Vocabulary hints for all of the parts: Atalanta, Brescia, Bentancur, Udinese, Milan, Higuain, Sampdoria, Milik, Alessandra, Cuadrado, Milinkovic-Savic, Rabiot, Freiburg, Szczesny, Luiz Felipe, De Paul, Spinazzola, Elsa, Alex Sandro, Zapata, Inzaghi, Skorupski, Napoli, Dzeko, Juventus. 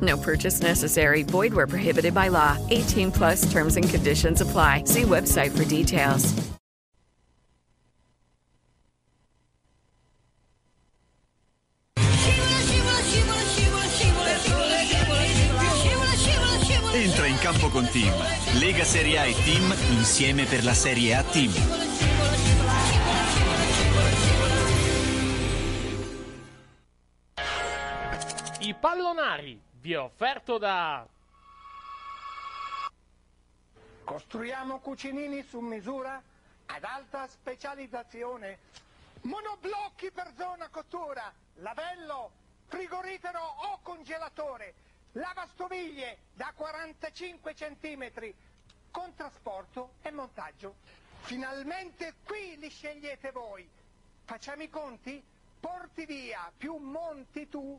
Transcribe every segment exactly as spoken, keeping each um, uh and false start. No purchase necessary. Void where prohibited by law. eighteen plus terms and conditions apply. See website for details. Entra in campo con Team. Lega Serie A e Team insieme per la Serie A Team. I pallonari. Vi è offerto da... Costruiamo cucinini su misura ad alta specializzazione. Monoblocchi per zona cottura, lavello, frigorifero o congelatore, lavastoviglie da quarantacinque centimetri, con trasporto e montaggio. Finalmente qui li scegliete voi. Facciamo i conti? Porti via più monti tu...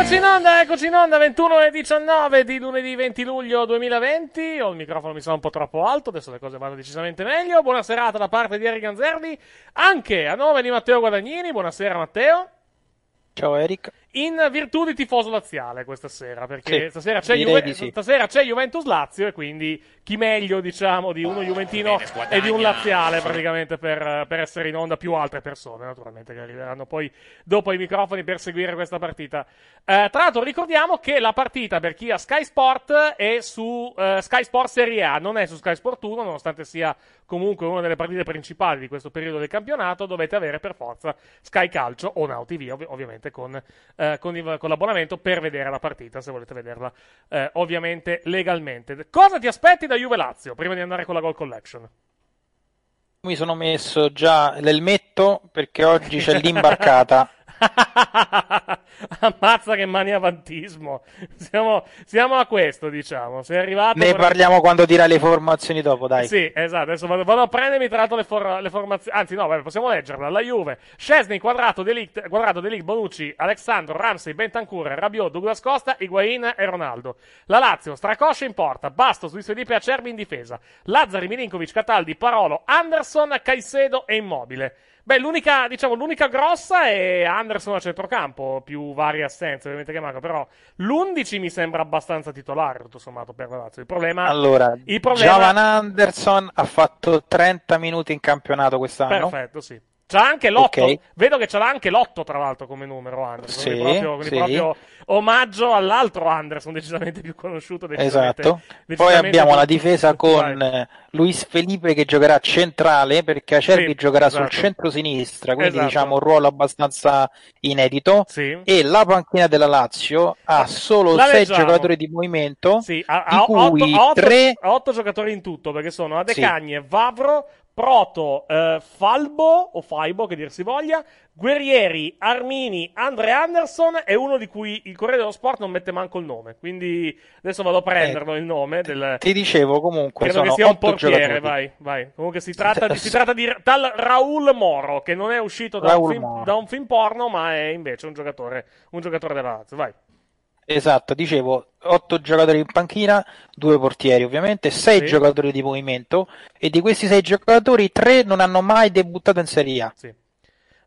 Eccoci in onda, eccoci in onda, ventuno e diciannove di lunedì venti luglio duemilaventi. Oh, il microfono mi sono un po' troppo alto, adesso le cose vanno decisamente meglio. Buona serata da parte di Eric Ganzerli, anche a nome di Matteo Guadagnini. Buonasera Matteo. Ciao Eric. In virtù di tifoso laziale questa sera, perché sì, stasera, c'è Juve- sì. stasera c'è Juventus-Lazio e quindi chi meglio, diciamo, di uno juventino Bene, e di un laziale praticamente per, per essere in onda, più altre persone naturalmente che arriveranno poi dopo i microfoni per seguire questa partita. Eh, tra l'altro ricordiamo che la partita per chi ha Sky Sport è su eh, Sky Sport Serie A, non è su Sky Sport uno, nonostante sia comunque una delle partite principali di questo periodo del campionato. Dovete avere per forza Sky Calcio o Now T V, ov- ovviamente con... Eh, con, il, con l'abbonamento per vedere la partita, se volete vederla eh, ovviamente legalmente. Cosa ti aspetti da Juve Lazio prima di andare con la Goal Collection? Mi sono messo già l'elmetto perché oggi c'è l'imbarcata. Ammazza che maniavantismo, siamo, siamo a questo, diciamo. Sei arrivato, ne parliamo per... quando dirà le formazioni dopo, dai. Sì, esatto, adesso vado, vado a prendermi tra l'altro le, for... le formazioni, anzi no, vabbè, possiamo leggerla. La Juve: Szczesny, Cuadrado, De Ligt, Cuadrado, De Ligt, Bonucci, Alex Sandro, Ramsey, Bentancur, Rabiot, Douglas Costa, Higuain e Ronaldo. La Lazio: Strakosha in porta, Bastos, Luiz Felipe e Acerbi in difesa, Lazzari, Milinkovic, Cataldi, Parolo, Anderson, Caicedo e Immobile. Beh, l'unica, diciamo, l'unica grossa è Anderson a centrocampo, più varie assenze ovviamente che manca, però l'undici mi sembra abbastanza titolare, tutto sommato, per la Lazio. Il problema... Allora, il problema... Giovan Anderson ha fatto trenta minuti in campionato quest'anno. Perfetto, sì. C'ha anche l'otto, okay. Vedo che ce l'ha anche l'otto tra l'altro come numero Anderson, sì, quindi, proprio, quindi sì. proprio omaggio all'altro Anderson decisamente più conosciuto. Decisamente, esatto. Decisamente poi abbiamo la difesa con vai. Luiz Felipe che giocherà centrale perché Acerbi sì, giocherà esatto. sul centro-sinistra, quindi esatto. diciamo un ruolo abbastanza inedito sì. e la panchina della Lazio ha solo la sei leggiamo. giocatori di movimento sì, a, a, di cui otto, tre... otto giocatori in tutto perché sono Adecagne, sì. Vavro, Proto, eh, Falbo o Faibo che dir si voglia, Guerrieri, Armini, Andre Anderson e uno di cui il Corriere dello Sport non mette manco il nome, quindi adesso vado a prenderlo eh, il nome del... Ti dicevo comunque credo sono che sia un portiere, giocatori. vai, vai. Comunque si tratta di, si tratta di tal Raul Moro, che non è uscito da un, film, da un film porno, ma è invece un giocatore, un giocatore della Lazio, vai. Esatto, dicevo, otto giocatori in panchina, due portieri ovviamente, sei sì. giocatori di movimento e di questi sei giocatori tre non hanno mai debuttato in Serie A. Sì.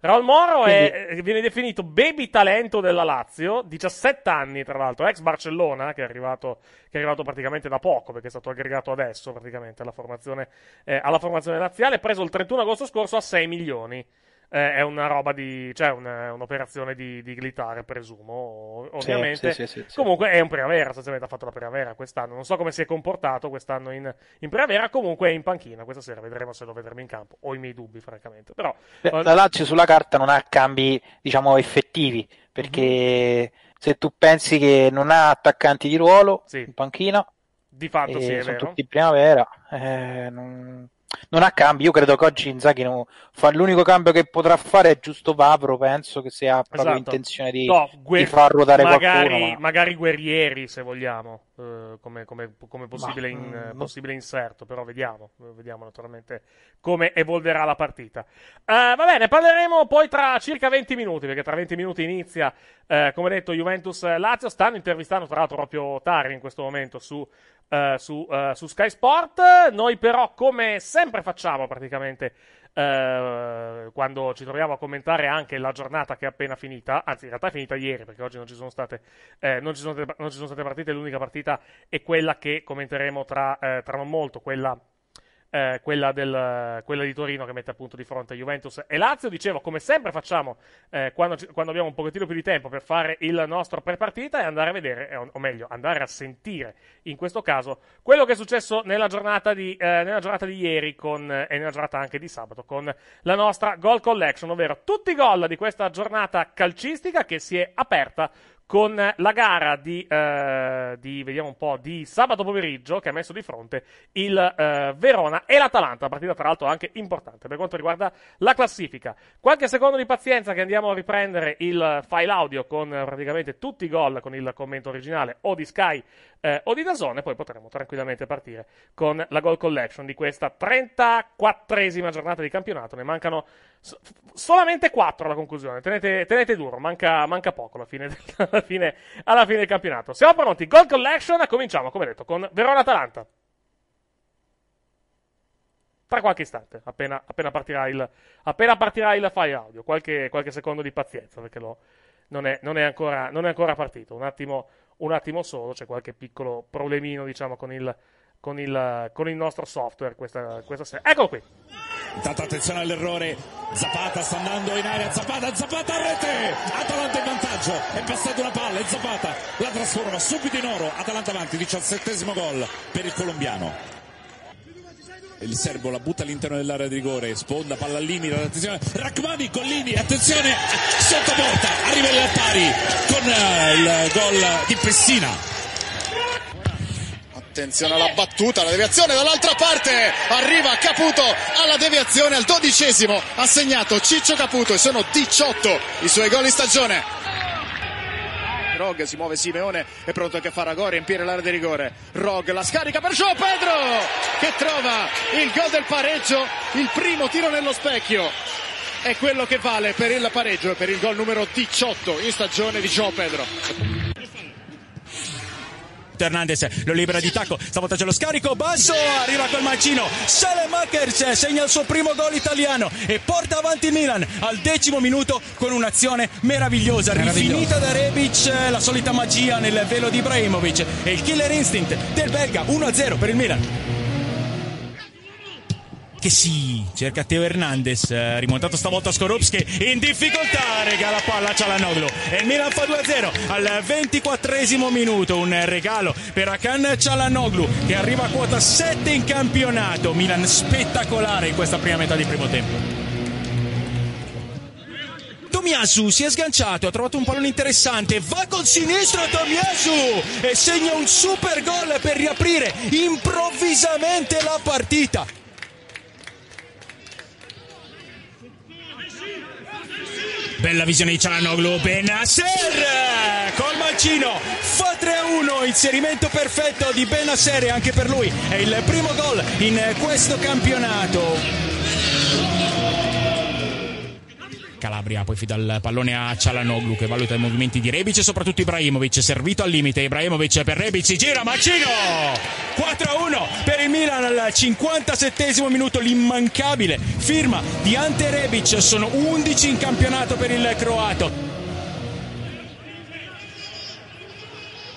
Raul Moro è, viene definito baby talento della Lazio, diciassette anni tra l'altro, ex Barcellona che è arrivato, che è arrivato praticamente da poco perché è stato aggregato adesso praticamente alla formazione, eh, alla formazione laziale, preso il trentuno agosto scorso a sei milioni. Eh, è una roba di, cioè un, un'operazione di, di glitare, presumo, ovviamente. Sì, sì, sì, sì, comunque sì. è un primavera, sostanzialmente ha fatto la primavera quest'anno. Non so come si è comportato quest'anno in, in primavera, comunque è in panchina. Questa sera vedremo se lo vedremo in campo. Ho i miei dubbi, francamente. Però Beh, la Lazio sulla carta non ha cambi, diciamo, effettivi, perché mm. se tu pensi che non ha attaccanti di ruolo sì. in panchina, di fatto sì, è sono vero. tutti in primavera, eh, non... non ha cambi. Io credo che oggi Inzaghi non fa, l'unico cambio che potrà fare è giusto Vavro, penso che sia proprio esatto. intenzione di, no, guer- di far ruotare magari, qualcuno ma... magari Guerrieri se vogliamo eh, come, come, come possibile, ma, in, no. possibile inserto, però vediamo vediamo naturalmente come evolverà la partita. Eh, va bene, parleremo poi tra circa venti minuti perché tra venti minuti inizia eh, come detto Juventus-Lazio. Stanno intervistando tra l'altro proprio Tari in questo momento su Uh, su, uh, su Sky Sport. Noi però come sempre facciamo praticamente uh, quando ci troviamo a commentare anche la giornata che è appena finita, anzi in realtà è finita ieri perché oggi non ci sono state, eh, non ci sono, non ci sono state partite, l'unica partita è quella che commenteremo tra, eh, tra non molto, quella Eh, quella, del, quella di Torino che mette appunto di fronte Juventus e Lazio. Dicevo, come sempre facciamo eh, quando, ci, quando abbiamo un pochettino più di tempo per fare il nostro prepartita e andare a vedere, eh, o meglio, andare a sentire in questo caso quello che è successo nella giornata di, eh, nella giornata di ieri con, eh, e nella giornata anche di sabato con la nostra Goal Collection, ovvero tutti i gol di questa giornata calcistica che si è aperta con la gara di, eh, di, vediamo un po', di sabato pomeriggio che ha messo di fronte il eh, Verona e l'Atalanta, partita tra l'altro anche importante per quanto riguarda la classifica. Qualche secondo di pazienza che andiamo a riprendere il file audio con eh, praticamente tutti i gol con il commento originale o di Sky eh, o di DAZN e poi potremo tranquillamente partire con la Goal Collection di questa trentaquattresima giornata di campionato. Ne mancano so- solamente quattro alla conclusione, tenete, tenete duro, manca, manca poco alla fine del Fine, alla fine del campionato. Siamo pronti, Goal Collection, cominciamo come detto con Verona-Atalanta tra qualche istante, appena, appena partirà il appena partirà il file audio, qualche, qualche secondo di pazienza perché lo, non, è, non, è ancora, non è ancora partito, un attimo, un attimo solo, c'è qualche piccolo problemino diciamo con il Con il, con il nostro software questa, questa sera. Eccolo qui. Intanto attenzione all'errore, Zapata sta andando in area, Zapata, Zapata a rete, Atalanta in vantaggio, è passata una palla e Zapata la trasforma subito in oro, Atalanta avanti, diciassettesimo gol per il colombiano. Il serbo la butta all'interno dell'area di rigore, sponda, palla al limite, attenzione, Rachmani, Collini, attenzione, sotto porta, arriva il pari con il gol di Pessina. Attenzione alla battuta, alla deviazione dall'altra parte, arriva Caputo alla deviazione, al dodicesimo ha segnato Ciccio Caputo e sono diciotto i suoi gol in stagione. Rog, si muove Simeone, è pronto che fa Ragori, riempire l'area di rigore, Rog la scarica per João Pedro che trova il gol del pareggio, il primo tiro nello specchio è quello che vale per il pareggio e per il gol numero diciotto in stagione di João Pedro. Hernandez lo libera di tacco, stavolta c'è lo scarico basso, arriva col mancino Salemakers, segna il suo primo gol italiano e porta avanti il Milan al decimo minuto con un'azione meravigliosa, rifinita da Rebic, la solita magia nel velo di Ibrahimovic e il killer instinct del belga, uno a zero per il Milan. che si cerca Teo Hernandez, rimontato stavolta a Skorupski, in difficoltà, regala palla Cialanoglu e il Milan fa due a zero al ventiquattresimo minuto. Un regalo per Hakan Cialanoglu che arriva a quota sette in campionato. Milan spettacolare in questa prima metà di primo tempo. Tomiyasu si è sganciato, ha trovato un pallone interessante, va col sinistro Tomiyasu e segna un super gol per riaprire improvvisamente la partita. Bella visione di Çalhanoğlu, Benacer col mancino fa tre a uno, inserimento perfetto di Benacer e anche per lui è il primo gol in questo campionato. Calabria poi fida il pallone a Çalhanoğlu che valuta i movimenti di Rebic e soprattutto Ibrahimovic, servito al limite Ibrahimovic per Rebic, si gira Mancino, quattro a uno per il Milan al cinquantasettesimo minuto, l'immancabile firma di Ante Rebic, sono undici in campionato per il croato.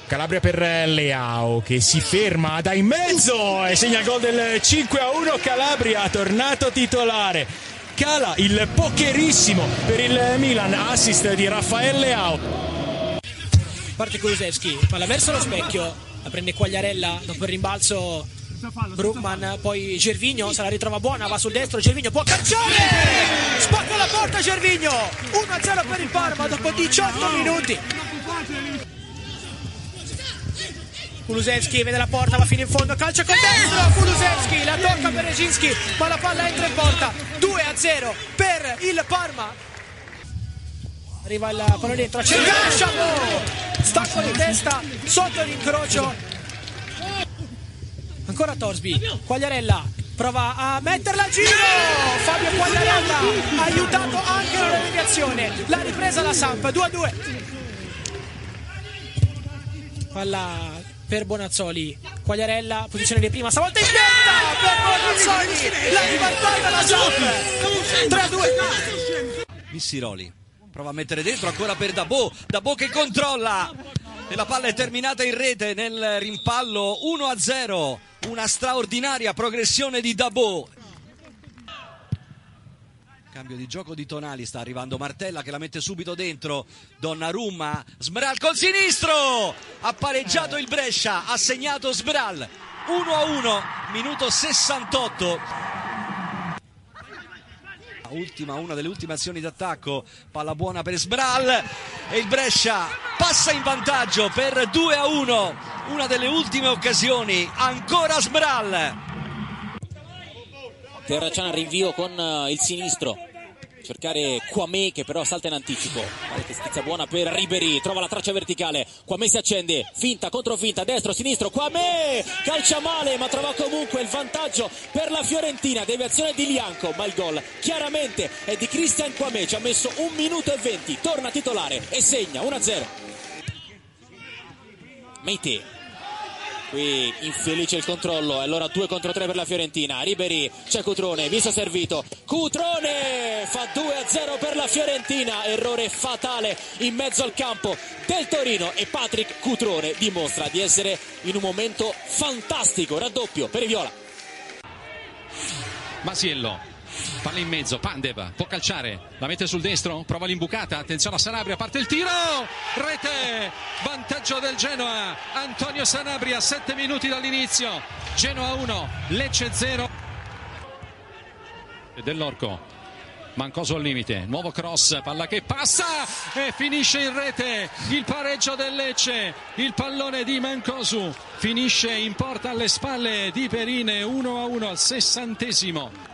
Calabria per Leao che si ferma da in mezzo e segna il gol del cinque a uno, Calabria tornato titolare. Cala il pocherissimo per il Milan, assist di Raffaele Leao. Parte Kulusevski, palla verso lo specchio, la prende Quagliarella, dopo il rimbalzo Brugman, poi Gervinho se la ritrova buona, va sul destro, Gervinho può calciare! Spacca la porta Gervinho, uno a zero per il Parma dopo diciotto minuti. Kulusevski vede la porta, va fino in fondo, calcia col destro, Kulusevski la tocca per Reginski, ma la palla entra in porta, due a zero per il Parma. Arriva il pallone dentro, Sciamo, stacco di testa sotto l'incrocio, ancora Torsby, Quagliarella prova a metterla a giro, Fabio Quagliarella ha aiutato anche la reazione, la ripresa la Samp, due a due. Palla per Bonazzoli, Quagliarella, posizione di prima, stavolta in testa per Bonazzoli, la ribaltata la Samp, tre a due. Missiroli prova a mettere dentro ancora per Dabo, Dabo che controlla e la palla è terminata in rete nel rimpallo, uno a zero, una straordinaria progressione di Dabo. Cambio di gioco di Tonali, sta arrivando Martella che la mette subito dentro, Donnarumma, Sbral col sinistro, ha pareggiato il Brescia, ha segnato Sbral, uno a uno, minuto sessantotto. Ultima, una delle ultime azioni d'attacco, palla buona per Sbral e il Brescia passa in vantaggio per due a uno, una delle ultime occasioni, ancora Sbral. Terracciano rinvio con il sinistro, cercare Kwame che però salta in anticipo, qualche schizza buona per Ribéry, trova la traccia verticale, Kwame si accende, finta contro finta, destro, sinistro, Kwame calcia male ma trova comunque il vantaggio per la Fiorentina, deviazione di Lianco ma il gol chiaramente è di Christian Kwame, ci ha messo un minuto e venti, torna titolare e segna uno a zero. Meite. Qui infelice il controllo, allora due contro tre per la Fiorentina, Ribéry, c'è Cutrone, visto servito, Cutrone fa due a zero per la Fiorentina, errore fatale in mezzo al campo del Torino e Patrick Cutrone dimostra di essere in un momento fantastico, raddoppio per i Viola. Masiello, palla in mezzo, Pandeva, può calciare, la mette sul destro, prova l'imbucata, attenzione a Sanabria, parte il tiro, rete, vantaggio del Genoa, Antonio Sanabria, sette minuti dall'inizio, Genoa uno, Lecce zero. Dell'Orco, Mancoso al limite, nuovo cross, palla che passa e finisce in rete, il pareggio del Lecce, il pallone di Mancoso, finisce in porta alle spalle di Perine, uno a uno al sessantesimo.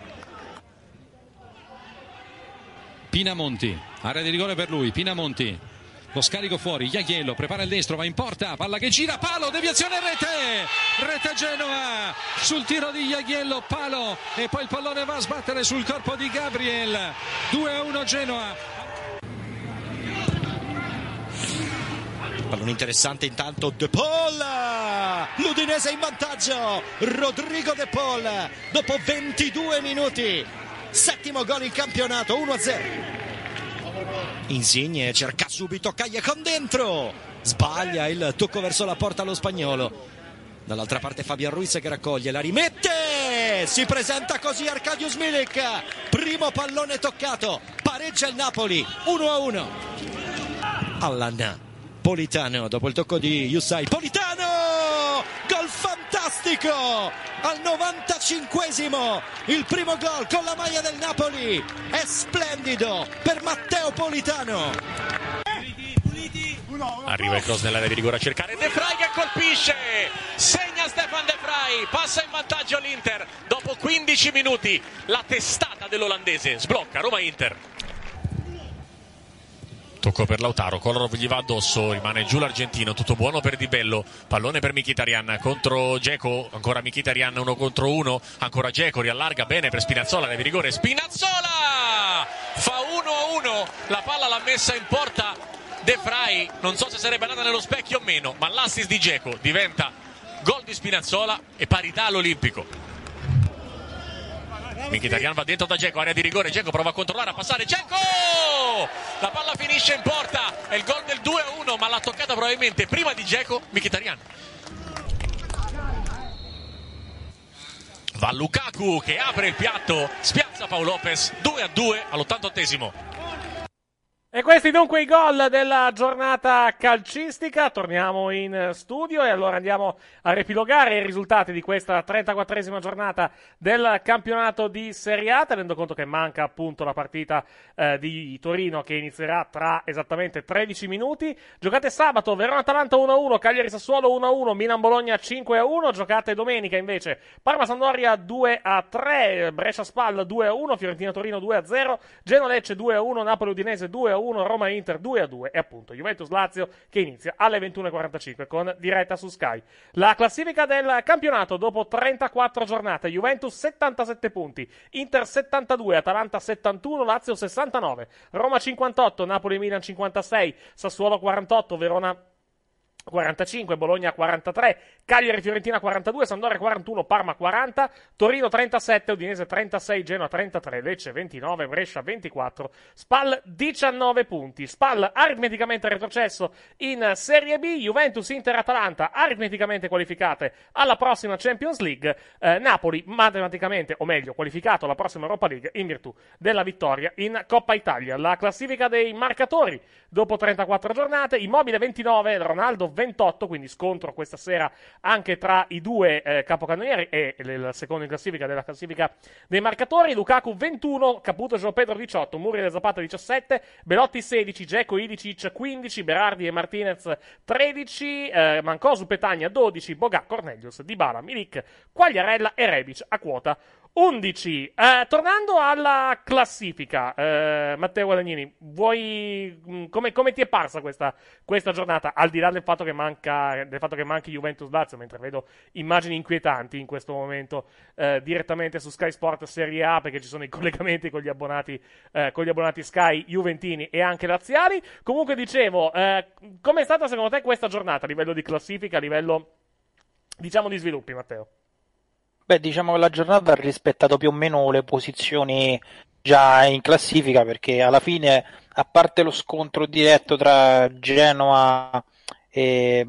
Pinamonti, area di rigore per lui, Pinamonti, lo scarico fuori, Iachiello prepara il destro, va in porta, palla che gira, palo, deviazione, rete, rete Genoa, sul tiro di Iachiello, palo e poi il pallone va a sbattere sul corpo di Gabriel, due a uno Genoa. Pallone interessante intanto, De Paul, l'Udinese in vantaggio, Rodrigo De Paul, dopo ventidue minuti. Settimo gol in campionato, uno a zero. Insigne cerca subito Caglia con dentro, sbaglia il tocco verso la porta allo spagnolo, dall'altra parte Fabian Ruiz che raccoglie, la rimette, si presenta così Arkadiusz Milik, primo pallone toccato, pareggia il Napoli uno a uno. Allan Politano dopo il tocco di Yusai, Politano, gol fantastico al novantacinquesimo, il primo gol con la maglia del Napoli, è splendido per Matteo Politano. Arriva il cross nell'area di rigore a cercare De Vrij che colpisce, segna Stefan De Vrij, passa in vantaggio l'Inter dopo quindici minuti, la testata dell'olandese sblocca Roma-Inter. Tocco per Lautaro, Kolarov gli va addosso, rimane giù l'argentino, tutto buono per Di Bello, pallone per Mkhitaryan contro Dzeko, ancora Mkhitaryan uno contro uno, ancora Dzeko, riallarga bene per Spinazzola, l'area di rigore, Spinazzola fa uno a uno, la palla l'ha messa in porta De Vrij, non so se sarebbe andata nello specchio o meno, ma l'assist di Dzeko diventa gol di Spinazzola e parità all'Olimpico. Mkhitaryan va dentro da Dzeko, area di rigore, Dzeko prova a controllare, a passare, Dzeko! La palla finisce in porta, è il gol del due a uno, ma l'ha toccata probabilmente prima di Dzeko Mkhitaryan. Va Lukaku che apre il piatto, spiazza Pau Lopez, due a due all'ottantottesimo. E questi dunque i gol della giornata calcistica. Torniamo in studio e allora andiamo a riepilogare i risultati di questa trentaquattresima giornata del campionato di Serie A, tenendo conto che manca appunto la partita eh, di Torino che inizierà tra esattamente tredici minuti. Giocate sabato Verona-Atalanta uno a uno, Cagliari-Sassuolo uno a uno, Milan-Bologna cinque a uno. Giocate domenica invece Parma-Sampdoria due a tre, Brescia-Spal due a uno, Fiorentina-Torino due a zero, Genoa-Lecce due a uno, Napoli-Udinese due a uno, Roma-Inter due a due e appunto Juventus-Lazio che inizia alle ventuno e quarantacinque con diretta su Sky. La classifica del campionato dopo trentaquattro giornate: Juventus settantasette punti, Inter settantadue, Atalanta settantuno, Lazio sessantanove, Roma cinquantotto, Napoli-Milan cinquantasei, Sassuolo quarantotto, Verona quarantacinque, Bologna quarantatré, Cagliari-Fiorentina quarantadue, Sampdoria quarantuno, Parma quaranta, Torino trentasette, Udinese trentasei, Genoa trentatré, Lecce ventinove, Brescia ventiquattro, Spal diciannove punti. Spal aritmeticamente retrocesso in Serie B, Juventus, Inter, Atalanta aritmeticamente qualificate alla prossima Champions League, eh, Napoli matematicamente, o meglio qualificato alla prossima Europa League in virtù della vittoria in Coppa Italia. La classifica dei marcatori dopo trentaquattro giornate: Immobile ventinove, Ronaldo ventotto, quindi scontro questa sera anche tra i due eh, capocannonieri e il secondo in classifica della classifica dei marcatori. Lukaku ventuno, Caputo e Gianpedro diciotto, Muriel e Zapata diciassette, Belotti sedici, Dzeko, Ilicic quindici, Berardi e Martinez tredici, eh, Mancosu, Petagna dodici, Boga, Cornelius, Dybala, Milik, Quagliarella e Rebic a quota undici. Eh, tornando alla classifica, eh, Matteo Guadagnini, vuoi, come, come ti è parsa questa, questa giornata? Al di là del fatto che manca, del fatto che manchi Juventus-Lazio, mentre vedo immagini inquietanti in questo momento eh, direttamente su Sky Sport Serie A, perché ci sono i collegamenti con gli abbonati, eh, con gli abbonati Sky juventini e anche laziali. Comunque dicevo, eh, com'è stata secondo te questa giornata a livello di classifica, a livello diciamo di sviluppi, Matteo? Beh, diciamo che la giornata ha rispettato più o meno le posizioni già in classifica, perché alla fine, a parte lo scontro diretto tra Genoa e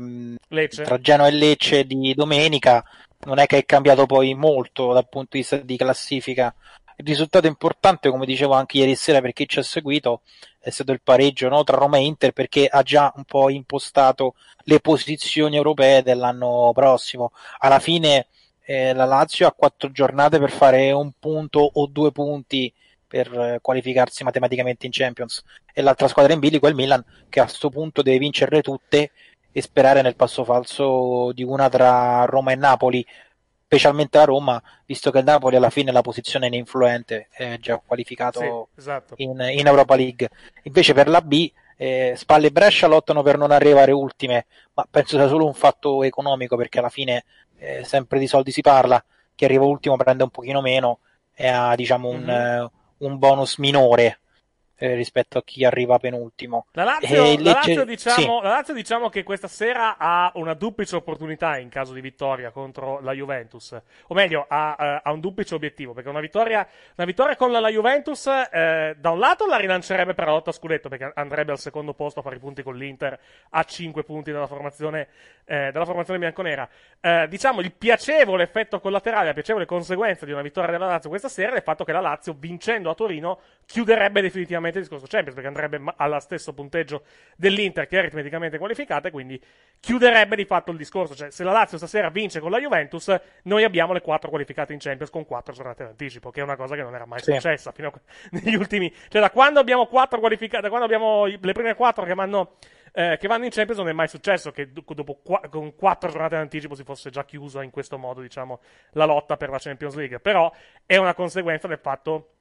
Lecce, tra Genoa e Lecce di domenica, non è che è cambiato poi molto dal punto di vista di classifica. Il risultato importante, come dicevo anche ieri sera per chi ci ha seguito, è stato il pareggio, no, tra Roma e Inter, perché ha già un po' impostato le posizioni europee dell'anno prossimo. Alla fine la Lazio ha quattro giornate per fare un punto o due punti per qualificarsi matematicamente in Champions, e l'altra squadra in bilico è il Milan, che a sto punto deve vincerle tutte e sperare nel passo falso di una tra Roma e Napoli, specialmente la Roma, visto che il Napoli alla fine la posizione è influente, è già qualificato, sì, esatto, in, in Europa League. Invece per la B, eh, Spal e Brescia lottano per non arrivare ultime, ma penso sia solo un fatto economico, perché alla fine Eh, sempre di soldi si parla, chi arriva ultimo prende un pochino meno e ha diciamo un, mm-hmm. uh, un bonus minore, eh, rispetto a chi arriva penultimo. La Lazio, eh, la Lazio, diciamo, sì. la Lazio diciamo che questa sera ha una duplice opportunità in caso di vittoria contro la Juventus, o meglio ha, ha un duplice obiettivo, perché una vittoria, una vittoria con la, la Juventus eh, da un lato la rilancerebbe per la lotta a scudetto, perché andrebbe al secondo posto a fare i punti con l'Inter, a cinque punti dalla formazione, eh, dalla formazione bianconera. Eh, diciamo il piacevole effetto collaterale, la piacevole conseguenza di una vittoria della Lazio questa sera è il fatto che la Lazio, vincendo a Torino, chiuderebbe definitivamente il discorso Champions, perché andrebbe allo stesso punteggio dell'Inter, che è aritmeticamente qualificata, e quindi chiuderebbe di fatto il discorso. Cioè, se la Lazio stasera vince con la Juventus, noi abbiamo le quattro qualificate in Champions con quattro giornate d'anticipo, che è una cosa che non era mai sì. successa fino a... negli ultimi, cioè da quando abbiamo quattro qualificate, da quando abbiamo le prime quattro che vanno Eh, che vanno in Champions, non è mai successo che dopo qu- con quattro giornate d'anticipo si fosse già chiusa in questo modo, diciamo, la lotta per la Champions League. Però è una conseguenza del fatto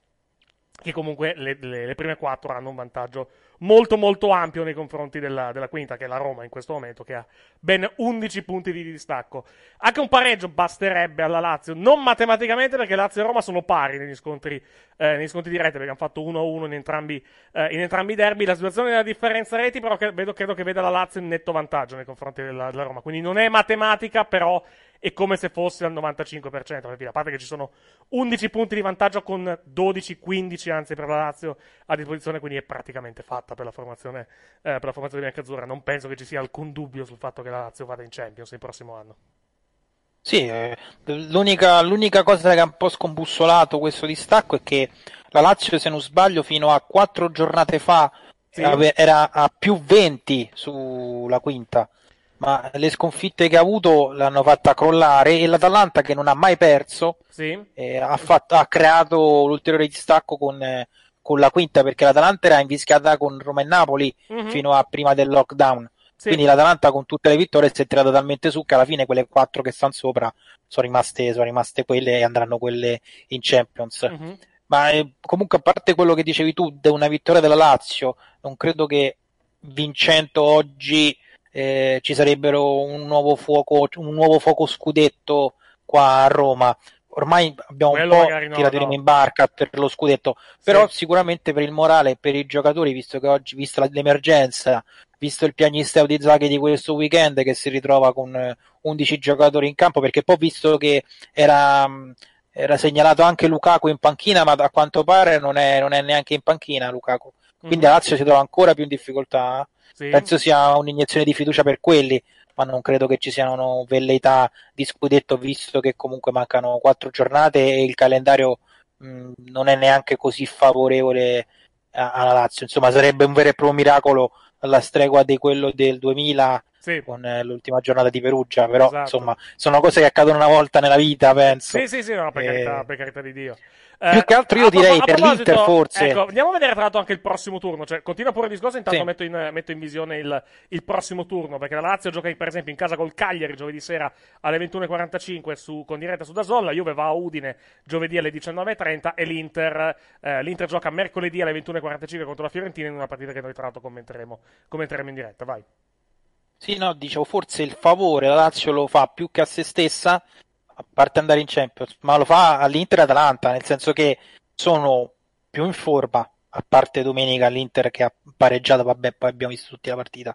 che comunque le, le, le prime quattro hanno un vantaggio molto molto ampio nei confronti della, della quinta, che è la Roma in questo momento, che ha ben undici punti di distacco. Anche un pareggio basterebbe alla Lazio, non matematicamente, perché Lazio e Roma sono pari negli scontri, eh, negli scontri diretti, perché hanno fatto uno a uno in entrambi, eh, in entrambi i derby. La situazione della differenza reti però credo, credo che veda la Lazio in netto vantaggio nei confronti della, della Roma, quindi non è matematica, però è come se fosse al novantacinque per cento, a parte che ci sono undici punti di vantaggio con dodici quindici anzi per la Lazio a disposizione, quindi è praticamente fatta per la formazione, eh, per la formazione biancazzurra. Non penso che ci sia alcun dubbio sul fatto che la Lazio vada in Champions il prossimo anno. Sì, eh, l'unica, l'unica cosa che ha un po' scombussolato questo distacco è che la Lazio, se non sbaglio, fino a quattro giornate fa sì. era a più venti sulla quinta, ma le sconfitte che ha avuto l'hanno fatta crollare, e l'Atalanta, che non ha mai perso, sì. eh, ha, fatto, ha creato l'ulteriore distacco con, eh, con la quinta, perché l'Atalanta era invischiata con Roma e Napoli mm-hmm. fino a prima del lockdown. Sì. Quindi l'Atalanta, con tutte le vittorie, si è tirata talmente su che alla fine quelle quattro che stanno sopra sono rimaste, sono rimaste quelle, e andranno quelle in Champions. Mm-hmm. Ma eh, comunque, a parte quello che dicevi tu, di una vittoria della Lazio, non credo che vincendo oggi Eh, ci sarebbero un nuovo fuoco un nuovo fuoco scudetto qua a Roma. Ormai abbiamo Quello un po' no, tirato no. in barca per lo scudetto, però sì. sicuramente per il morale, per i giocatori, visto che oggi, vista l'emergenza, visto il piagnisteo di Zaghi di questo weekend, che si ritrova con undici giocatori in campo, perché poi, visto che era era segnalato anche Lukaku in panchina, ma a quanto pare non è, non è neanche in panchina Lukaku, quindi mm-hmm. la Lazio si trova ancora più in difficoltà. Sì. Penso sia un'iniezione di fiducia per quelli, ma non credo che ci siano velleità di scudetto, visto che comunque mancano quattro giornate e il calendario mh, non è neanche così favorevole alla Lazio. Insomma, sarebbe un vero e proprio miracolo alla stregua di quello del duemila sì. con eh, l'ultima giornata di Perugia, però esatto. insomma sono cose che accadono una volta nella vita, penso. Sì, sì, sì, no, per, eh... carità, per carità di Dio. Eh, più che altro io direi a per l'Inter, forse. Ecco, andiamo a vedere tra l'altro anche il prossimo turno, cioè continua pure il discorso, intanto sì. metto, in, metto in visione il, il prossimo turno, perché la Lazio gioca per esempio in casa col Cagliari giovedì sera alle ventuno e quarantacinque su, con diretta su DAZN, la Juve va a Udine giovedì alle diciannove e trenta e l'Inter, eh, l'Inter gioca mercoledì alle ventuno e quarantacinque contro la Fiorentina, in una partita che noi tra l'altro commenteremo, commenteremo in diretta. Vai. Sì, no, dicevo, forse il favore la Lazio lo fa più che a se stessa, a parte andare in Champions, ma lo fa all'Inter e Atalanta, nel senso che sono più in forma, a parte domenica l'Inter che ha pareggiato, vabbè, poi abbiamo visto tutti la partita,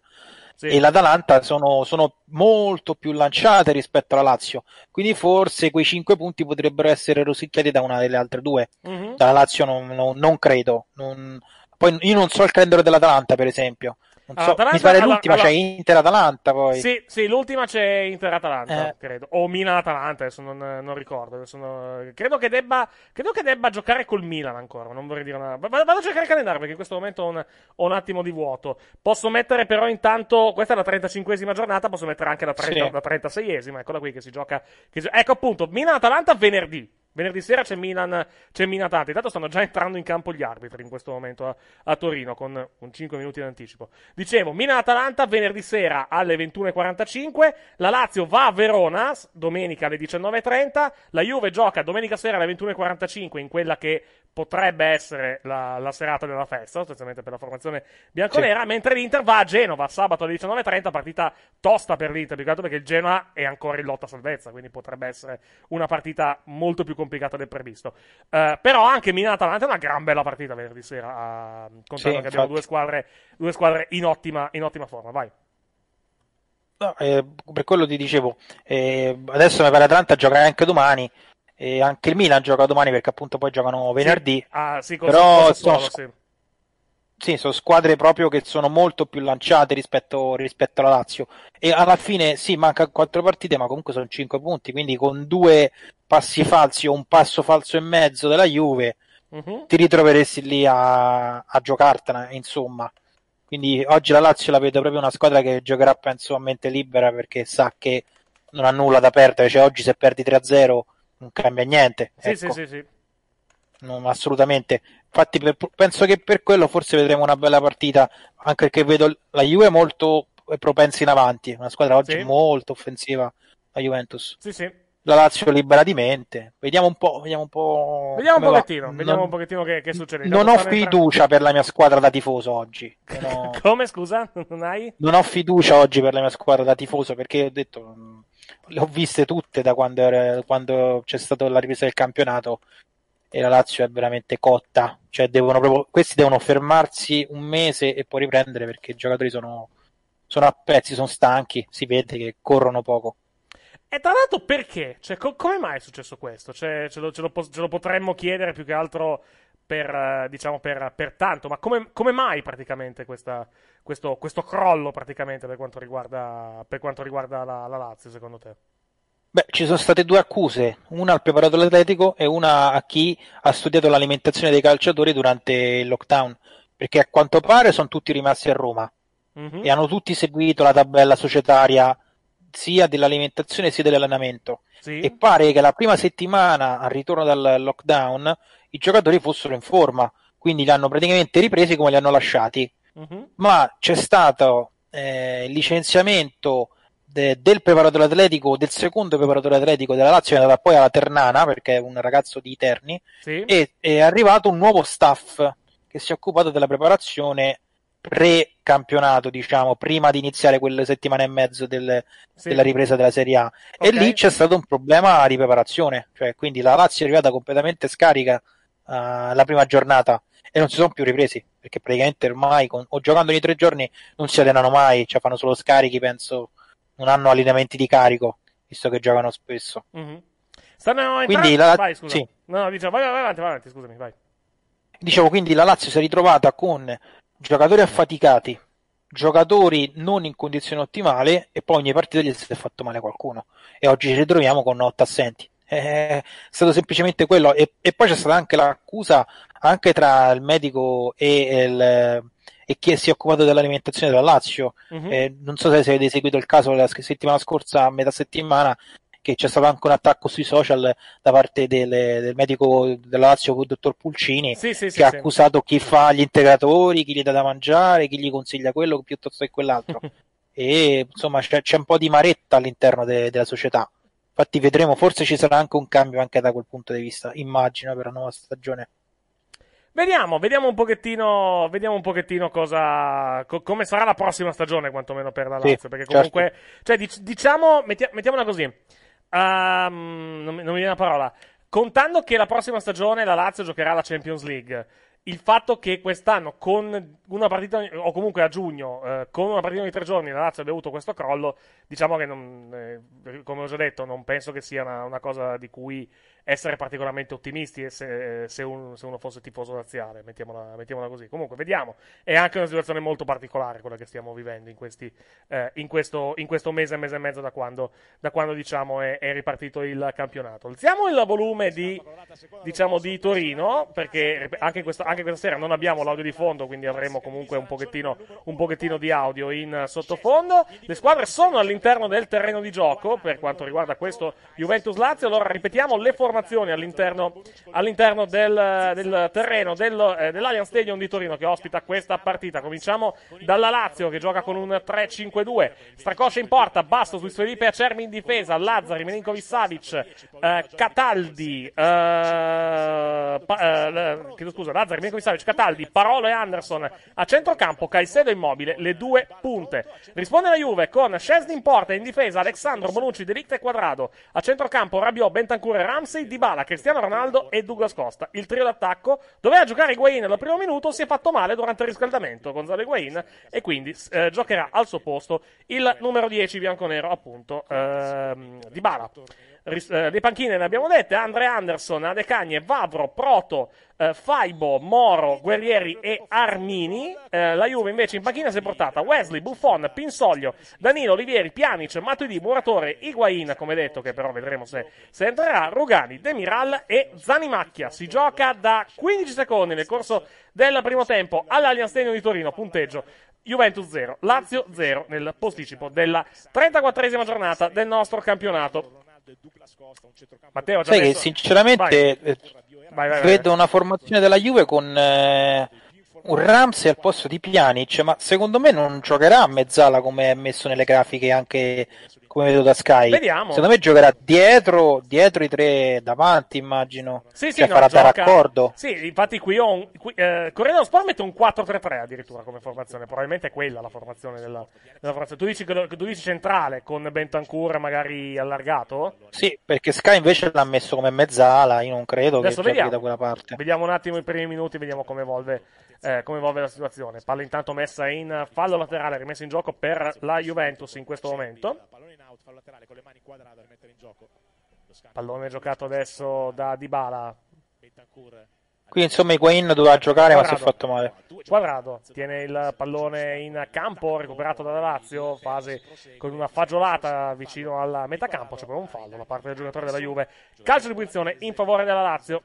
sì. e l'Atalanta sono, sono molto più lanciate rispetto alla Lazio, quindi forse quei cinque punti potrebbero essere rosicchiati da una delle altre due, mm-hmm. dalla Lazio non, non, non credo, non... poi io non so il calendario dell'Atalanta, per esempio. Non so, mi pare l'ultima allora, c'è Inter-Atalanta poi. Sì, sì, l'ultima c'è Inter-Atalanta, eh. credo. O Milan-Atalanta, adesso non, non ricordo. Adesso non... Credo, che debba, credo che debba giocare col Milan ancora, non vorrei dire una... Vado a cercare il calendario, perché in questo momento ho un, ho un attimo di vuoto. Posso mettere però intanto, questa è la trentacinquesima giornata, posso mettere anche la, trenta, sì. la trentaseiesima, eccola qui che si gioca. Che si... Ecco appunto, Milan-Atalanta venerdì. Venerdì sera c'è Milan, c'è Milan Atalanta. Intanto stanno già entrando in campo gli arbitri in questo momento a, a Torino con, con cinque minuti in anticipo. Dicevo, Milan Atalanta venerdì sera alle ventuno e quarantacinque, la Lazio va a Verona domenica alle diciannove e trenta, la Juve gioca domenica sera alle ventuno e quarantacinque in quella che potrebbe essere la, la serata della festa, specialmente per la formazione bianconera, sì. Mentre l'Inter va a Genova sabato alle diciannove e trenta, partita tosta per l'Inter, più che altro perché il Genoa è ancora in lotta a salvezza, quindi potrebbe essere una partita molto più complicata del previsto. Uh, però anche Milan-Atalanta è una gran bella partita venerdì sera, uh, contando sì, che infatti. abbiamo due squadre, due squadre in ottima, in ottima forma, vai. No, eh, per quello ti dicevo, eh, adesso mi pare l'Atalanta giocherà anche domani, e anche il Milan gioca domani perché appunto poi giocano venerdì, sì. Ah, sì, cosa, però cosa sono, solo, sì. Sì, sono squadre proprio che sono molto più lanciate rispetto, rispetto alla Lazio, e alla fine sì, manca quattro partite ma comunque sono cinque punti, quindi con due passi falsi o un passo falso e mezzo della Juve uh-huh. ti ritroveresti lì a, a giocartela, insomma. Quindi oggi la Lazio la vedo proprio una squadra che giocherà penso a mente libera, perché sa che non ha nulla da perdere, cioè oggi se perdi tre a zero non cambia niente, sì, ecco. sì, sì, sì. Non, assolutamente. Infatti per, penso che per quello forse vedremo una bella partita, anche perché vedo la Juve molto propensa in avanti, una squadra oggi sì. molto offensiva, la Juventus. Sì, sì. La Lazio libera di mente. Vediamo un po', vediamo un po'. Vediamo un pochettino, non, vediamo un pochettino che, che succede. Non ho fiducia tra... per la mia squadra da tifoso oggi. Però... Come scusa? Non hai? Non ho fiducia oggi per la mia squadra da tifoso, perché ho detto le ho viste tutte da quando, era, quando c'è stata la ripresa del campionato, e la Lazio è veramente cotta. Cioè devono proprio, questi devono fermarsi un mese e poi riprendere, perché i giocatori sono, sono a pezzi, sono stanchi, si vede che corrono poco. E tra l'altro perché? Cioè, co- come mai è successo questo? Cioè, ce, lo, ce, lo po- ce lo potremmo chiedere più che altro per, diciamo, per, per tanto, ma come, come mai praticamente questa, questo, questo crollo praticamente per quanto riguarda, per quanto riguarda la, la Lazio, secondo te? Beh, ci sono state due accuse, una al preparatore atletico e una a chi ha studiato l'alimentazione dei calciatori durante il lockdown, perché a quanto pare sono tutti rimasti a Roma mm-hmm. e hanno tutti seguito la tabella societaria sia dell'alimentazione sia dell'allenamento sì. e pare che la prima settimana al ritorno dal lockdown i giocatori fossero in forma, quindi li hanno praticamente ripresi come li hanno lasciati mm-hmm. ma c'è stato eh, il licenziamento de- del preparatore atletico, del secondo preparatore atletico della Lazio, che è andata poi alla Ternana perché è un ragazzo di Terni sì. e è arrivato un nuovo staff che si è occupato della preparazione pre-campionato, diciamo, prima di iniziare quelle settimane e mezzo del, sì. della ripresa della Serie A okay. e lì c'è stato un problema di preparazione, cioè quindi la Lazio è arrivata completamente scarica uh, la prima giornata e non si sono più ripresi, perché praticamente ormai con, o giocando ogni tre giorni non si allenano mai, cioè fanno solo scarichi, penso non hanno allenamenti di carico visto che giocano spesso mm-hmm. stanno entrando... quindi la... vai scusa sì. no, no, diciamo, vai, vai avanti, vai avanti, scusami, vai. Dicevo, quindi la Lazio si è ritrovata con giocatori affaticati, giocatori non in condizione ottimale, e poi ogni partita gli si è fatto male qualcuno, e oggi ci ritroviamo con otto assenti. È stato semplicemente quello, e, e poi c'è stata anche l'accusa anche tra il medico e, il, e chi si è occupato dell'alimentazione della Lazio mm-hmm. eh, non so se avete seguito il caso la settimana scorsa, a metà settimana, che c'è stato anche un attacco sui social da parte delle, del medico della Lazio, il dottor Pulcini, sì, sì, che sì, ha sì. accusato chi fa gli integratori, chi gli dà da mangiare, chi gli consiglia quello piuttosto che quell'altro. E insomma c'è, c'è un po' di maretta all'interno de, della società. Infatti vedremo, forse ci sarà anche un cambio anche da quel punto di vista, immagino, per la nuova stagione. Vediamo, vediamo un pochettino, vediamo un pochettino cosa, co- come sarà la prossima stagione, quantomeno per la Lazio, sì, perché comunque, certo. cioè dic- diciamo, metti- mettiamola così. Um, non, mi, non mi viene la parola. Contando che la prossima stagione la Lazio giocherà la Champions League, il fatto che quest'anno con una partita o comunque a giugno eh, con una partita ogni tre giorni la Lazio abbia avuto questo crollo, diciamo che non, eh, come ho già detto, non penso che sia una, una cosa di cui essere particolarmente ottimisti se, se, un, se uno fosse tifoso laziale, mettiamola, mettiamola così. Comunque vediamo, è anche una situazione molto particolare quella che stiamo vivendo in, questi, eh, in, questo, in questo mese, mese e mezzo da quando, da quando diciamo è, è ripartito il campionato. Alziamo il volume di, diciamo, di Torino, perché anche, questo, anche questa sera non abbiamo l'audio di fondo, quindi avremo comunque un pochettino, un pochettino di audio in sottofondo. Le squadre sono all'interno del terreno di gioco per quanto riguarda questo Juventus-Lazio. Allora ripetiamo le formazioni formazioni all'interno all'interno del, del terreno del, eh, dell'Allianz Stadium di Torino, che ospita questa partita. Cominciamo dalla Lazio, che gioca con un tre cinque due, Strakosha in porta, Bastos, Luiz Felipe, Acerbi in difesa, Lazzari, Milinkovic-Savic, eh, Cataldi, eh, pa- eh, chiedo scusa, Lazzari, Milinkovic-Savic, Cataldi, Parolo e Anderson a centrocampo, Caicedo e Immobile, le due punte. Risponde la Juve con Szczesny in porta, in difesa Alex Sandro, Bonucci, De Ligt e Cuadrado, a centrocampo Rabiot, Bentancur e Ramsey, Dybala, Cristiano Ronaldo e Douglas Costa. Il trio d'attacco doveva giocare Higuain al primo minuto, si è fatto male durante il riscaldamento Gonzalo Higuain, e quindi eh, giocherà al suo posto il numero dieci bianconero, appunto ehm, Dybala. Ris- eh, le panchine ne abbiamo dette: Andre Anderson, Adecagne, Vavro, Proto, eh, Faibo, Moro, Guerrieri e Armini. Eh, la Juve invece in panchina si è portata Wesley, Buffon, Pinsoglio, Danilo, Olivieri, Pjanic, Matuidi, Muratore, Higuain, come detto, che però vedremo se, se entrerà, Rugani, Demiral e Zanimacchia. Si gioca da quindici secondi nel corso del primo tempo all'Allianz Stadium di Torino, punteggio Juventus zero, Lazio zero nel posticipo della trentaquattresima giornata del nostro campionato. Matteo, sai che sinceramente vai. Vai, vai, vedo vai. Una formazione della Juve con eh, un Ramsey al posto di Pjanic, ma secondo me non giocherà a mezzala come è messo nelle grafiche, anche come vedo da Sky. Vediamo. Secondo me giocherà dietro dietro i tre davanti, immagino. Sì, sì, cioè, no, farà da raccordo. Sì, infatti qui ho un, qui, eh, Corriere dello Sport mette un quattro tre tre addirittura come formazione, probabilmente è quella la formazione della, della formazione. Tu dici, tu dici centrale con Bentancur magari allargato? Sì, perché Sky invece l'ha messo come mezzala, io non credo. Adesso che giochi da quella parte. Vediamo un attimo i primi minuti, vediamo come evolve eh, come evolve la situazione. Palla intanto messa in fallo laterale, rimessa in gioco per la Juventus in questo momento. Fallo laterale con le mani Cuadrado per mettere in gioco. Pallone giocato adesso da Dybala. Qui insomma Higuain doveva giocare Cuadrado, ma si è fatto male. Cuadrado tiene il pallone in campo, recuperato da Lazio, fase con una fagiolata vicino alla metacampo, c'è cioè un fallo da parte del giocatore della Juve. Calcio di punizione in favore della Lazio.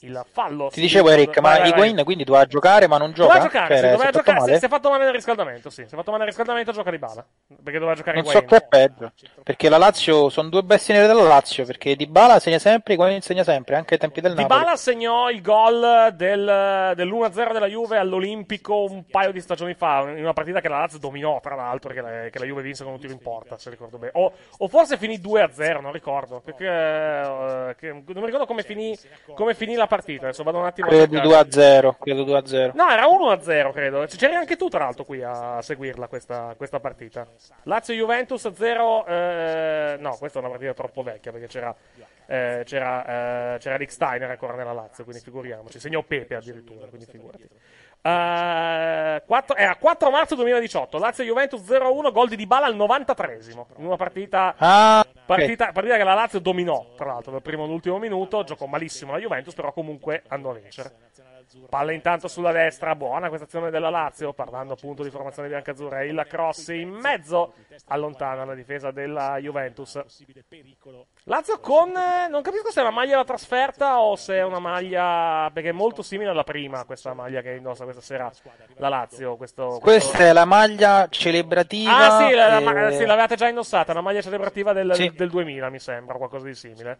Il fallo. Ti dicevo Eric, ma Higuain quindi doveva giocare ma non gioca? Doveva giocare, cioè, sì, doveva si, giocare si, si è fatto male nel riscaldamento, sì, si è fatto male nel riscaldamento, gioca Dybala, perché doveva giocare Higuain. Non so che è peggio, perché la Lazio, sono due bestie nere della Lazio, perché Dybala segna sempre, Higuain segna sempre, anche ai tempi del Napoli. Dybala segnò il gol del, dell'uno a zero della Juve all'Olimpico un paio di stagioni fa, in una partita che la Lazio dominò, tra l'altro, che la, che la Juve vinse con un tiro in porta, se ricordo bene, o, o forse finì due a zero, non ricordo, perché, eh, che, non mi ricordo come finì, come finì la partita, adesso vado un attimo. Credo due a zero, credo due a zero. No, era uno a zero, credo. C'eri anche tu, tra l'altro, qui a seguirla questa, questa partita. Lazio Juventus zero. Eh, no, questa è una partita troppo vecchia, perché c'era eh, c'era eh, c'era Rick Steiner ancora nella Lazio, quindi figuriamoci. Segnò Pepe addirittura, quindi figurati. Uh, quattro, era quattro marzo duemiladiciotto, Lazio Juventus zero a uno, gol di Dybala al novantatreesimo, in una partita, ah, partita, okay. partita che la Lazio dominò, tra l'altro, dal primo all'ultimo minuto. Giocò malissimo la Juventus, però comunque andò a vincere. Palla intanto sulla destra, buona questa azione della Lazio, parlando appunto di formazione biancazzurra, il cross in mezzo allontana la difesa della Juventus. Lazio con, non capisco se è una maglia da trasferta o se è una maglia, perché è molto simile alla prima questa maglia che indossa questa sera la Lazio. Questo, questo... Questa è la maglia celebrativa. Ah sì, la, e... la, sì, l'avevate già indossata, una maglia celebrativa del, sì. del duemila mi sembra, qualcosa di simile.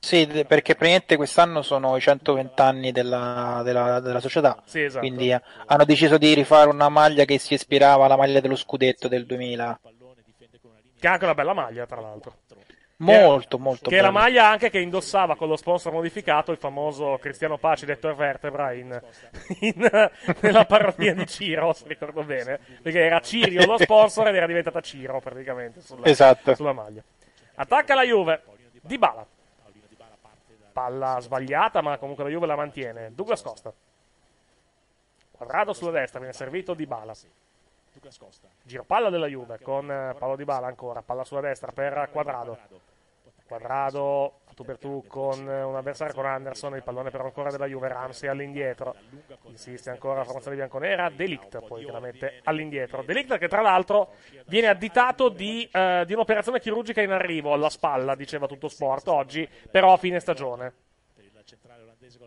Sì, perché praticamente quest'anno sono i centoventi anni della, della, della società, sì, esatto. Quindi hanno deciso di rifare una maglia che si ispirava alla maglia dello scudetto del duemila, che è anche una bella maglia, tra l'altro. Molto, molto. Che è la maglia anche che indossava con lo sponsor modificato il famoso Cristiano Paci, detto Vertebra, in, in, nella parodia di Ciro, se ricordo bene, perché era Cirio lo sponsor ed era diventata Ciro praticamente sulla, esatto. sulla maglia. Attacca la Juve, Dybala. Palla sbagliata, ma comunque la Juve la mantiene. Douglas Costa. Cuadrado sulla destra, viene servito Dybala. Giro palla della Juve con Paolo Dybala ancora, palla sulla destra per Cuadrado. Cuadrado tu per tu con un avversario, con Anderson, il pallone però ancora della Juve, Ramsey all'indietro, insiste ancora la formazione bianconera, De Ligt poi che la mette all'indietro, De Ligt che tra l'altro viene additato di, eh, di un'operazione chirurgica in arrivo alla spalla, diceva Tutto Sport oggi, però a fine stagione.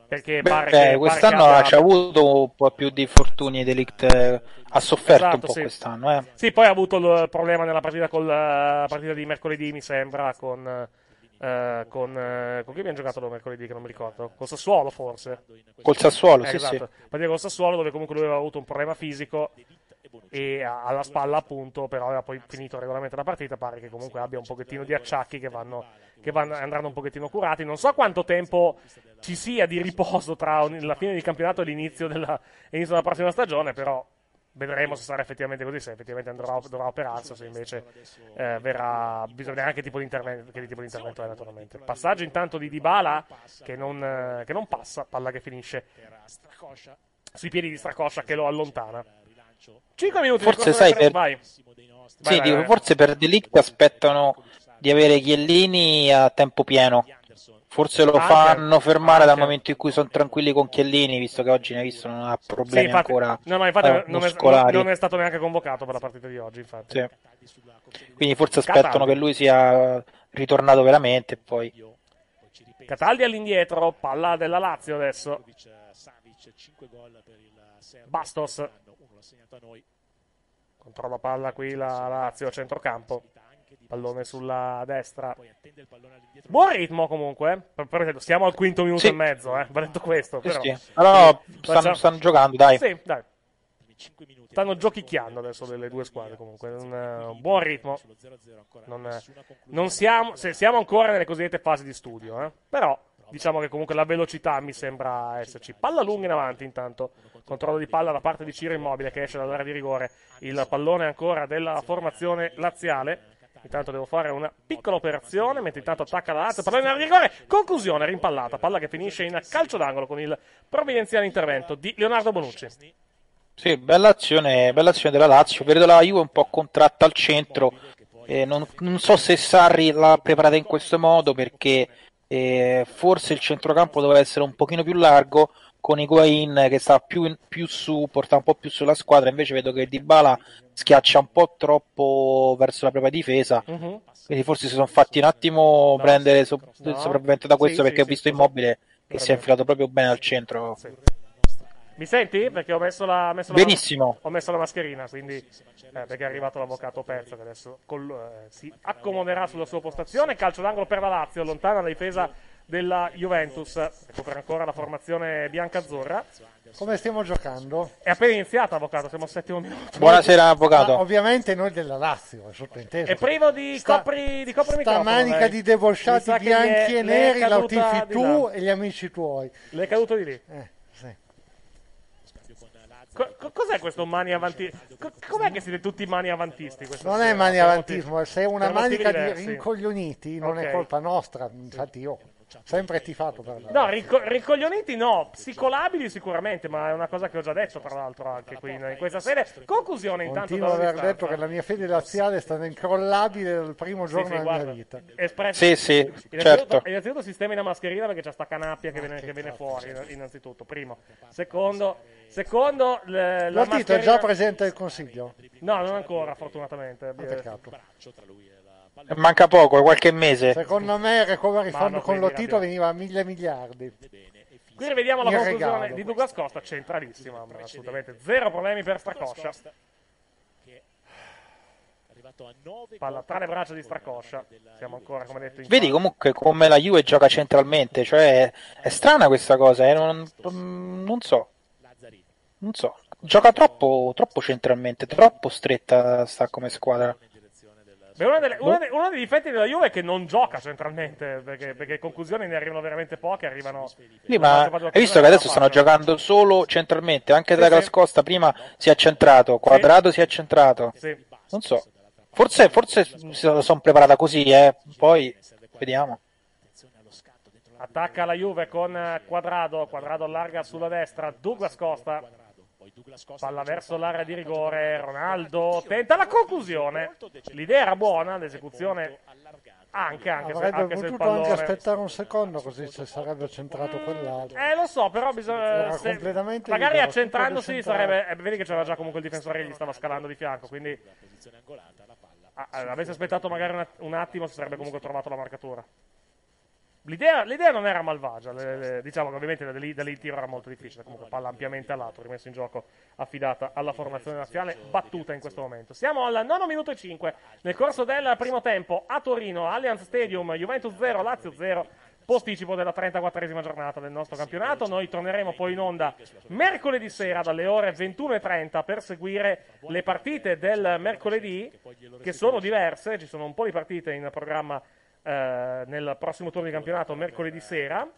Perché pare Beh, che, quest'anno pare che abbia... ha avuto un po' più di infortuni, De Ligt ha sofferto esatto, un po' sì. quest'anno eh. Sì, poi ha avuto il problema nella partita, col, partita di mercoledì mi sembra, con eh, con, eh, con chi abbiamo giocato noi mercoledì, che non mi ricordo, col Sassuolo forse, col Sassuolo eh, sì esatto. sì partita col Sassuolo, dove comunque lui aveva avuto un problema fisico e alla spalla appunto, però aveva poi finito regolarmente la partita. Pare che comunque abbia un pochettino di acciacchi che vanno, che vanno, andranno un pochettino curati. Non so quanto tempo ci sia di riposo tra la fine del campionato e l'inizio della, l'inizio della prossima stagione, però vedremo se sarà effettivamente così, se effettivamente andrà, dovrà operarsi, o se invece eh, verrà. Bisogna vedere anche che tipo di intervento, che tipo di intervento è, naturalmente. Passaggio intanto di Dybala che non, eh, che non passa, palla che finisce sui piedi di Strakosha che lo allontana. Cinque minuti, forse sai per... vai. Vai, sì, vai, dico, vai. Forse per De Ligt aspettano di avere Chiellini a tempo pieno, forse lo fanno fermare dal momento in cui sono tranquilli con Chiellini, visto che oggi ne ha visto non ha problemi, sì, infatti, ancora no, no, infatti, eh, non, è, non è stato neanche convocato per la partita di oggi, infatti. Sì. Quindi forse aspettano Cataldi, che lui sia ritornato veramente. Poi Cataldi all'indietro, palla della Lazio adesso, Bastos controlla palla qui la Lazio a centrocampo, pallone sulla destra, buon ritmo comunque, per siamo al quinto minuto sì. e mezzo eh. va detto questo, però sì, sì. allora stanno, stanno giocando, dai, sì, dai. Stanno giochicchiando adesso delle due squadre, comunque un buon ritmo, non, non siamo, se siamo ancora nelle cosiddette fasi di studio eh. però diciamo che comunque la velocità mi sembra esserci. Palla lunga in avanti intanto, controllo di palla da parte di Ciro Immobile che esce dall'area di rigore, il pallone ancora della formazione laziale. Intanto devo fare una piccola operazione mentre intanto attacca la Lazio, pallone in area di rigore, conclusione rimpallata, palla che finisce in calcio d'angolo con il provvidenziale intervento di Leonardo Bonucci. Sì, bella azione, bella azione della Lazio, vedo la Juve un po' contratta al centro, eh, non, non so se Sarri l'ha preparata in questo modo perché eh, forse il centrocampo doveva essere un pochino più largo, con Higuain che sta più, in, più su, porta un po' più sulla squadra, invece vedo che Dybala schiaccia un po' troppo verso la propria difesa, mm-hmm. quindi forse si sono fatti un attimo no, prendere so- no. sopravvento da questo, sì, perché sì, ho visto sì, Immobile che si è infilato proprio bene al centro. Sì. Mi senti? Perché ho messo la, messo la, Benissimo. Ho messo la mascherina, quindi eh, perché è arrivato l'avvocato Pezzo che adesso col, eh, si accomoderà sulla sua postazione. Calcio d'angolo per la Lazio, lontana la difesa della Juventus, recupera ancora la formazione biancazzurra. Come stiamo giocando? È appena iniziata, avvocato, siamo al settimo minuto. Buonasera, avvocato. Ma ovviamente noi della Lazio, è sottointeso. È privo di sta, copri di copri microfono. Sta manica di debosciati bianchi è, e neri, la tifi tu e gli amici tuoi. L'è caduto di lì. Eh, sì. Co- cos'è questo mani avanti? Co- com'è che siete tutti mani avantisti? Non sera? È mani avantismo, se è una per manica di rincoglioniti, non okay. è colpa nostra, infatti io... sempre tifato per la... no rico- ricoglioniti no psicolabili sicuramente, ma è una cosa che ho già detto tra l'altro anche qui in questa serie. Conclusione intanto, continuo ad aver distanza. detto che la mia fede laziale è stata incrollabile dal primo giorno sì, sì, della guarda, mia vita espresso. sì sì innanzitutto, certo innanzitutto sistemi da mascherina perché c'è sta canappia che viene, che che viene fuori innanzitutto, primo secondo secondo le, la mascherina... Tito è già presente al consiglio? No, non ancora fortunatamente, peccato. Manca poco, qualche mese. Secondo me il recovery fund con Lotito veniva a mille miliardi. Qui rivediamo la conclusione regalo. di Douglas Costa, centralissima, assolutamente. Zero problemi per Strakosha. Palla tra le braccia di Strakosha. Siamo ancora, come detto, in vedi comunque come la Juve gioca centralmente, cioè è strana questa cosa, eh? non, non so. Non so, gioca troppo, troppo centralmente, troppo stretta sta come squadra. Uno delle, uno, dei, uno dei difetti della Juve è che non gioca centralmente, perché, perché conclusioni ne arrivano veramente poche, arrivano sì, ma hai visto che adesso stanno giocando solo centralmente, anche sì, Douglas Costa sì. prima si è accentrato, Cuadrado sì. si è accentrato sì. non so, forse, forse si sono preparata così eh. poi vediamo. Attacca la Juve con Cuadrado, Cuadrado allarga sulla destra, Douglas Costa, palla verso l'area di rigore, Ronaldo tenta la conclusione, l'idea era buona, l'esecuzione anche, anche se, anche se il pallone avrebbe potuto aspettare un secondo così se sarebbe centrato quell'altro. Eh lo so, però bisogna se, magari libero, accentrandosi sarebbe, vedi che c'era già comunque il difensore che gli stava scalando di fianco, quindi ah, avesse aspettato magari un attimo si sarebbe comunque trovato la marcatura. L'idea, l'idea non era malvagia, le, le, diciamo che ovviamente da lì, da lì il tiro era molto difficile, comunque palla ampiamente all'alto, rimessa in gioco, affidata alla formazione nazionale, battuta in questo momento. Siamo al nono minuto e cinque, nel corso del primo tempo a Torino, Allianz Stadium, Juventus zero, Lazio zero, posticipo della trentaquattresima giornata del nostro campionato. Noi torneremo poi in onda mercoledì sera dalle ore ventuno e trenta per seguire le partite del mercoledì, che sono diverse, ci sono un po' di partite in programma Eh, nel prossimo turno di campionato mercoledì sera.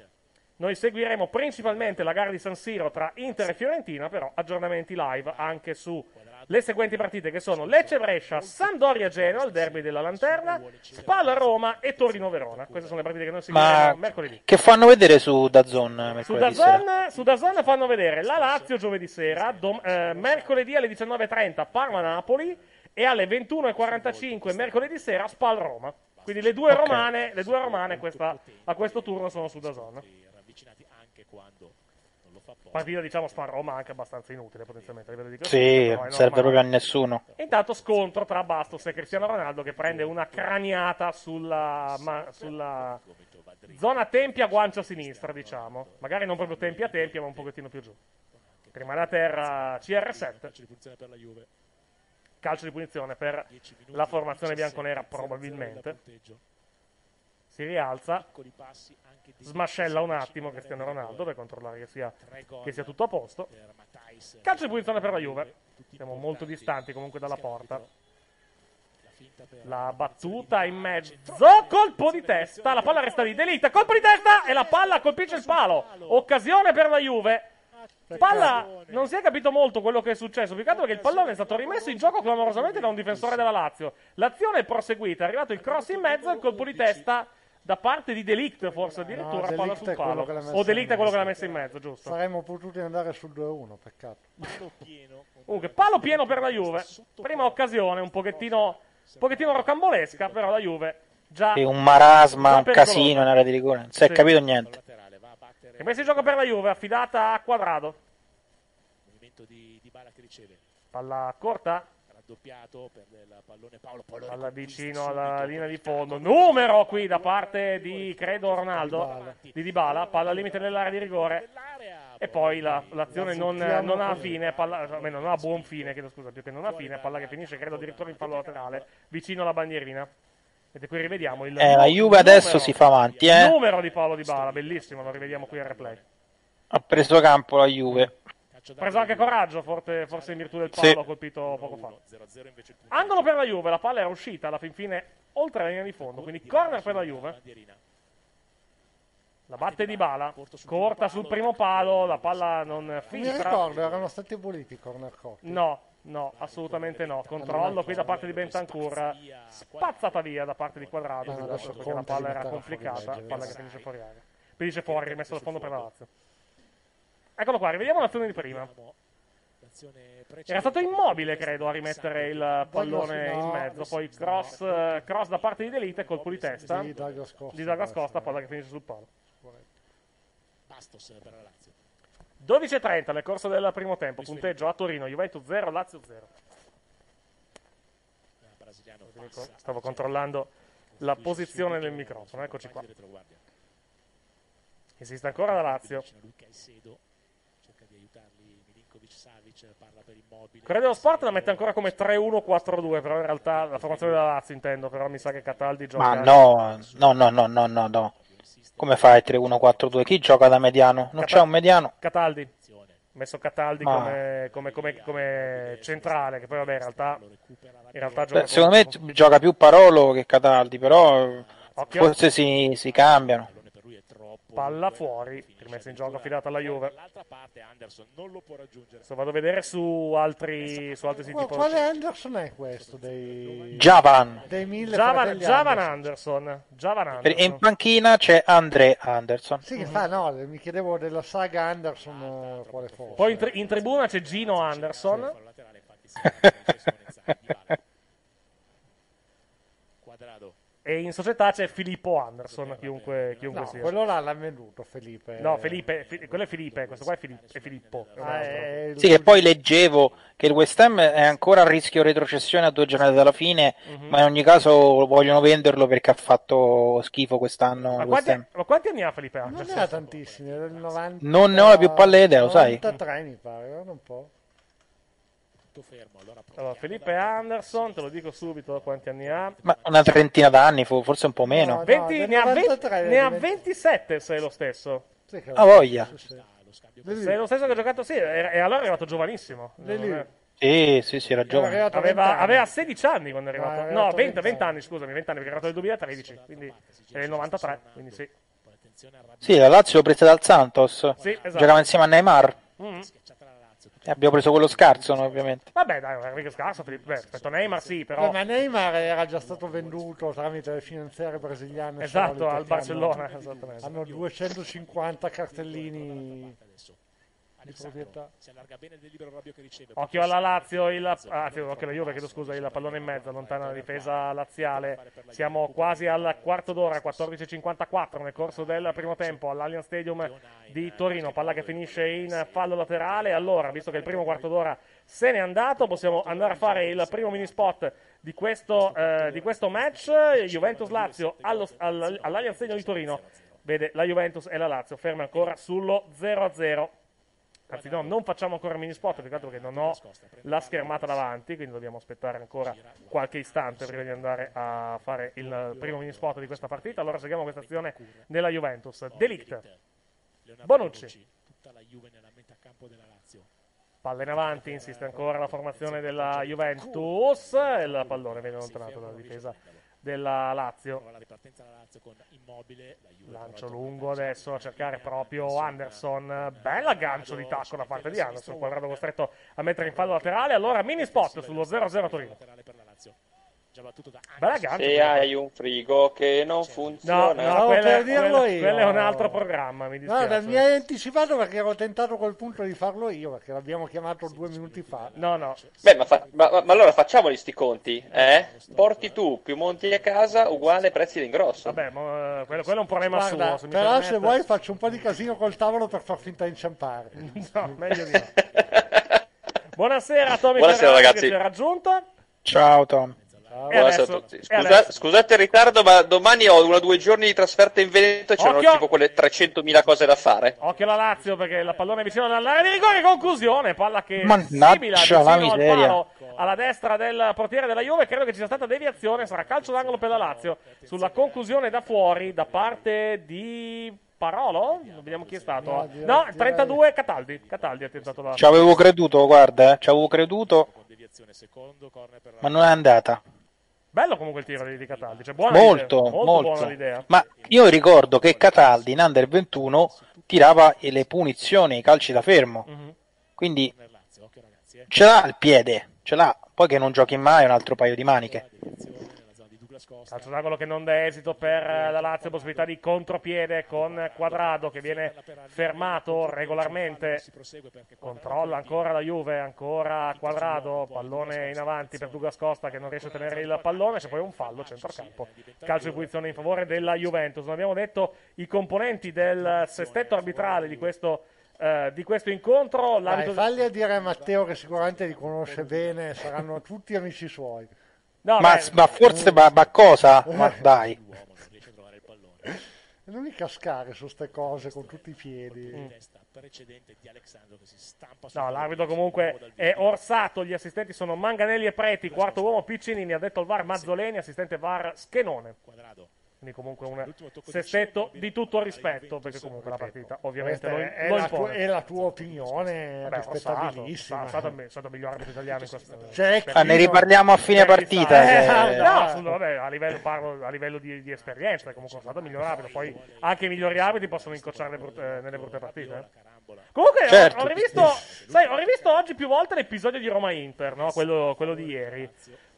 Noi seguiremo principalmente la gara di San Siro tra Inter e Fiorentina, però aggiornamenti live anche su le seguenti partite, che sono Lecce-Brescia, Sampdoria-Genoa, il derby della Lanterna, Spal-Roma e Torino-Verona. Queste sono le partite che noi seguiremo Ma mercoledì. Che fanno vedere su DAZN? Su DAZN, su DAZN fanno vedere la Lazio giovedì sera, dom- eh, mercoledì alle diciannove e trenta Parma-Napoli e alle ventuno e quarantacinque mercoledì sera Spal-Roma. Quindi le due okay. romane, le due romane questa, a questo turno sono su DAZN. Partita, diciamo, Spal-Roma anche abbastanza inutile potenzialmente a livello di classifica. Sì, serve proprio a nessuno. E intanto scontro tra Bastos e Cristiano Ronaldo, che prende una craniata sulla, ma, sulla zona tempia guancia sinistra, diciamo. Magari non proprio tempia tempia, ma un pochettino più giù. Rimane a terra C R sette. Calcio di punizione per la formazione bianconera, probabilmente. Si rialza, smascella un attimo Cristiano Ronaldo per controllare che sia, che sia tutto a posto. Calcio di punizione per la Juve. Siamo molto distanti comunque dalla porta. La battuta in mezzo, colpo di testa, la palla resta lì, De Ligt, colpo di testa e la palla colpisce il palo. Occasione per la Juve. Palla, non si è capito molto quello che è successo, più che altro perché il pallone è stato rimesso in gioco clamorosamente da un difensore della Lazio. L'azione è proseguita, è arrivato il cross in mezzo e il colpo di testa da parte di De Ligt, forse addirittura, no, palla sul palo. O De Ligt è quello che l'ha messa in mezzo, giusto? Saremmo potuti andare sul due a uno, peccato. Comunque, palo pieno per la Juve, prima occasione un pochettino, un pochettino rocambolesca, però la Juve già... È un marasma, un casino in area di rigore, non si è sì. capito niente. E messo in gioco per la Juve, affidata a Cuadrado. Movimento di Dybala che riceve. Palla corta. Raddoppiato per il pallone Paolo. Paolo palla vicino alla linea di fondo. Numero qui da parte di, credo, Ronaldo, di Dybala. Palla al limite dell'area di rigore. E poi la, l'azione non, non ha fine, palla, almeno non ha buon fine, chiedo scusa, più che non ha fine. Palla che finisce, credo, addirittura in fallo laterale, vicino alla bandierina. E qui rivediamo il eh, la Juve adesso numero, si fa avanti, eh? Il numero di Paolo Dybala, bellissimo, lo rivediamo qui al replay. Ha preso campo la Juve. Ha preso anche coraggio, forte, forse in virtù del palo sì. colpito poco fa. Angolo per la Juve, la palla era uscita alla fin fine oltre la linea di fondo, quindi corner per la Juve. La batte Dybala, corta sul primo palo, la palla non filtra. Mi ricordo, erano stati aboliti i corner corti. No. No, assolutamente no. Controllo qui da parte di Bentancur, spazzata via da parte di Cuadrado, perché la palla era complicata, palla che finisce fuori area. Finisce fuori, rimesso al fondo per la Lazio. Eccolo qua, rivediamo l'azione di prima. Era stato Immobile, credo, a rimettere il pallone in mezzo, poi cross, cross da parte di De Ligt e colpo di testa di Douglas Costa, palla che finisce sul palo. Bastos per la Lazio. dodici e trenta nel corso del primo tempo, punteggio a Torino, Juventus zero, Lazio zero. Stavo controllando la posizione del microfono, eccoci qua. Esiste ancora la Lazio. Credo lo Sport la mette ancora come tre uno quattro due, però in realtà la formazione della Lazio intendo, però mi sa che Cataldi gioca... Ma no, no, no, no, no, no, no. Come fai tre uno quattro due? Chi gioca da mediano? Non Cata- c'è un mediano? Cataldi. Messo Cataldi Ma... come, come, come, come centrale, che poi vabbè in realtà, in realtà gioca... Beh, secondo me con... gioca più Parolo che Cataldi, però Occhio. forse si, si cambiano. Palla fuori, rimessa in gioco affidata alla Juve. Adesso vado a vedere su altri su altri siti. Ma quale Anderson è questo? Dei... Javan. Dei mille Javan, Javan Anderson. Javan Anderson. In panchina c'è Andre Anderson. Sì, che fa, no, mi chiedevo della saga Anderson quale fosse. Poi in, tri- in tribuna c'è Gino Anderson. Quadrado. E in società c'è Filippo Anderson, chiunque, chiunque no, sia. Quello là l'ha venduto Felipe. No, Felipe, fi, quello è Felipe, questo qua è, Fili- è Filippo. Ah, è il... Sì, che poi leggevo che il West Ham è ancora a rischio retrocessione a due giornate dalla fine, mm-hmm. ma in ogni caso vogliono venderlo perché ha fatto schifo quest'anno. Ma, quanti, ma quanti anni ha Felipe? Non ne ha tantissimi, era il novanta, non ne ho la più palla idea, lo sai. novantatré mi pare, non un po'. Fermo, allora, allora, Felipe Anderson, te lo dico subito quanti anni ha. Ma una trentina d'anni, forse un po' meno. No, venti, no, ne, ha venti, ne ha ventisette se è lo stesso. Sì, che ah, voglia. Se è lo stesso che ha giocato, sì, e allora è arrivato giovanissimo. No, sì, sì, sì, era giovane. Era aveva, aveva sedici anni quando è arrivato. No, venti, venti anni, scusami, venti anni, perché è arrivato nel duemilatredici, quindi è il novantatré, quindi sì. Sì, la Lazio lo prese dal Santos. Sì, esatto. Giocava insieme a Neymar. Mm-hmm. E abbiamo preso quello scarso, no, ovviamente. Vabbè, dai, era mica scarso, Filippo. Beh, aspetta, Neymar sì, però. Beh, ma Neymar era già stato venduto tramite le finanziarie brasiliane. Esatto, al Barcellona. Hanno, esattamente. Hanno duecentocinquanta cartellini di proprietà. Occhio alla Lazio, il... ah, occhio alla Juve, chiedo scusa, il pallone in mezzo, lontana la difesa laziale. Siamo quasi al quarto d'ora, quattordici e cinquantaquattro nel corso del primo tempo all'Allianz Stadium di Torino, palla che finisce in fallo laterale. Allora, visto che il primo quarto d'ora se n'è andato, possiamo andare a fare il primo mini spot di questo, eh, di questo match. Juventus-Lazio allo, all, all'Allianz Stadium di Torino, vede la Juventus e la Lazio ferme ancora sullo zero a zero. Anzi no, non facciamo ancora mini spot perché altro che non ho la schermata davanti, quindi dobbiamo aspettare ancora qualche istante prima di andare a fare il primo mini spot di questa partita. Allora seguiamo questa azione della Juventus. De Ligt, Bonucci, palla in avanti, insiste ancora la formazione della Juventus e il pallone viene allontanato dalla difesa della Lazio. Lancio lungo adesso a cercare proprio Anderson. Bella gancio di tacco da parte di Anderson, Cuadrado costretto a mettere in fallo laterale. Allora mini spot sullo zero a zero Torino. Bella gancio. Se hai un frigo che non funziona. No, no, quello per dirlo io. Quello è un altro programma, mi dispiace. No, mi hai anticipato perché ero tentato a quel punto di farlo io, perché l'abbiamo chiamato due minuti fa. No, no. Beh, ma, fa- ma, ma allora facciamoli sti conti, eh? Porti tu più monti a casa uguale prezzi d'ingrosso. Vabbè, ma quello, quello è un problema. Guarda, suo. Però se vuoi faccio un po' di casino col tavolo per far finta di inciampare. No, meglio di no. Buonasera Tommy. Buonasera Ferrari, ragazzi. Che ci hai raggiunto. Ciao Tom. Adesso, Scusa, scusate il ritardo, ma domani ho una o due giorni di trasferta in Veneto e c'erano tipo quelle trecentomila cose da fare. Occhio la Lazio perché la pallone è vicino all'area di rigore. Conclusione, palla che simila vicino al palo alla destra del portiere della Juve. Credo che ci sia stata deviazione, sarà calcio d'angolo per la Lazio sulla conclusione da fuori da parte di Parolo? Vediamo chi è stato. No, trentadue Cataldi. Cataldi ha tentato la... Ci avevo creduto, guarda, eh. ci avevo creduto, ma non è andata. Bello comunque il tiro di Cataldi, cioè, buona molto, idea. molto, molto buona l'idea. Ma io ricordo che Cataldi in Under ventuno tirava le punizioni, i calci da fermo, mm-hmm. quindi ce l'ha il piede, ce l'ha, poi che non giochi mai un altro paio di maniche. Calcio d'angolo che non dà esito per la Lazio, possibilità di contropiede con Cuadrado che viene fermato regolarmente, controlla ancora la Juve, ancora Cuadrado, pallone in avanti per Douglas Costa che non riesce a tenere il pallone, c'è poi un fallo centrocampo, calcio di punizione in favore della Juventus. Non abbiamo detto i componenti del sestetto arbitrale di questo Uh, di questo incontro. Dai, falli a dire a Matteo che sicuramente li conosce bene, saranno tutti amici suoi. No, ma, ma forse ma, ma cosa? Ma dai, non mi cascare su ste cose con tutti i piedi. Mm. No, l'arbitro comunque è orsato, gli assistenti sono Manganelli e Preti, quarto uomo Piccinini, ha detto il VAR Mazzoleni, assistente VAR Schenone. Quindi comunque un sestetto di tutto rispetto, perché comunque la partita ovviamente lo, è, lo la tu, è la tua opinione. Vabbè, rispettabilissima. È stato il miglior arbitro italiano in questa partita. Ne riparliamo a fine partita. Eh, eh, no, no, vabbè, a livello, parlo a livello di, di esperienza, comunque è stato il miglior arbitro. Poi anche i migliori arbitri possono incocciare eh, nelle brutte partite. Comunque certo. ho, ho, rivisto, sai, ho rivisto oggi più volte l'episodio di Roma-Inter, no? quello, quello di ieri.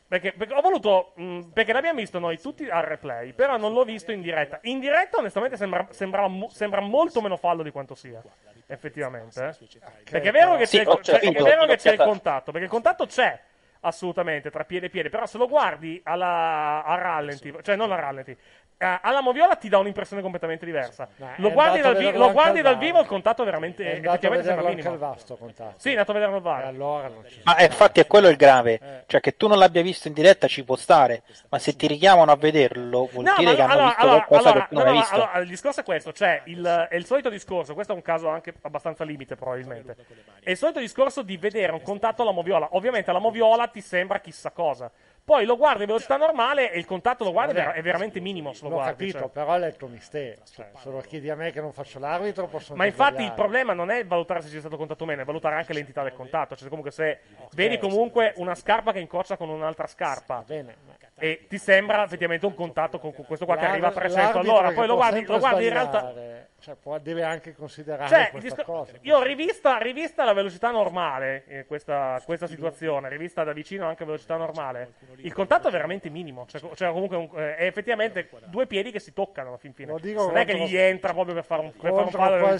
Perché, perché ho voluto mh, perché l'abbiamo visto noi tutti al replay, però non l'ho visto in diretta. In diretta onestamente sembra, sembra, sembra molto meno fallo di quanto sia effettivamente, eh? Perché è vero che c'è, sì, c'è, c'è, c'è, c'è, c'è, c'è il contatto, perché il contatto c'è assolutamente, tra piede e piede, però se lo guardi alla, a rallenti, sì, cioè non a rallenti, alla Moviola ti dà un'impressione completamente diversa. Sì. Lo guardi, dal, vi- lo guardi dal vivo, il contatto è veramente è effettivamente sembra minimo. Vasto contatto. Sì, è andato a vederlo al V A R. E allora non ci... Ma infatti è quello il grave, eh. cioè che tu non l'abbia visto in diretta ci può stare, ma se ti richiamano a vederlo vuol no, dire ma, che hanno allora, visto allora, qualcosa allora, che non no, hai visto. Allora, il discorso è questo, cioè il, è il solito discorso, questo è un caso anche abbastanza limite probabilmente, è il solito discorso di vedere un contatto alla Moviola. Ovviamente alla Moviola ti sembra chissà cosa. Poi lo guardi in velocità normale e il contatto lo guardi è veramente minimo. Lo guardi, capito, cioè. Però è il tuo mistero. Cioè, se lo chiedi a me che non faccio l'arbitro, posso. Ma infatti sbagliare. Il problema non è valutare se c'è stato contatto o meno, è valutare anche l'entità del contatto. Cioè, comunque, se vedi comunque una scarpa che incrocia con un'altra scarpa, bene, e ti sembra effettivamente un contatto con questo qua che arriva a trecento all'ora, poi lo guardi, lo guardi in realtà. Cioè, può, deve anche considerare cioè, questa discor- cosa. Io rivista, rivista la velocità normale, eh, questa, questa situazione, rivista da vicino anche velocità normale, il contatto è veramente minimo. Cioè, cioè comunque un, eh, è effettivamente due piedi che si toccano alla fin fine. Dico, non è che gli entra proprio per fare un, per fare un palo, è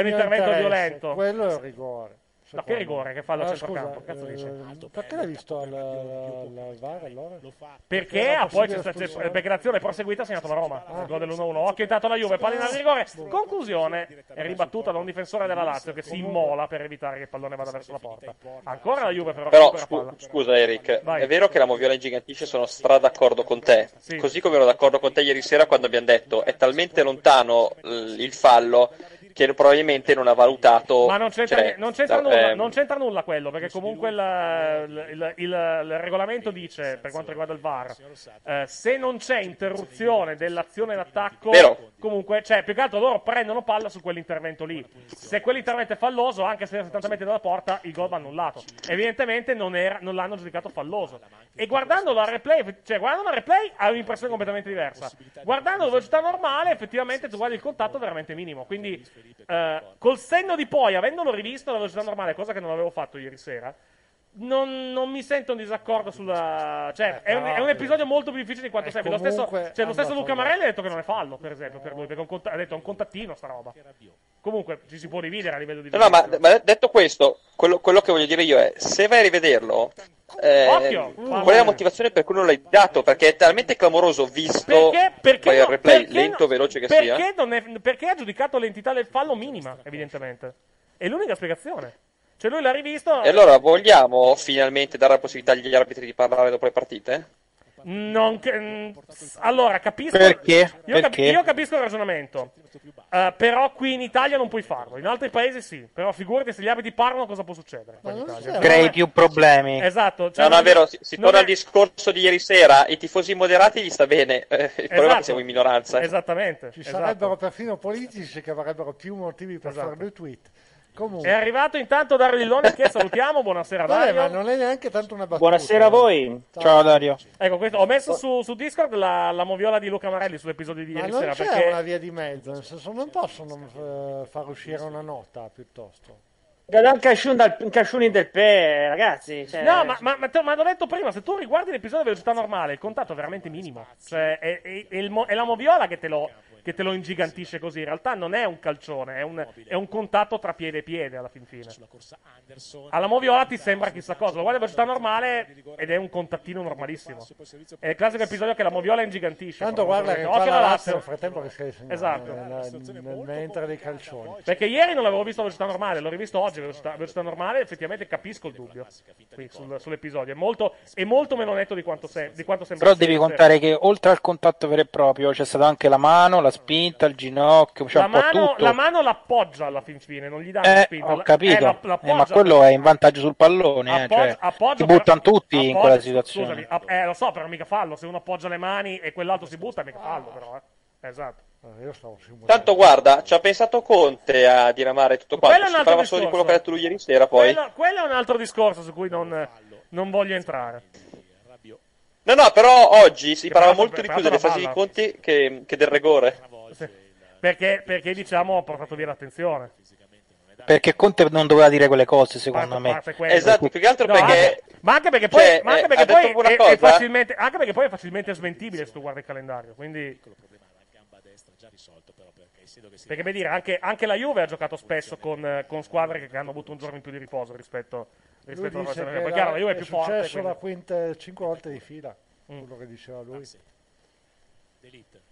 un intervento violento. Quello è il rigore. No, che rigore che fa la allora, centrocampo? Cazzo dice? Eh, perché l'hai visto al V A R allora? Perché ah, poi c'è stata perché l'azione è proseguita, ha segnato la Roma. Ah. Il gol dell'uno a uno. Occhio intanto la Juve, pallina al rigore. Conclusione è ribattuta da un difensore della Lazio che si immola per evitare che il pallone vada verso la porta. Ancora la Juve però. Però scu- scusa Eric, vai. È vero che la Moviola ingigantisce, sono stra d'accordo con te. Sì. Così come ero d'accordo con te ieri sera quando abbiamo detto è talmente lontano il fallo che probabilmente non ha valutato. Ma non c'entra, cioè, non c'entra, nulla, ehm... non c'entra nulla quello, perché comunque la, il, il, il regolamento dice, per quanto riguarda il V A R, eh, se non c'è interruzione dell'azione in attacco, vero. Comunque, cioè, più che altro loro prendono palla su quell'intervento lì. Se quell'intervento è falloso, anche se è settanta metri dalla porta, il gol va annullato. Evidentemente non, era, non l'hanno giudicato falloso. E guardando la replay, cioè guardando la replay, ha un'impressione completamente diversa. Guardando la velocità normale, effettivamente tu guardi il contatto veramente minimo, quindi Uh, col senno di poi, avendolo rivisto alla velocità normale, cosa che non avevo fatto ieri sera, non, non mi sento un disaccordo sulla... Cioè, è un, è un episodio molto più difficile di quanto sembra. Lo stesso, cioè, lo stesso Luca Marelli ha detto che non è fallo, per esempio, per lui, perché cont- ha detto è un contattino sta roba. Comunque, ci si può rivedere a livello di... No, ma, ma detto questo, quello, quello che voglio dire io è, se vai a rivederlo... Eh, Occhio, qual è la motivazione per cui non l'hai dato? Perché è talmente clamoroso visto perché, perché il replay perché lento, non, veloce che perché sia non è, perché ha giudicato l'entità del fallo minima, evidentemente è l'unica spiegazione, cioè lui l'ha rivisto. E allora vogliamo finalmente dare la possibilità agli arbitri di parlare dopo le partite? Non che, allora capisco perché? Io, perché? Cap- io capisco il ragionamento, uh, però qui in Italia non puoi farlo, in altri paesi sì, però figurati se gli arbitri parlano cosa può succedere in Italia. Crei più problemi, esatto, cioè, no, no, è vero, si, si torna è... al discorso di ieri sera, i tifosi moderati gli sta bene, eh, il esatto. problema è che siamo in minoranza, esattamente, ci esatto. sarebbero perfino politici che avrebbero più motivi per esatto. fare due tweet. Comunque. È arrivato intanto Dario Lillone che salutiamo, buonasera Dario. Vabbè, ma non è neanche tanto una battuta. Buonasera a voi. Ciao, Ciao Dario. Ecco, questo, ho messo su, su Discord la, la moviola di Luca Marelli sull'episodio di ieri sera. Ma non c'è perché... una via di mezzo, nel senso non possono eh, far uscire una nota piuttosto. Gadal Casciun dal Casciuni del P, ragazzi. Cioè... No, ma, ma, ma te l'ho detto prima, se tu riguardi l'episodio di velocità normale, il contatto è veramente minimo. Cioè, è, è, è, il, è la moviola che te lo... che te lo ingigantisce così, in realtà non è un calcione, è un, è un contatto tra piede e piede alla fin fine. Alla Moviola ti sembra chissà cosa, lo guardi a velocità normale ed è un contattino normalissimo, è il classico episodio che la Moviola ingigantisce. Tanto guarda che fa la Lazio nel frattempo rischia di segnare, esatto, nel, nel, mentre dei calcioni, perché ieri non l'avevo visto a velocità normale, l'ho rivisto oggi velocità, velocità normale, effettivamente capisco il dubbio qui sul, sull'episodio, è molto, è molto meno netto di quanto, se, di quanto sembra. Però devi contare che oltre al contatto vero e proprio c'è stata anche la mano, la spinta, il ginocchio, cioè la un mano, po' tutto. La mano l'appoggia alla fin fine, non gli dà eh, la spinta. Ho capito, eh, la, eh, ma quello è in vantaggio sul pallone, appoggia, eh, cioè, si buttano per... tutti appoggia, in quella situazione. Scusami, app- eh, lo so, però mica fallo, se uno appoggia le mani e quell'altro si butta, mica fallo però, eh. Esatto. Io stavo tanto guarda, ci ha pensato Conte a diramare tutto quanto, si parlava solo di quello che ha detto lui ieri sera poi. Quello, quello è un altro discorso su cui non, non voglio entrare. No, no, però oggi si che parlava molto per, di più delle fasi di Conte che, che del rigore. Sì. Perché, perché, diciamo, ha portato via l'attenzione. Perché Conte non doveva dire quelle cose, secondo parte, me. Esatto, più che altro no, perché... Anche, ma anche perché poi, cioè, ma anche perché poi è, è facilmente... Anche perché poi è facilmente smentibile se tu guardi il calendario, quindi... già risolto però per Caicedo che si perché beh dire anche, anche la Juve ha giocato spesso con, con squadre che hanno avuto un giorno in più di riposo rispetto, rispetto alla rotazione, perché chiaro la Juve è più forte, è successo la quinta cinque volte di fila mm. quello che diceva lui. Ah, sì.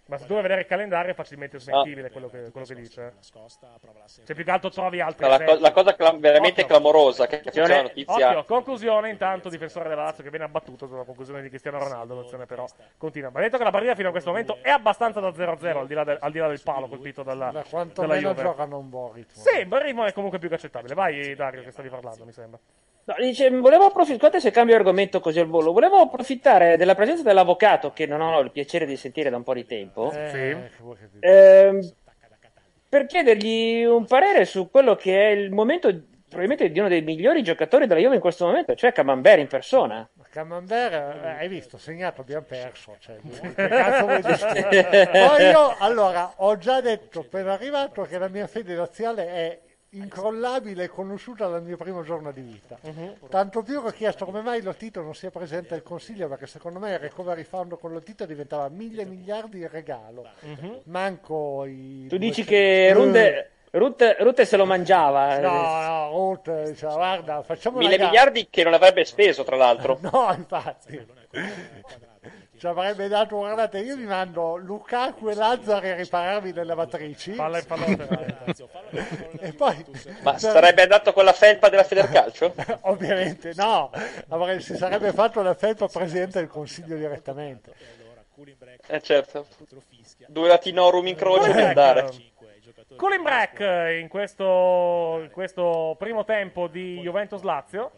Ma se tu vai a vedere il calendario è facilmente sentibile ah. quello che, quello che dice. Cioè più che altro trovi altri no, la, co- la cosa clam- veramente Occhio. clamorosa che c'è la notizia. Occhio, conclusione intanto difensore della Lazio che viene abbattuto sulla conclusione di Cristiano Ronaldo. L'azione però continua. Ma detto che la partita fino a questo momento è abbastanza da zero a zero al di là del, al di là del palo colpito dalla, Ma quanto dalla Juve. Giocano un buon ritmo. Sì, il ritmo è comunque più che accettabile. Vai Dario che stavi parlando mi sembra. No, dice, volevo approfittare, se cambio argomento così al volo, volevo approfittare della presenza dell'avvocato che non ho il piacere di sentire da un po' di tempo eh, ehm, per chiedergli un parere su quello che è il momento probabilmente di uno dei migliori giocatori della Juve in questo momento, cioè Camembert in persona. Camembert, hai visto, segnato, abbiamo perso. Cioè, che cazzo vuoi dire? Poi io, allora, ho già detto appena arrivato che la mia fede laziale è incrollabile e conosciuta dal mio primo giorno di vita. Uh-huh. Tanto più che ho chiesto come mai Lotito non sia presente al consiglio, perché secondo me il recovery fund con Lotito diventava mille miliardi di regalo. Uh-huh. Manco i tu dici che Runde Ruth, Ruth se lo mangiava. No, no, Ruth diceva guarda, facciamo mille miliardi che non avrebbe speso tra l'altro. No, infatti. Ci avrebbe dato, guardate, io vi mando Lukaku e Lazzari a ripararvi le lavatrici. Palla e pallone. E poi, ma sarebbe andato con la felpa della Federcalcio? Ovviamente no, avrei, si sarebbe fatto la felpa presidente del consiglio direttamente. Eh certo. Due latinorum in croce per andare. Cooling break in questo, in questo primo tempo di Juventus-Lazio.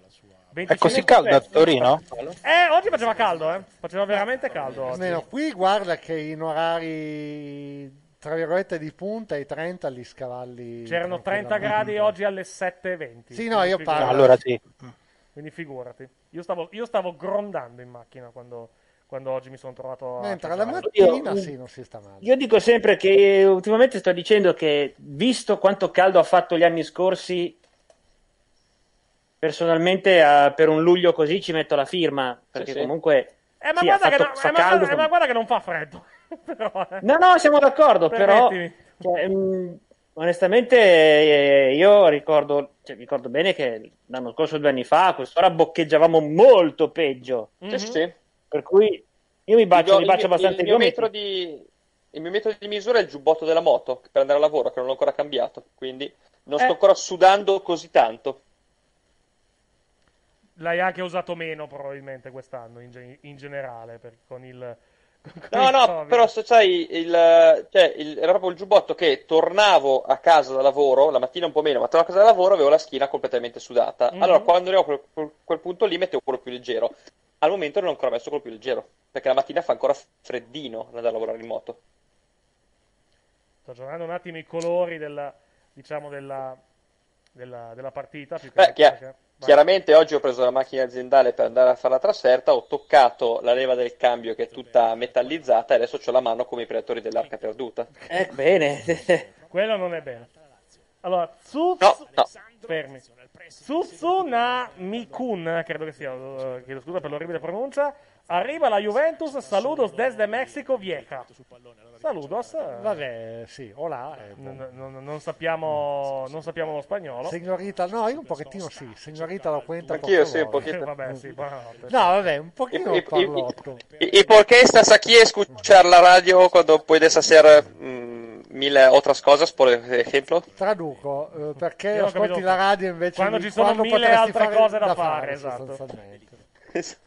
È così caldo a Torino? Eh, oggi faceva caldo, eh? Faceva veramente caldo oggi. Almeno qui guarda che in orari tra virgolette di punta i trenta li scavalli. C'erano trenta gradi oggi alle sette e venti. Sì, no, io parlo. Allora sì. Quindi figurati. Io stavo, io stavo grondando in macchina quando... quando oggi mi sono trovato a... Mentre la mattina io, sì, non si sta male. Io dico sempre che ultimamente sto dicendo che visto quanto caldo ha fatto gli anni scorsi, personalmente uh, per un luglio così ci metto la firma, perché sì, comunque sì. Eh, ma, sì, guarda fatto, che non, fa eh, caldo, ma, ma guarda che non fa freddo. Però, eh. No, no, siamo d'accordo, Permettimi. però cioè, mh, onestamente eh, io ricordo, cioè, ricordo bene che l'anno scorso, due anni fa, a quest'ora boccheggiavamo molto peggio. Mm-hmm. Sì, sì. Per cui io mi bacio, mi bacio abbastanza. Il mio, metro di, il mio metro di misura è il giubbotto della moto per andare a lavoro, che non l'ho ancora cambiato, quindi non eh. sto ancora sudando così tanto. L'hai anche usato meno probabilmente quest'anno in, in generale, per, con il... No, no, però se sai, il, cioè, il, era proprio il giubbotto che tornavo a casa da lavoro, la mattina un po' meno, ma tornavo a casa da lavoro avevo la schiena completamente sudata. Mm-hmm. Allora, quando arrivavo a quel, quel punto lì mettevo quello più leggero. Al momento non ho ancora messo quello più leggero, perché la mattina fa ancora freddino andare a lavorare in moto. Sto aggiornando un attimo i colori della, diciamo, della, della, della partita. Più che Beh, chiar- chiaramente oggi ho preso la macchina aziendale per andare a fare la trasferta, ho toccato la leva del cambio che è tutta metallizzata e adesso ho la mano come i predatori dell'arca perduta. Eh, bene. Quello non è bene. Allora, su, no, su, no. Fermi. Tsunamikun, credo che sia, uh, chiedo scusa per l'orribile pronuncia. Arriva la Juventus, saludos desde Mexico vieja. Saludos. Vabbè, sì, hola. Non, non, non sappiamo, non sappiamo lo spagnolo. Signorita, no, io un pochettino sì, signorita lo cuenta poco. Anch'io sì, un pochettino. Vabbè, sì, buonanotte. No, vabbè, un pochino e, parlotto. E perché stas aquí escuchar la radio quando puedes hacer... Mm, mille altre cose, per esempio? Traduco, perché ascolti capito. la radio invece quando di ci sono quando mille altre cose da, da fare, fare esatto.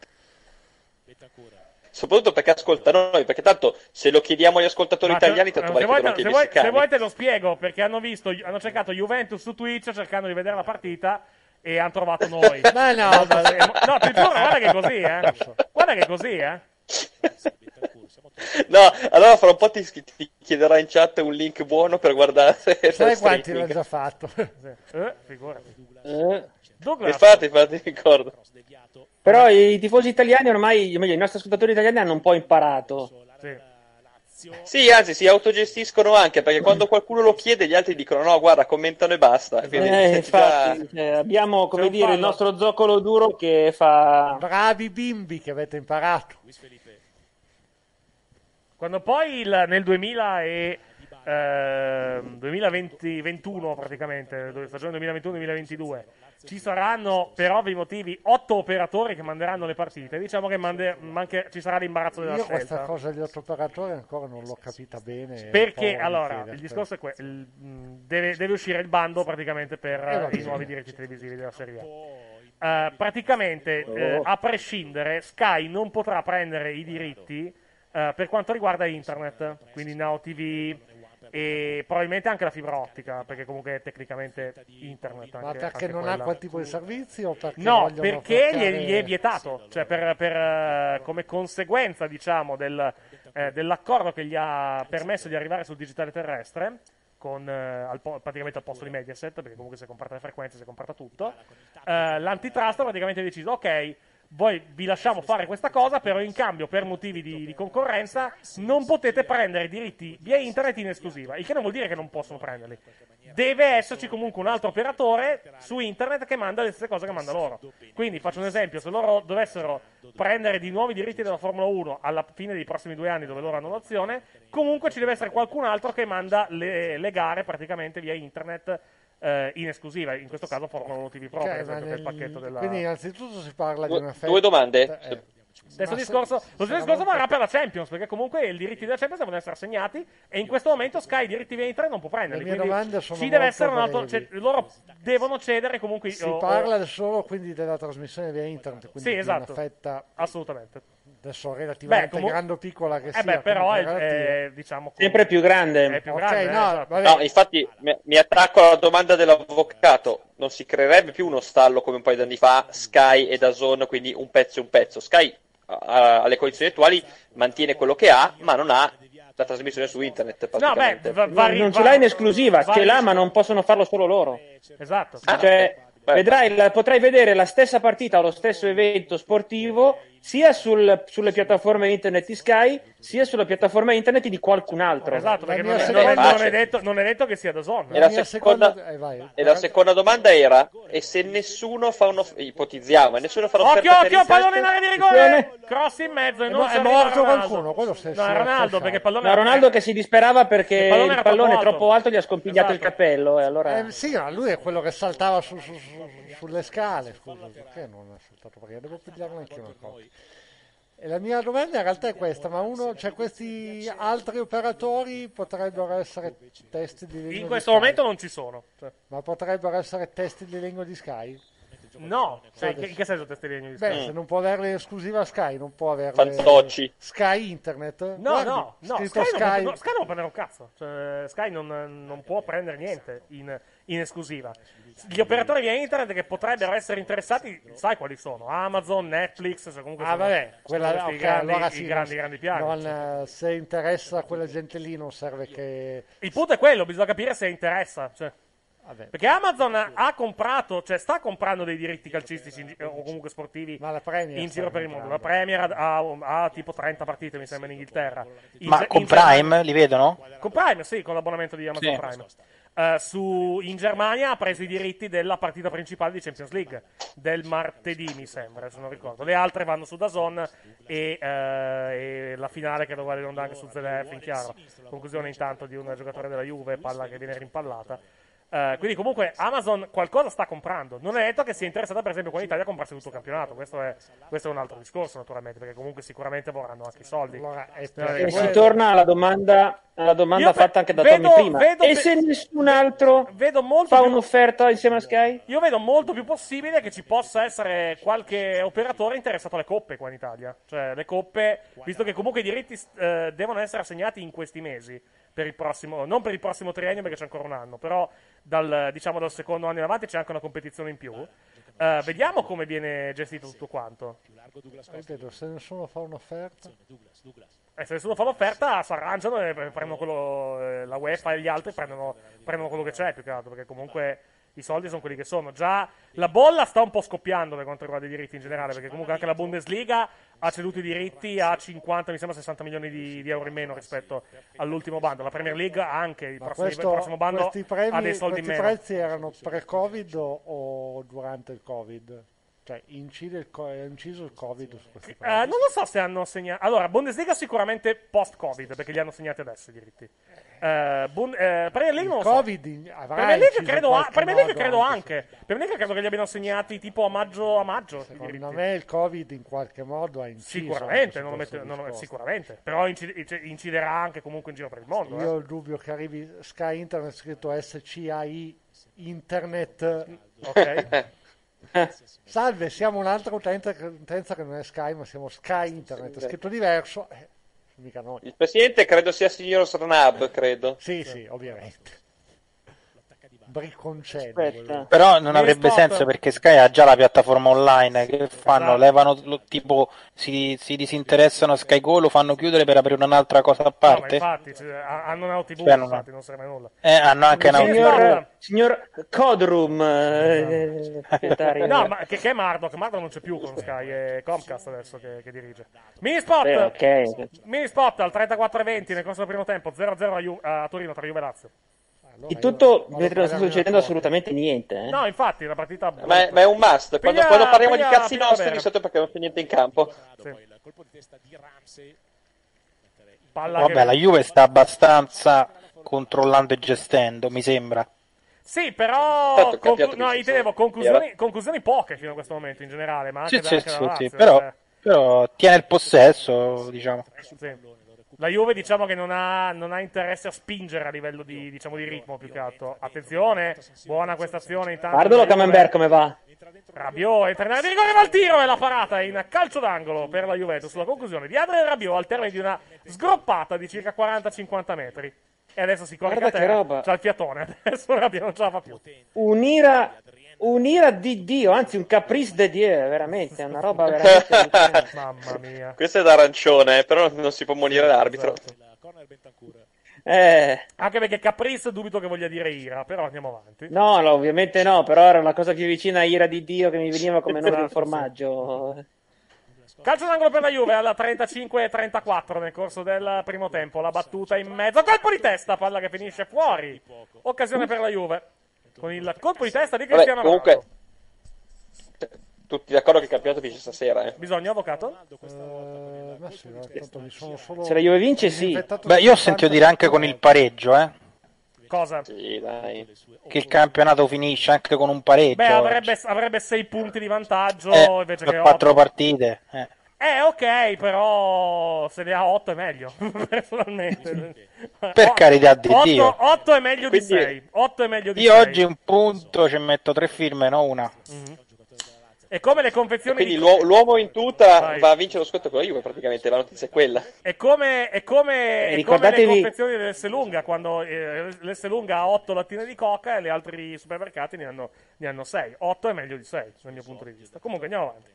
Soprattutto perché ascoltano noi, perché tanto se lo chiediamo agli ascoltatori Ma italiani tanto vale che anche i messicani. Se vuoi te lo spiego, perché hanno visto, hanno cercato Juventus su Twitch cercando di vedere la partita e hanno trovato noi. No, no, no, ti giuro, guarda che è così, eh. Guarda che è così, eh. No, allora fra un po' ti, ti chiederà in chat un link buono per guardare. Sai quanti l'ho già fatto? Eh, figurati. Eh. Infatti, infatti, ricordo. Però i tifosi italiani ormai, o meglio, i nostri ascoltatori italiani hanno un po' imparato. Sì. Sì, anzi, si autogestiscono anche, perché quando qualcuno lo chiede gli altri dicono no, guarda, commentano e basta. Eh, infatti, già... eh, abbiamo, come dire, il nostro zoccolo duro che fa... Bravi bimbi che avete imparato. Luiz Felipe. Quando poi il, nel duemila e eh, duemilaventi ventuno praticamente, stagione duemilaventuno duemilaventidue, ci saranno per ovvi motivi otto operatori che manderanno le partite. Diciamo che mande, manche, ci sarà l'imbarazzo della Io scelta. Io questa cosa degli otto operatori ancora non l'ho capita bene. Perché allora il per... discorso è questo: deve, deve uscire il bando praticamente per eh, i nuovi diritti televisivi della Serie A. Uh, praticamente uh, a prescindere Sky non potrà prendere i diritti uh, per quanto riguarda internet, quindi Now ti vu e probabilmente anche la fibra ottica, perché comunque è tecnicamente internet anche, ma perché anche non quella. Ha quel tipo di servizi o perché no, perché portare... gli è vietato, cioè per, per, come conseguenza diciamo del, eh, dell'accordo che gli ha permesso di arrivare sul digitale terrestre con, eh, al po- praticamente al posto di Mediaset, perché comunque si è comprata le frequenze, si è comprata tutto, eh, l'antitrust praticamente ha deciso ok, voi vi lasciamo fare questa cosa, però in cambio per motivi di, di concorrenza non potete prendere diritti via internet in esclusiva, il che non vuol dire che non possono prenderli, deve esserci comunque un altro operatore su internet che manda le stesse cose che manda loro. Quindi faccio un esempio: se loro dovessero prendere di nuovi diritti della Formula uno alla fine dei prossimi due anni, dove loro hanno l'azione, comunque ci deve essere qualcun altro che manda le, le gare praticamente via internet in esclusiva, in questo caso formano ti vu Pro, cioè, esempio, nel... pacchetto della... Quindi innanzitutto si parla du- di una fetta... Due domande. Eh. Stesso discorso, se, lo stesso discorso varrà per la Champions, perché comunque i diritti della Champions devono essere assegnati e in questo momento Sky i diritti via internet non può prenderli, quindi ci deve essere un altro, cioè, loro devono cedere comunque. Si o, parla o... solo quindi della trasmissione via internet, quindi sì, esatto, una fetta assolutamente adesso relativamente beh, comu- grande o piccola che eh sia, beh, però è, è, diciamo, sempre più grande, è più okay, grande no, esatto. No, infatti mi, mi attacco alla domanda dell'avvocato: non si creerebbe più uno stallo come un paio di anni fa Sky e DAZN, quindi un pezzo e un pezzo? Sky a, alle condizioni attuali mantiene quello che ha, ma non ha la trasmissione su internet praticamente. No, beh, vari, non ce l'ha in esclusiva, vari, ce l'ha ma non possono farlo solo loro, esatto, esatto. Cioè, vedrai, la, potrai vedere la stessa partita o lo stesso evento sportivo sia sul, sulle piattaforme internet di Sky sia sulla piattaforma internet di qualcun altro. Esatto, perché non è, non, è, non, è detto, non è detto che sia da zona. E la, la seconda, seconda... Eh, vai. E la seconda domanda era: e se nessuno fa uno, ipotizziamo, e nessuno fa un'offerta? Occhio, occhio, pallone in area di rigore, cross in mezzo e non è morto qualcuno, quello stesso. No, Ronaldo, perché pallone no, Ronaldo che si disperava perché il pallone, il pallone troppo, troppo alto gli ha scompigliato, esatto, il cappello e allora eh, sì, ma lui è quello che saltava su, su, su, sulle scale. Scusa, perché non ha saltato? Perché devo pigliarlo anche una cosa. E la mia domanda in realtà è questa: ma uno, cioè questi altri operatori potrebbero essere testi di lingua in questo di momento Sky? Non ci sono, cioè. Ma potrebbero essere testi di lingua di Sky? No, cioè, in, che, in che senso testi di lingua di Sky? Beh, mm. se non può averle esclusiva Sky, non può averle Fantocci. Sky Internet. No, guardi, no, no, Sky, Sky... Non, no, Sky non può prendere un cazzo, cioè, Sky non, non può prendere niente in, in esclusiva. Gli operatori via internet che potrebbero essere interessati, sai quali sono? Amazon, Netflix, cioè comunque ah, vabbè, quella, sono okay, i grandi, allora sì, i grandi, grandi piani. Non, se interessa quella gente lì non serve che... Il punto è quello, bisogna capire se interessa, cioè. Vabbè. Perché Amazon ha comprato, cioè sta comprando dei diritti calcistici in, o comunque sportivi in giro per il mondo. La Premier ha, ha, ha tipo trenta partite mi sembra in Inghilterra. In, Ma con in Prime li vedono? Con Prime, sì, con l'abbonamento di Amazon sì. Prime. Uh, su, in Germania ha preso i diritti della partita principale di Champions League del martedì mi sembra, se non ricordo. Le altre vanno su DAZN e, uh, e la finale che doveva andare anche su zeta effe in chiaro. Conclusione intanto di un giocatore della Juve, palla che viene rimpallata. Uh, quindi comunque Amazon qualcosa sta comprando, non è detto che sia interessata per esempio con l'Italia a comprarsi tutto il campionato, questo è, questo è un altro discorso naturalmente, perché comunque sicuramente vorranno anche i soldi. Allora, e eh, si torna alla domanda, alla domanda fatta pe- anche da vedo, Tommy prima vedo, e se nessun altro vedo molto fa più... un'offerta insieme a Sky? Io vedo molto più possibile che ci possa essere qualche operatore interessato alle coppe qua in Italia, cioè le coppe, visto che comunque i diritti eh, devono essere assegnati in questi mesi per il prossimo, non per il prossimo triennio perché c'è ancora un anno, però dal, diciamo, dal secondo anno in avanti c'è anche una competizione in più. Uh, vediamo come viene gestito tutto quanto. Ripeto, se nessuno fa un'offerta eh, se nessuno fa un'offerta si arrangiano e prendono quello, eh, la UEFA e gli altri prendono, prendono quello che c'è più che altro, perché comunque i soldi sono quelli che sono. Già la bolla sta un po' scoppiando per quanto riguarda i diritti in generale, perché comunque anche la Bundesliga ha ceduto i diritti a cinquanta, mi sembra sessanta milioni di, di euro in meno rispetto all'ultimo bando. La Premier League anche il, prossimo, questo, il prossimo bando premi, ha dei soldi in meno. Questi prezzi erano pre-Covid o durante il Covid? Cioè, incide il co- è inciso il Covid su questi eh, Non lo so se hanno assegnato... Allora, Bundesliga sicuramente post-Covid, perché li hanno assegnati adesso i diritti. Eh, bun- eh, Premier League non lo so. Covid avrà inciso in qualche modo, credo anche. Premier League credo che li abbiano assegnati tipo a maggio a maggio. Secondo me il Covid in qualche modo ha inciso. Sicuramente, non lo mette, non, sicuramente. Però incide- inciderà anche comunque in giro per il mondo. Io eh. ho il dubbio che arrivi Sky Internet scritto S C A I Internet. Ok. Salve, siamo un'altra utenza, utenza che non è Sky, ma siamo Sky Internet, è scritto diverso, eh, mica noi. Il presidente credo sia signor Sranab, credo. Sì, sì, sì, ovviamente. Briconcello. Però non avrebbe stop. senso, perché Sky ha già la piattaforma online, che fanno? Levano lo, tipo si, si disinteressano Sky Go, lo fanno chiudere per aprire un'altra cosa a parte? No, ma infatti, cioè, hanno una T V, cioè, infatti, non serve nulla. Eh, hanno anche una signor, signor Codroom. Eh, eh, no, ma che, che è Murdoch? Murdoch non c'è più con Sky, è Comcast adesso che, che dirige. Minispot. Beh, okay. Minispot al trentaquattro venti nel corso del primo tempo, zero a zero a, Ju- a Torino tra Juve e Lazio. Allora, di tutto mentre non sta succedendo assolutamente niente, eh? No, infatti la partita ma è, ma è un must quando, piglia, quando parliamo piglia, di cazzi nostri di sotto, perché non c'è niente in campo. Sì. Vabbè, che... la Juve sta abbastanza controllando e gestendo, mi sembra. Sì, però conclu- no, intendevo conclusioni, conclusioni poche fino a questo momento in generale, ma anche sì, da, sì, anche sì, Lazio, sì. Però, cioè... però tiene il possesso, diciamo. Sì. La Juve diciamo che non ha, non ha interesse a spingere a livello di, diciamo, di ritmo più che altro. Attenzione, buona questa azione intanto. Guardalo Camembert come va. Rabiot entra in area di rigore, va al tiro e la parata in calcio d'angolo per la Juventus. La conclusione di Adrien Rabiot al termine di una sgroppata di circa quaranta cinquanta metri. E adesso si corre a terra, c'ha il fiatone, adesso Rabiot non ce la fa più. Un'ira... Un'ira di Dio, anzi un caprice de Dio, veramente, è una roba veramente. Mamma mia. Questo è da arancione, però non si può monire l'arbitro. Eh. Anche perché caprice dubito che voglia dire ira, però andiamo avanti. No, no, ovviamente no, però era la cosa più vicina a ira di Dio che mi veniva come nome del formaggio. Calcio d'angolo per la Juve alla trentacinque trentaquattro nel corso del primo tempo, la battuta in mezzo, colpo di testa, palla che finisce fuori. Occasione per la Juve. Con il colpo di testa di Cristiano Ronaldo. Comunque, tutti d'accordo che il campionato vince stasera. Eh. Bisogna, avvocato? Uh, ma sì, mi sono solo... Se la Juve vince, sì. Beh, io ho sentito dire anche con il pareggio, eh. Cosa? Sì, dai. Che il campionato finisce anche con un pareggio. Beh, avrebbe, avrebbe sei punti di vantaggio eh, invece che quattro otto. Partite. Eh. Eh, ok, però se ne ha otto è meglio, personalmente. Per o- carità di Dio. otto è meglio di sei. otto è meglio di sei. Io oggi un punto ci metto tre firme, no una. Mm-hmm. E come le confezioni... E quindi di... l'uomo in tuta Vai. va a vincere lo scotto con la Juve, praticamente, la notizia è quella. È come, è come, è ricordatevi... come le confezioni dell'Esselunga, quando eh, l'Esselunga ha otto lattine di coca e gli altri supermercati ne hanno, ne hanno sei. otto è meglio di sei, dal mio punto di vista. Comunque andiamo avanti.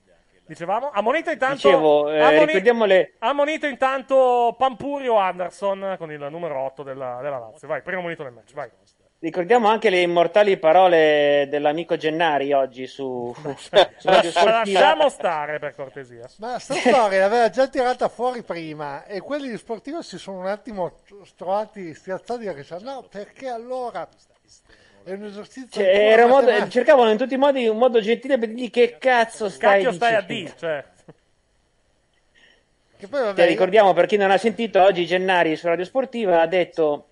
Dicevamo, ha monito intanto Dicevo, eh, ammonito, ricordiamole... ammonito intanto Pampurio Anderson con il numero otto della, della Lazio. Vai, primo monito del match, vai. Ricordiamo anche le immortali parole dell'amico Gennari oggi su... Lasciamo stare, per cortesia. Ma sta storia l'aveva già tirata fuori prima e quelli di Sportivo si sono un attimo trovati stiazzati e dicevano no, perché allora... È un esercizio cioè, era modo, cercavano in tutti i modi un modo gentile per dirgli che cazzo stai, cacchio stai a D, cioè. Che poi vabbè, Te io... ricordiamo per chi non ha sentito oggi Gennari su Radio Sportiva ha detto,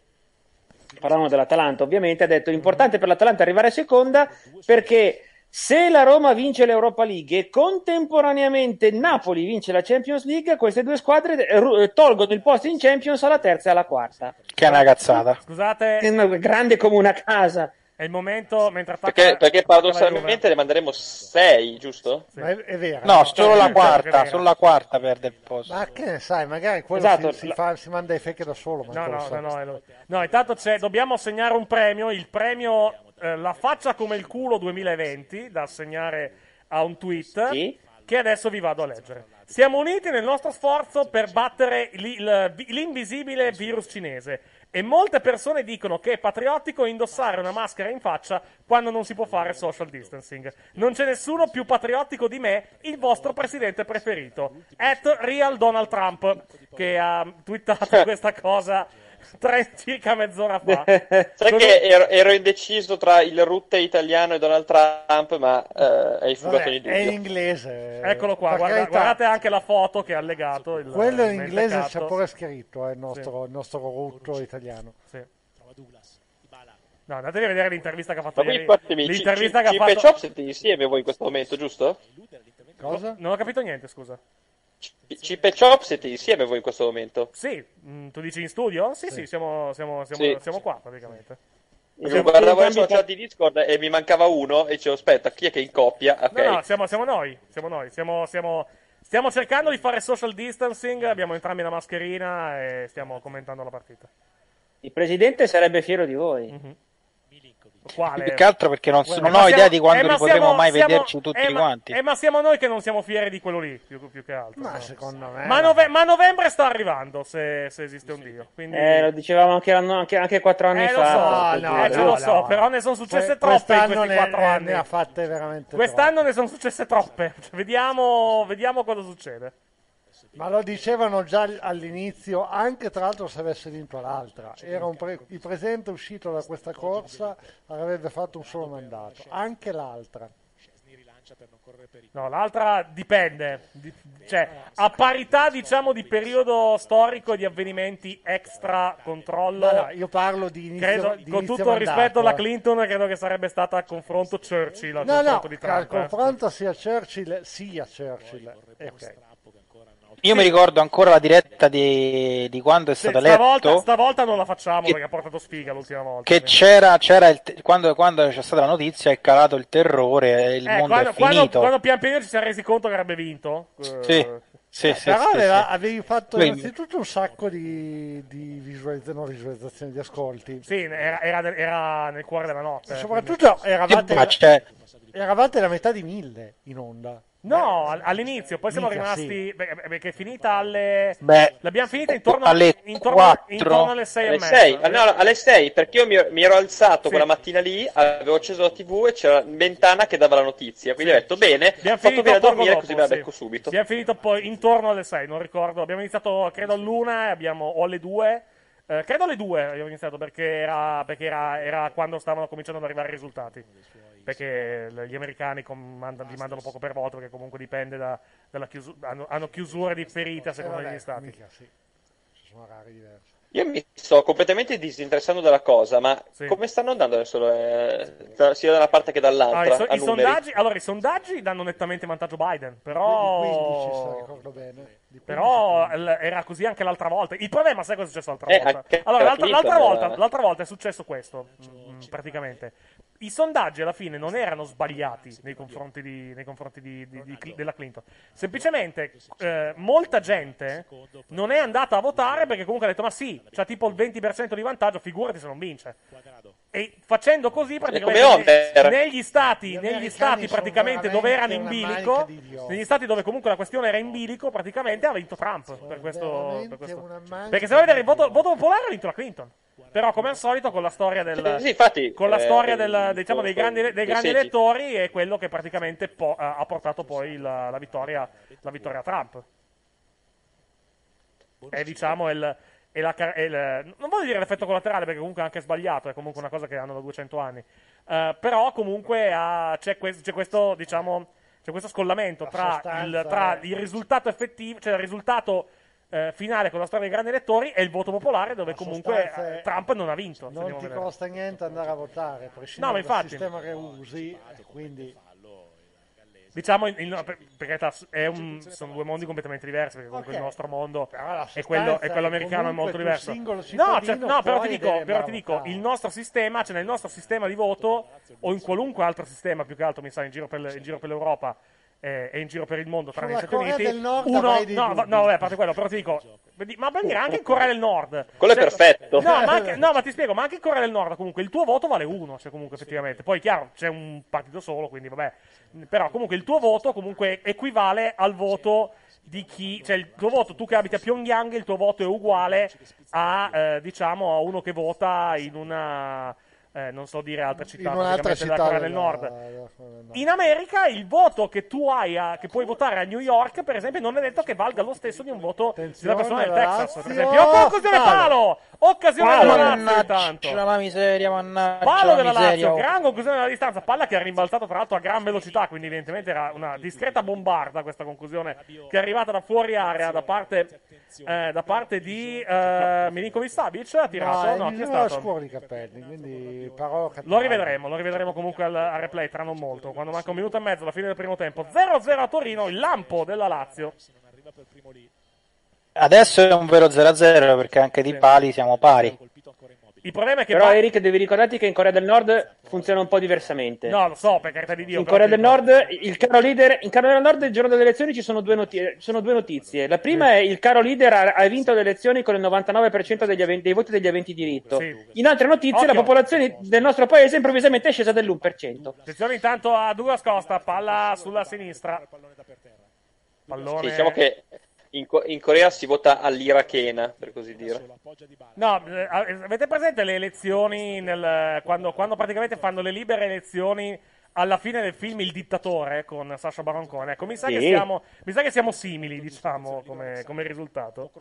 parlavano dell'Atalanta ovviamente, ha detto importante per l'Atalanta arrivare a seconda perché se la Roma vince l'Europa League e contemporaneamente Napoli vince la Champions League, queste due squadre tolgono il posto in Champions alla terza e alla quarta. Che è una cazzata. Scusate. È una grande come una casa. È il momento mentre attacca, perché, perché paradossalmente ne manderemo sei, giusto? Sì. Ma è, è vero. No, solo la quarta, solo la quarta perde il posto. Ma che ne sai, magari quello esatto, si, la... si, fa, si manda i fake da solo. Ma no, no, no, no, no, no. Intanto c'è, dobbiamo segnare un premio, il premio eh, La faccia come il culo duemilaventi, da assegnare a un tweet, sì? Che adesso vi vado a leggere. Siamo uniti nel nostro sforzo per battere l'invisibile virus cinese. E molte persone dicono che è patriottico indossare una maschera in faccia quando non si può fare social distancing. Non c'è nessuno più patriottico di me, il vostro presidente preferito. At Real Donald Trump, che ha twittato questa cosa tre, circa mezz'ora fa. Sai sono... che ero, ero indeciso tra il rutte italiano e Donald Trump, ma eh, hai fugato di dubbio. È in inglese. Eccolo qua, guarda, guardate anche la foto che ha allegato. Il, quello in inglese c'è pure scritto, eh, il nostro, sì. il nostro rutto italiano. Sì. Trova Douglas. No, andatevi a vedere l'intervista che ha fatto ieri. L'intervista che ha fatto... Chip e Chop siete insieme voi in questo momento, giusto? Cosa? Non ho capito niente, scusa. Chip e Chop siete insieme voi in questo momento? Sì, mm, tu dici in studio? Sì, sì, sì siamo, siamo, siamo, sì. siamo qua praticamente. Io guardavo adesso la chat di Discord e mi mancava uno e dicevo, aspetta, chi è che è in coppia? Okay. No, no, siamo, siamo noi, siamo noi, siamo... siamo... Stiamo cercando di fare social distancing, abbiamo entrambi la mascherina e stiamo commentando la partita. Il presidente sarebbe fiero di voi. Mm-hmm. Quale? Più che altro perché non, non ho siamo, idea di quando eh, li potremo siamo, mai siamo, vederci tutti eh, quanti. Eh, ma siamo noi che non siamo fieri di quello lì, più, più che altro. Ma no? secondo me. Ma, nove, ma novembre sta arrivando, se, se esiste un Dio. Quindi... Eh, lo dicevamo anche, anche, anche quattro anni eh, fa. Lo so, no, eh, no, lo no, so, no. Però ne sono successe que- troppe in questi quattro anni. Ne ha fatte veramente Quest'anno troppe. ne sono successe troppe. Cioè, vediamo, vediamo cosa succede. Ma lo dicevano già all'inizio, anche tra l'altro se avesse vinto l'altra. Era un pre- il presidente uscito da questa corsa avrebbe fatto un solo mandato, anche l'altra. No, l'altra dipende, cioè a parità diciamo di periodo storico e di avvenimenti extra controllo. No, no, io parlo di inizio, credo, di inizio con tutto mandato, rispetto alla Clinton, credo che sarebbe stata a confronto Churchill. Al no, confronto no, di Trump, al confronto sia Churchill sia Churchill. Ok. Io sì. mi ricordo ancora la diretta di, di quando è stato sì, eletto. Stavolta, stavolta non la facciamo che, perché ha portato sfiga l'ultima volta. Che c'era, c'era il, quando, quando c'è stata la notizia è calato il terrore, il eh, mondo quando, è finito. Quando, quando pian piano ci si è resi conto che avrebbe vinto. Sì, eh, sì, eh, sì. Però sì, aveva, sì. avevi fatto Quindi. innanzitutto un sacco di, di visualizz- no, visualizzazioni, di ascolti. Sì, era, era, era nel cuore della notte. Sì, soprattutto eravate, sì, la, eravate la metà di mille in onda. No, all'inizio, poi siamo Mica, rimasti sì. perché è finita alle Beh, l'abbiamo finita intorno alle intorno, quattro, intorno alle sei alle e sei, mezza. No, alle sei, perché io mi, mi ero alzato sì. quella mattina lì, avevo acceso la tivù e c'era Mentana che dava la notizia, quindi sì. ho detto bene, ho fatto bene a dormire dopo, così me la becco sì. subito. Abbiamo finito poi intorno alle sei, non ricordo, abbiamo iniziato credo all'una e abbiamo o alle due. Eh, credo alle due abbiamo iniziato perché era perché era, era quando stavano cominciando ad arrivare i risultati, perché gli americani comandano, li mandano poco per volta perché comunque dipende da, dalla chiusura, hanno, hanno chiusure differite a seconda eh, vabbè, degli stati mica, sì. Ci sono orari diversi. Io mi sto completamente disinteressando della cosa, ma sì. come stanno andando adesso eh, da, sia da una parte che dall'altra? Allora, i, so, i sondaggi, allora, i sondaggi danno nettamente vantaggio Biden, però... quindici, ricordo bene. Però l- era così anche l'altra volta. Il problema, sai cosa è successo l'altra eh, volta? Allora, l'altra, l'altra, volta, l'altra volta è successo questo, mh, praticamente. I sondaggi alla fine non erano sbagliati nei confronti, di, nei confronti di, di, di, di, della Clinton. Semplicemente eh, molta gente non è andata a votare perché comunque ha detto ma sì, c'ha tipo il venti per cento di vantaggio, figurati se non vince. E facendo così praticamente negli stati, negli stati praticamente dove erano in bilico, negli stati dove comunque la questione era in bilico, praticamente ha vinto Trump per questo. Per questo. Perché se vuoi vedere il voto, voto popolare ha vinto la Clinton. Però come al solito con la storia del sì, infatti, con la storia eh, del, diciamo, dei grandi, dei grandi elettori è quello che praticamente po- ha portato poi la, la vittoria la vittoria a Trump. È diciamo il, è la, è il, non voglio dire l'effetto collaterale perché comunque è anche sbagliato, è comunque una cosa che hanno da duecento anni, uh, però comunque ha, c'è, questo, c'è questo diciamo c'è questo scollamento tra il, tra il risultato effettivo, cioè il risultato Eh, finale con la storia dei grandi elettori e il voto popolare dove la comunque Trump non ha vinto. Non ti vedere. costa niente andare a votare, prescindendo no, dal sistema che usi, quindi diciamo in, in, per, per, è un, sono due mondi completamente diversi perché comunque okay. il nostro mondo e quello, e quello americano è molto diverso. No, cioè, no però ti dico, però ti dico il nostro sistema, cioè nel nostro sistema di voto o in qualunque altro sistema più che altro mi sa in giro per, in giro per l'Europa e in giro per il mondo tranne gli Stati Uniti uno no no, no vabbè, a parte quello però ti dico ma per dire anche in Corea del Nord quello cioè, è perfetto no ma, anche, no ma ti spiego ma anche in Corea del Nord comunque il tuo voto vale uno cioè comunque effettivamente poi chiaro c'è un partito solo quindi vabbè però comunque il tuo voto comunque equivale al voto di chi cioè il tuo voto tu che abiti a Pyongyang il tuo voto è uguale a eh, diciamo a uno che vota in una eh, non so dire altre città, in un'altra città del nord. No, no, no. In America il voto che tu hai, a, che puoi votare a New York, per esempio, non è detto che valga lo stesso di un voto di una persona del Texas, per esempio. Oh, occasione palo! Occasione palo della Lazio, intanto. La miseria, mannaggia. Palo della Lazio, gran conclusione della distanza, palla che ha rimbalzato tra l'altro a gran velocità, quindi evidentemente era una discreta bombarda questa conclusione, che è arrivata da fuori area da parte, eh, da parte di eh, Milinkovic-Savic, ha tirato, no, no, chi è stato? I capelli, quindi Parolo, lo rivedremo, lo rivedremo comunque al, al replay tra non molto, quando manca un minuto e mezzo alla fine del primo tempo. Zero a zero a Torino, il lampo della Lazio. Adesso è un vero zero a zero perché anche di pali siamo pari. Il problema è che però, pa- Eric, devi ricordarti che in Corea del Nord funziona un po' diversamente. No, lo so, per carità di Dio. In Corea del Nord, il caro leader, in Corea del Nord il giorno delle elezioni ci sono due, noti- sono due notizie. La prima è il caro leader ha, ha vinto le elezioni con il novantanove per cento degli av- dei voti degli aventi diritto. Sì. In altre notizie, Occhio. La popolazione del nostro paese improvvisamente è scesa dell'uno per cento. Attenzione intanto a Douglas Costa, palla sulla sinistra. Pallone... Sì, diciamo che... In, Co- in Corea si vota all'irachena, per così dire. No, eh, avete presente le elezioni nel, quando, quando praticamente fanno le libere elezioni alla fine del film Il Dittatore con Sacha Baron Cohen? Ecco, mi sa, sì. che, siamo, mi sa che siamo simili, diciamo, come, come risultato.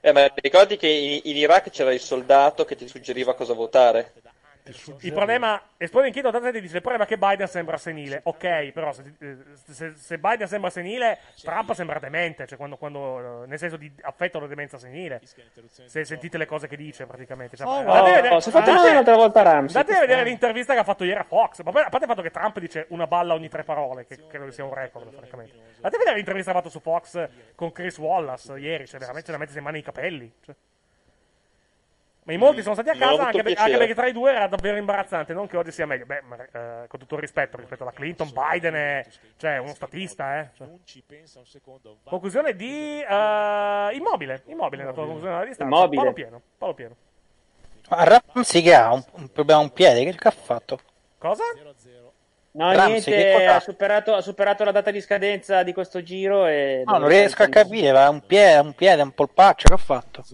Eh, ma ricordi che in, in Iraq c'era il soldato che ti suggeriva cosa votare. Il problema, espone in chiedo, tanto dice il problema è che Biden sembra senile. Ok, però se, se, se Biden sembra senile, Trump sembra demente, cioè quando, quando nel senso di affetto alla demenza senile. Se sentite le cose che dice, praticamente. Cioè, oh, andate no, vedere, no, se fate andate, un'altra volta Ramsey. Andate a vedere l'intervista che ha fatto ieri a Fox. Ma a parte il fatto che Trump dice una balla ogni tre parole, che credo che sia un record, francamente. Andate a vedere l'intervista che ha fatto su Fox con Chris Wallace ieri, cioè veramente ce la mettete in mano i capelli. Cioè. Ma in molti sono stati a casa, anche, anche perché tra i due era davvero imbarazzante, non che oggi sia meglio. Beh, ma, eh, con tutto il rispetto rispetto alla Clinton, Biden è cioè, uno statista, eh. Cioè. Conclusione di eh, Immobile, Immobile la tua conclusione alla distanza. Immobile. Paolo pieno, Paolo pieno. Ma Ramsey che ha un, un problema a un piede, che ha fatto? Cosa? No, Ramsey, niente, ha superato, ha superato la data di scadenza di questo giro e... No, non riesco a capire, ma ha un piede, un piede, un polpaccio, che ha fatto?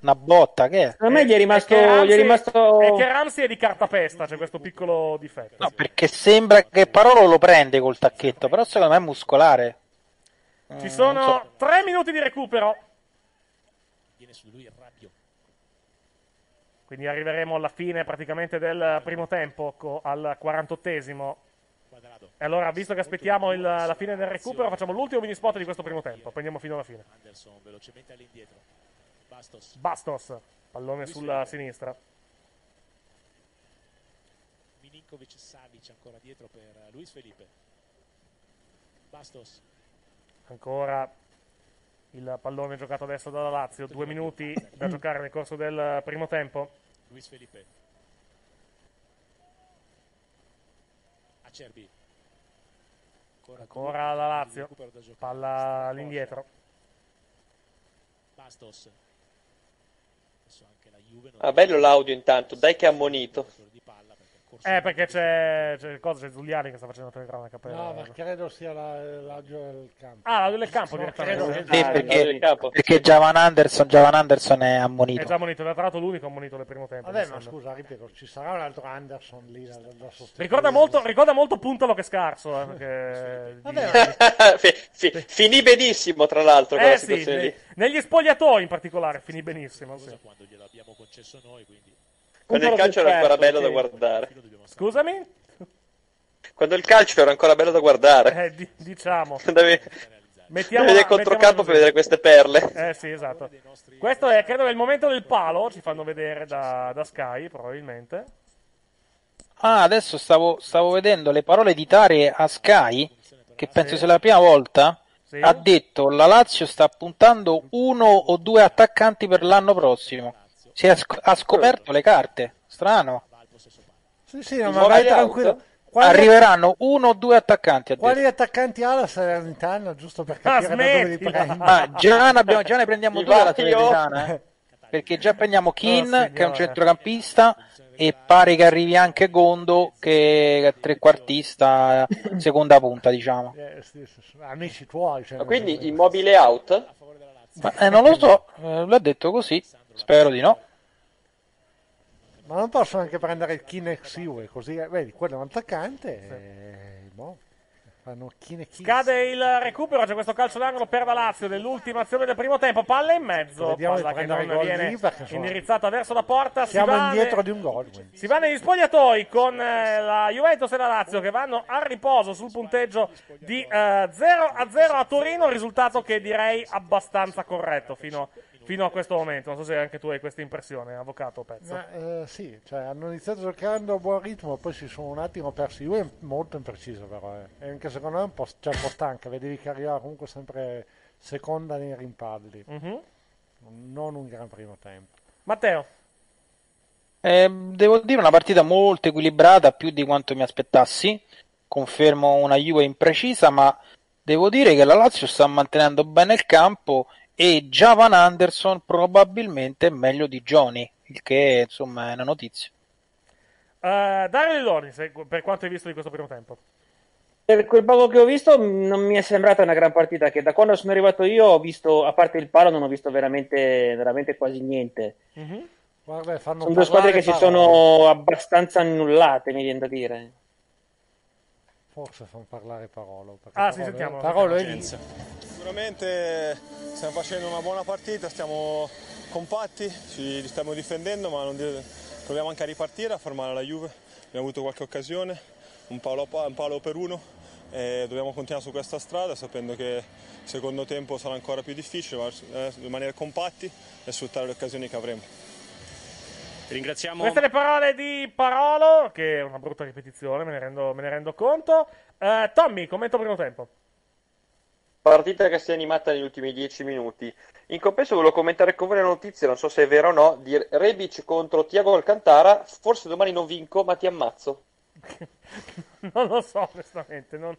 Una botta che è? A me gli è rimasto. È che Ramsey, gli è rimasto... È, che Ramsey è di cartapesta, c'è cioè questo piccolo difetto. No, perché sembra che Parolo lo prende col tacchetto, però secondo me è muscolare. Ci mm, sono so. tre minuti di recupero. Viene su lui il Rabiot. Quindi arriveremo alla fine praticamente del primo tempo, co- al quarantottesimo. E allora, visto che aspettiamo il, la fine del recupero, facciamo l'ultimo mini spot di questo primo tempo. Prendiamo fino alla fine. Anderson velocemente all'indietro. Bastos. Bastos, pallone Luiz sulla Felipe. Sinistra. Milinkovic-Savic ancora dietro per Luiz Felipe. Bastos. Ancora il pallone giocato adesso dalla Lazio. Due minuti da giocare nel corso del primo tempo. Luiz Felipe. Acerbi. Ancora, ancora la Lazio. Palla all'indietro. Bastos. Ah, bello l'audio intanto, dai che ha ammonito. Eh, perché c'è, c'è, cosa, c'è Zuliani che sta facendo telecronaca. Per... No, ma credo sia la, l'audio del campo. Ah, l'audio del campo, no, direttamente. Sì, ah, perché, campo. Perché Javan Anderson, Javan Anderson è ammonito. È già ammonito, tra l'altro l'unico ammonito del primo tempo. Vabbè, ma scusa, ripeto, ci sarà un altro Anderson lì da, da sostituire. Ricorda molto, ricorda molto Puntalo che scarso. Eh, perché... Vabbè, f- f- finì benissimo, tra l'altro. Eh sì, ne- negli spogliatoi in particolare finì benissimo. Sì. Quando gliel'abbiamo concesso noi, quindi... Quando il calcio era ancora bello da guardare. Scusami? Quando il calcio era ancora bello da guardare. Eh, d- diciamo. Andavi a vedere controcampo per vedere queste perle. Eh sì, esatto. Questo è, credo, è il momento del palo. Ci fanno vedere da, da Sky, probabilmente. Ah, adesso stavo, stavo vedendo le parole di Tare a Sky, che penso sia la prima volta. Sì. Ha detto, la Lazio sta puntando uno o due attaccanti per l'anno prossimo. Si è sc- ha scoperto le carte, strano. Sì, sì, no, ma vai tranquillo. Quali... Arriveranno uno o due attaccanti. Quali attaccanti ha la Salernitana? Giusto per capire ah, da dove li prendi. Ma già ne, abbiamo, già ne prendiamo due alla Salernitana, eh? Perché già prendiamo Kin, oh, che è un centrocampista, e pare che arrivi anche Gondo, che è trequartista, seconda punta, diciamo. Amici tuoi. Cioè, quindi Immobile out? Ma, eh, non lo so, l'ha detto così, spero di no. Ma non posso anche prendere il Kine Xiue, così, vedi, quello è un attaccante. Sì. E, boh, fanno Kine Xiue. Cade il recupero, c'è questo calcio d'angolo per la Lazio dell'ultima azione del primo tempo, palla in mezzo, palla che non viene indirizzata verso la porta. Siamo si indietro ne... di un gol. Quindi. Si va negli spogliatoi con la Juventus e la Lazio che vanno a riposo sul punteggio di zero a zero a Torino, risultato che direi abbastanza corretto fino a... fino a questo momento. Non so se anche tu hai questa impressione, avvocato Pezzo. Ma, eh, sì, cioè, hanno iniziato giocando a buon ritmo, poi si sono un attimo persi. Lui è molto impreciso però, eh. E anche secondo me è un po', cioè, un po' stanca, vedevi che arrivava comunque sempre seconda nei rimpalli. Uh-huh. Non un gran primo tempo. Matteo? Eh, devo dire una partita molto equilibrata, più di quanto mi aspettassi. Confermo una Juve imprecisa, ma devo dire che la Lazio sta mantenendo bene il campo e già Van Anderson probabilmente è meglio di Johnny, il che insomma è una notizia. Uh, Dario Lilloni, per quanto hai visto di questo primo tempo? Per quel poco che ho visto non mi è sembrata una gran partita, che da quando sono arrivato io ho visto, a parte il palo, non ho visto veramente, veramente quasi niente. Mm-hmm. Guarda, fanno sono due squadre che si sono abbastanza annullate, mi viene da dire. Forse fanno parlare Parolo. Ah, sì, sentiamo. Parolo è lì. Sicuramente stiamo facendo una buona partita, stiamo compatti, ci stiamo difendendo, ma non dire... proviamo anche a ripartire, a far male alla Juve. Abbiamo avuto qualche occasione, un palo, un palo per uno, e dobbiamo continuare su questa strada sapendo che il secondo tempo sarà ancora più difficile, ma eh, rimanere compatti e sfruttare le occasioni che avremo. Ringraziamo. Queste le parole di Parolo, che è una brutta ripetizione, me ne rendo, me ne rendo conto. Uh, Tommy, commento primo tempo. Partita che si è animata negli ultimi dieci minuti. In compenso volevo commentare con voi la notizia, non so se è vero o no, di Rebic contro Thiago Alcantara. Forse domani non vinco, ma ti ammazzo. Non lo so, onestamente. Non,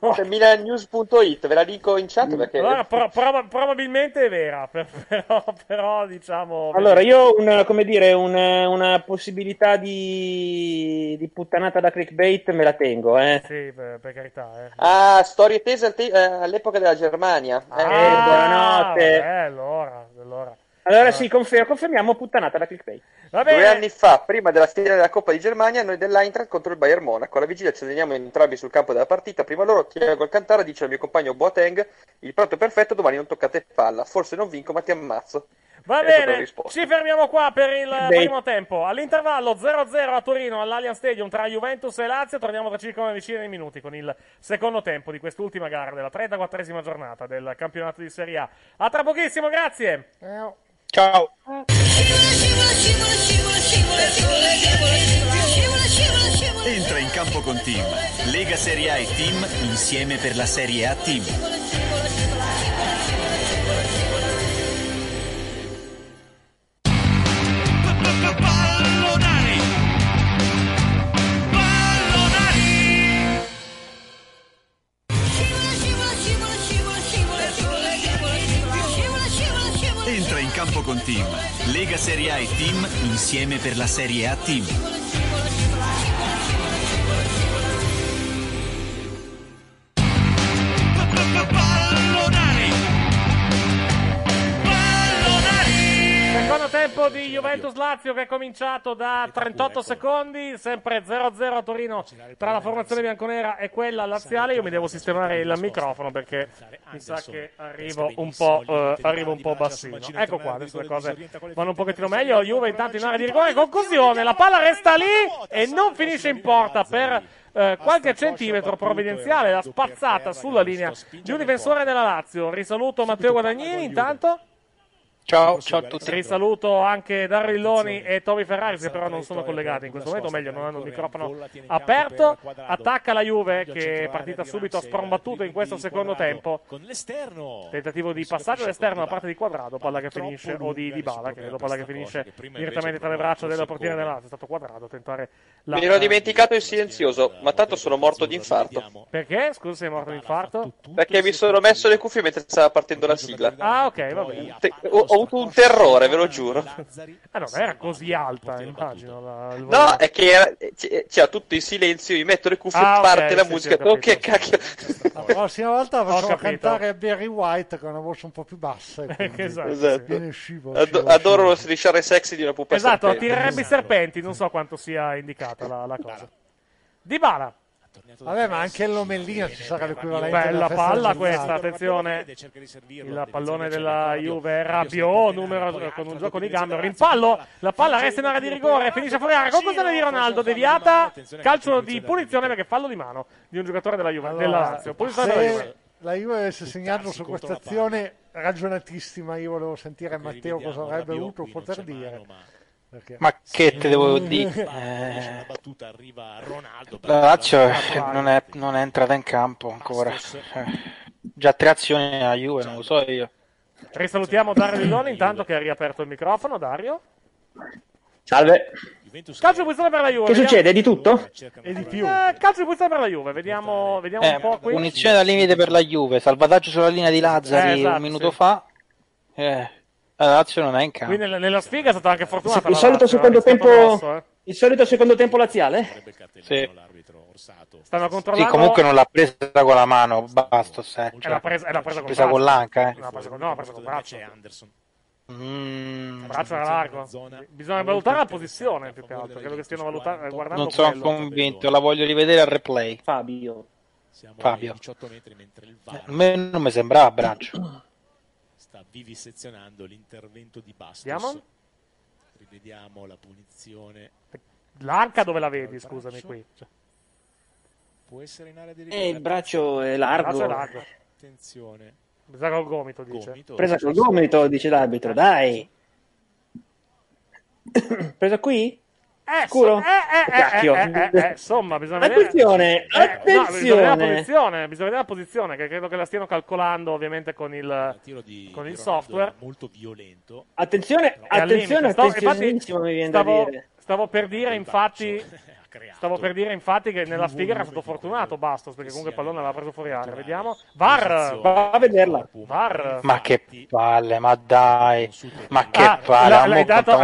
no. C'è milan news punto it, ve la dico in chat perché. Allora, pro, pro, probabilmente è vera, per, però, però diciamo. Allora, io ho una, come dire, una, una possibilità di, di puttanata da clickbait me la tengo, eh. Sì, per, per carità. Eh. Ah, storie tese all'epoca della Germania. Ah, eh, buonanotte. Eh, allora, allora. Allora sì, confer- confermiamo puttanata da clickbait. Va bene. Due anni fa, prima della finale della Coppa di Germania, noi dell'Eintracht contro il Bayern Monaco. Alla vigilia ci alleniamo entrambi sul campo della partita. Prima loro, Thiago Alcantara dice al mio compagno Boateng: il prato è perfetto, domani non toccate palla. Forse non vinco, ma ti ammazzo. Va bene, ci fermiamo qua per il Beh. primo tempo. All'intervallo zero a zero a Torino all'Allianz Stadium tra Juventus e Lazio. Torniamo tra circa una decina di minuti con il secondo tempo di quest'ultima gara della trentaquattresima giornata del campionato di Serie A. A tra pochissimo, grazie. Ciao. Ciao. Entra in campo con Team Lega Serie A e Team insieme per la Serie A Team. Pallonari, pallonari. Entra in campo con Team Lega Serie A e Team insieme per la Serie A Team. Pallonari. Secondo tempo di Juventus-Lazio che è cominciato da trentotto secondi, sempre zero a zero a Torino tra la formazione bianconera e quella laziale. Io mi devo sistemare il microfono perché mi sa che arrivo un po', eh, arrivo un po' bassino. Ecco qua, adesso le cose vanno un pochettino meglio. Juve intanto in area di rigore, conclusione, la palla resta lì e non finisce in porta per... Eh, qualche centimetro provvidenziale, la spazzata sulla linea di un difensore della Lazio. Risaluto Matteo Guadagnini intanto. Ciao, ciao a tutti. Risaluto anche Dario Illoni e Tommy Ferrari, che però non sono collegati in questo momento, o meglio non hanno il microfono aperto. Attacca la Juve che è partita subito a sprombattuto in questo secondo tempo. Tentativo di passaggio all'esterno da parte di Cuadrado, palla che finisce, o di Dybala, credo, palla che finisce direttamente tra le braccia della portiera della Lazio. È stato Cuadrado a tentare la... Mi ero dimenticato il silenzioso, ma tanto sono morto di infarto. Perché? Scusa, sei morto di infarto? Perché mi sono messo le cuffie mentre stava partendo la sigla. Ah, ok, va bene. Ho avuto un terrore, ve lo giuro. Ah, no, ma era così alta, immagino. La, il no, è che era, c'è, c'è tutto in silenzio, mi metto le cuffie, ah, parte okay, la musica. Sì, sì, oh, che cacchio. La prossima volta facciamo cantare a Barry White con una voce un po' più bassa. Esatto, esatto. Viene scivolo, Ad- scivolo, Adoro scivolo. Lo strisciare sexy di una pupa. Esatto, serpente. Tirerebbe i serpenti. Non so quanto sia indicata la, la cosa. Dybala. Vabbè, ma anche il l'Omellino ci sarà l'equivalente. Bella palla questa, attenzione. Il pallone della Juve, Rabiot, numero con un gioco di gambe, rimpallo, la palla resta in area di rigore, finisce fuori area, conclusione di Ronaldo, deviata, calcio di punizione perché fallo di mano di un giocatore della Juve, della Lazio. Se la Juve avesse segnato su questa azione ragionatissima, io volevo sentire Matteo cosa avrebbe voluto poter dire. Perché? Ma che te devo dire? Eh, la Lazio non è, non è entrata in campo ancora. Già tre azioni alla Juve, non lo so io. Risalutiamo Dario Dillone intanto che ha riaperto il microfono. Dario. Salve. Calcio di punizione per la Juve. Che vediamo... succede? Di tutto? E di più. Eh, calcio di punizione per la Juve. Vediamo, vediamo eh, un po' qui. Punizione da limite per la Juve. Salvataggio sulla linea di Lazzari eh, esatto, un minuto sì. fa. Eh. La Lazio non è in campo. Qui nella, nella sfiga è stata anche fortunata. Il solito secondo tempo, mosso, eh. il solito secondo tempo laziale? Sì. Stanno controllando. Sì, comunque non l'ha presa con la mano. Bastos, eh. Cioè, è la presa, è la presa, presa con l'anca, eh. No, presa con, no, presa con braccio. Anderson. Mm. Braccio era largo. Bisogna valutare la posizione più che altro. Credo che stiano valutando, guardando. Non sono convinto. La voglio rivedere al replay. Fabio. Siamo Fabio. diciotto metri mentre il V A R. A me non mi sembrava braccio. Sta vivisezionando l'intervento di Bastos. Vediamo? Rivediamo la punizione. L'arca dove la vedi, scusami qui. Cioè. Può essere in area di rigore. Eh, il braccio è largo. Braccio è largo. Attenzione. Presa col gomito, dice. Gomito, Presa col gomito, dice l'arbitro, dai. Presa qui? Eh, Sicuro? Eh, eh, eh, eh, eh, eh, eh, insomma, bisogna attenzione, vedere. Attenzione, eh, no, bisogna vedere la posizione, bisogna vedere la posizione, che credo che la stiano calcolando ovviamente con il, il di, con il software. Molto violento. Attenzione, no, attenzione, stavo, infatti, mi viene stavo, da dire. Stavo per dire, infatti, stavo per dire, infatti, che nella sfiga era stato fortunato Bastos, perché comunque il pallone l'aveva preso fuori area. Vediamo. V A R, va a vederla. V A R. Ma che palle, ma dai. Ma che ah, palle. L'hai dato,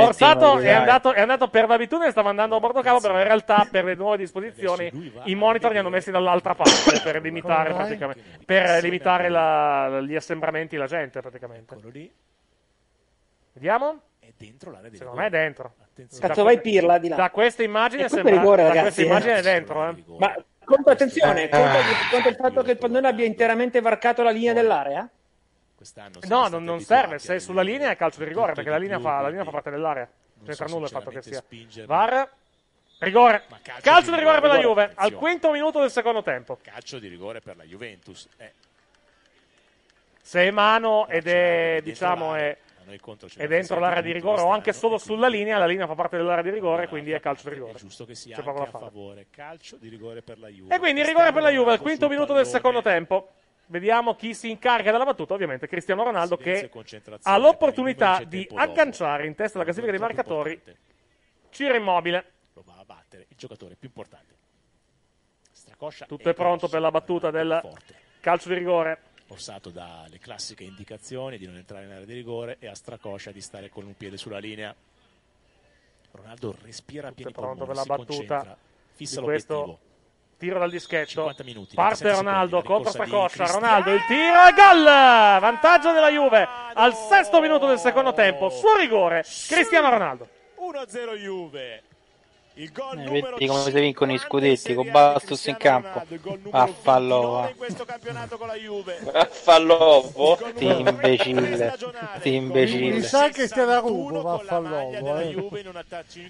Orsato è andato, è andato per l'abitudine, stava andando a bordo campo, però in realtà per le nuove disposizioni i monitor li hanno messi dall'altra parte per limitare praticamente, per limitare la, gli assembramenti la gente praticamente. Vediamo. È dentro l'area di secondo me è dentro. Attenzione. Cazzo vai pirla di là. Da questa immagine sembra rigore, da ragazzi, questa immagine eh. è dentro, eh. Ma conto attenzione, eh. conto, conto il fatto che il pallone abbia interamente varcato la linea dell'area. Quest'anno no, non, non serve, se è sulla linea è calcio di rigore perché la linea fa la linea fa parte dell'area. Non c'entra nulla il fatto che sia V A R. Rigore. Calcio, calcio di rigore, rigore per la Juve attenzione. Al quinto minuto del secondo tempo. Calcio di rigore per la Juventus. Eh. Se è mano ed è diciamo è Noi contro e dentro l'area di rigore o anche solo sulla linea, la linea fa parte dell'area di rigore, quindi è calcio di rigore. È giusto che sia a favore. Calcio di rigore per la Juve. E quindi il rigore per la Juve al quinto minuto del secondo tempo. Vediamo chi si incarica della battuta, ovviamente Cristiano Ronaldo che ha l'opportunità di agganciare in testa la classifica dei marcatori Ciro Immobile. Lo va a battere il giocatore più importante. Strakosha. Tutto è pronto per la battuta del calcio di rigore. Orsato dà le classiche indicazioni di non entrare in area di rigore e a Strakosha di stare con un piede sulla linea. Ronaldo respira a piedi pronto per la battuta fissa di questo tiro dal dischetto. Minuti, parte Ronaldo contro Strakosha. Ronaldo il tiro e gol! Vantaggio della Juve al sesto minuto del secondo tempo. Suo rigore Cristiano Ronaldo. uno a zero Juve. Il gol eh, vedi come si vincono i scudetti con Bastos in campo. Affallò Affallò Ti imbecille Ti imbecille Mi sa che stia da rubo Vaffallò eh.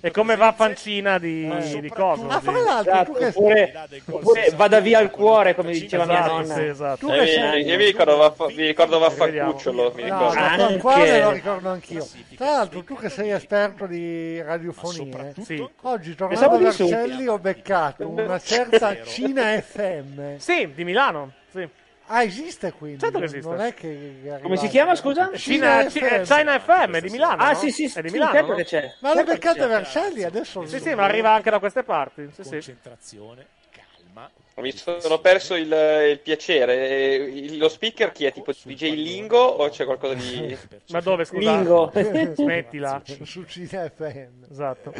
E come va Fancina di, eh, di cosa ah, esatto, oppure, oppure vada via il cuore come diceva mia nonna. Esatto, esatto. Eh, eh, mi ricordo Vaffa, mi ricordo Vaffancucciolo mi ricordo. No, il cuore lo ricordo anch'io. Tra l'altro tu che sei esperto di radiofonia sì. Oggi tornando da Vercelli ho beccato una certa Cina F M. Sì, di Milano. Sì. Ah, esiste quindi? Certo che esiste. Non è che è come si chiama, scusa? Cina, Cina, F M. Cina F M, di Milano. Ah, no? sì, sì, è di Milano. Sì, certo no? che c'è. Ma l'ho beccata Vercelli adesso. Sì, sì, ma arriva anche da queste parti. Sì, concentrazione, sì. calma. Mi sono perso il, il piacere. Il, lo speaker chi è? Tipo D J Lingo o c'è qualcosa di... Ma dove, scusa? Lingo. Smettila. Su Cina F M. Esatto.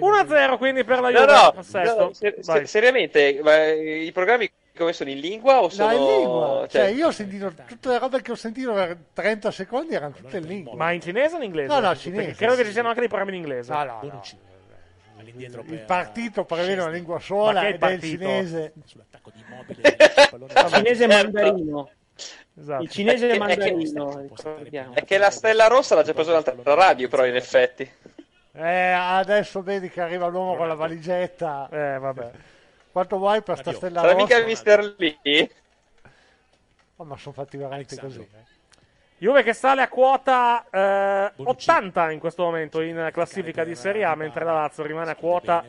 uno a zero quindi per la Juve. No, no, no, sesto. no ser- ser- seriamente, ma i programmi... Come sono in lingua o sono... No, in lingua. Cioè, io ho sentito tutte le robe che ho sentito per trenta secondi erano tutte in lingua. Ma in cinese o in inglese? No, no, in cinese. Perché credo che ci siano anche dei programmi in inglese. No, no, no. All'indietro per il partito prevede una lingua sola che è ed è il cinese. Sull'attacco di Immobile. Il cinese mandarino. Esatto. Il cinese è mandarino. È che, è che la stella rossa l'ha già preso l'altra radio, però in effetti. Eh, adesso vedi che arriva l'uomo con la valigetta. Eh, vabbè. Quanto vuoi per sta stella rossa? Mica il mister lì. Oh, ma sono fatti veramente Alex così. Eh. Juve che sale a quota eh, ottanta in questo momento in classifica di Serie A, mentre la Lazio rimane a quota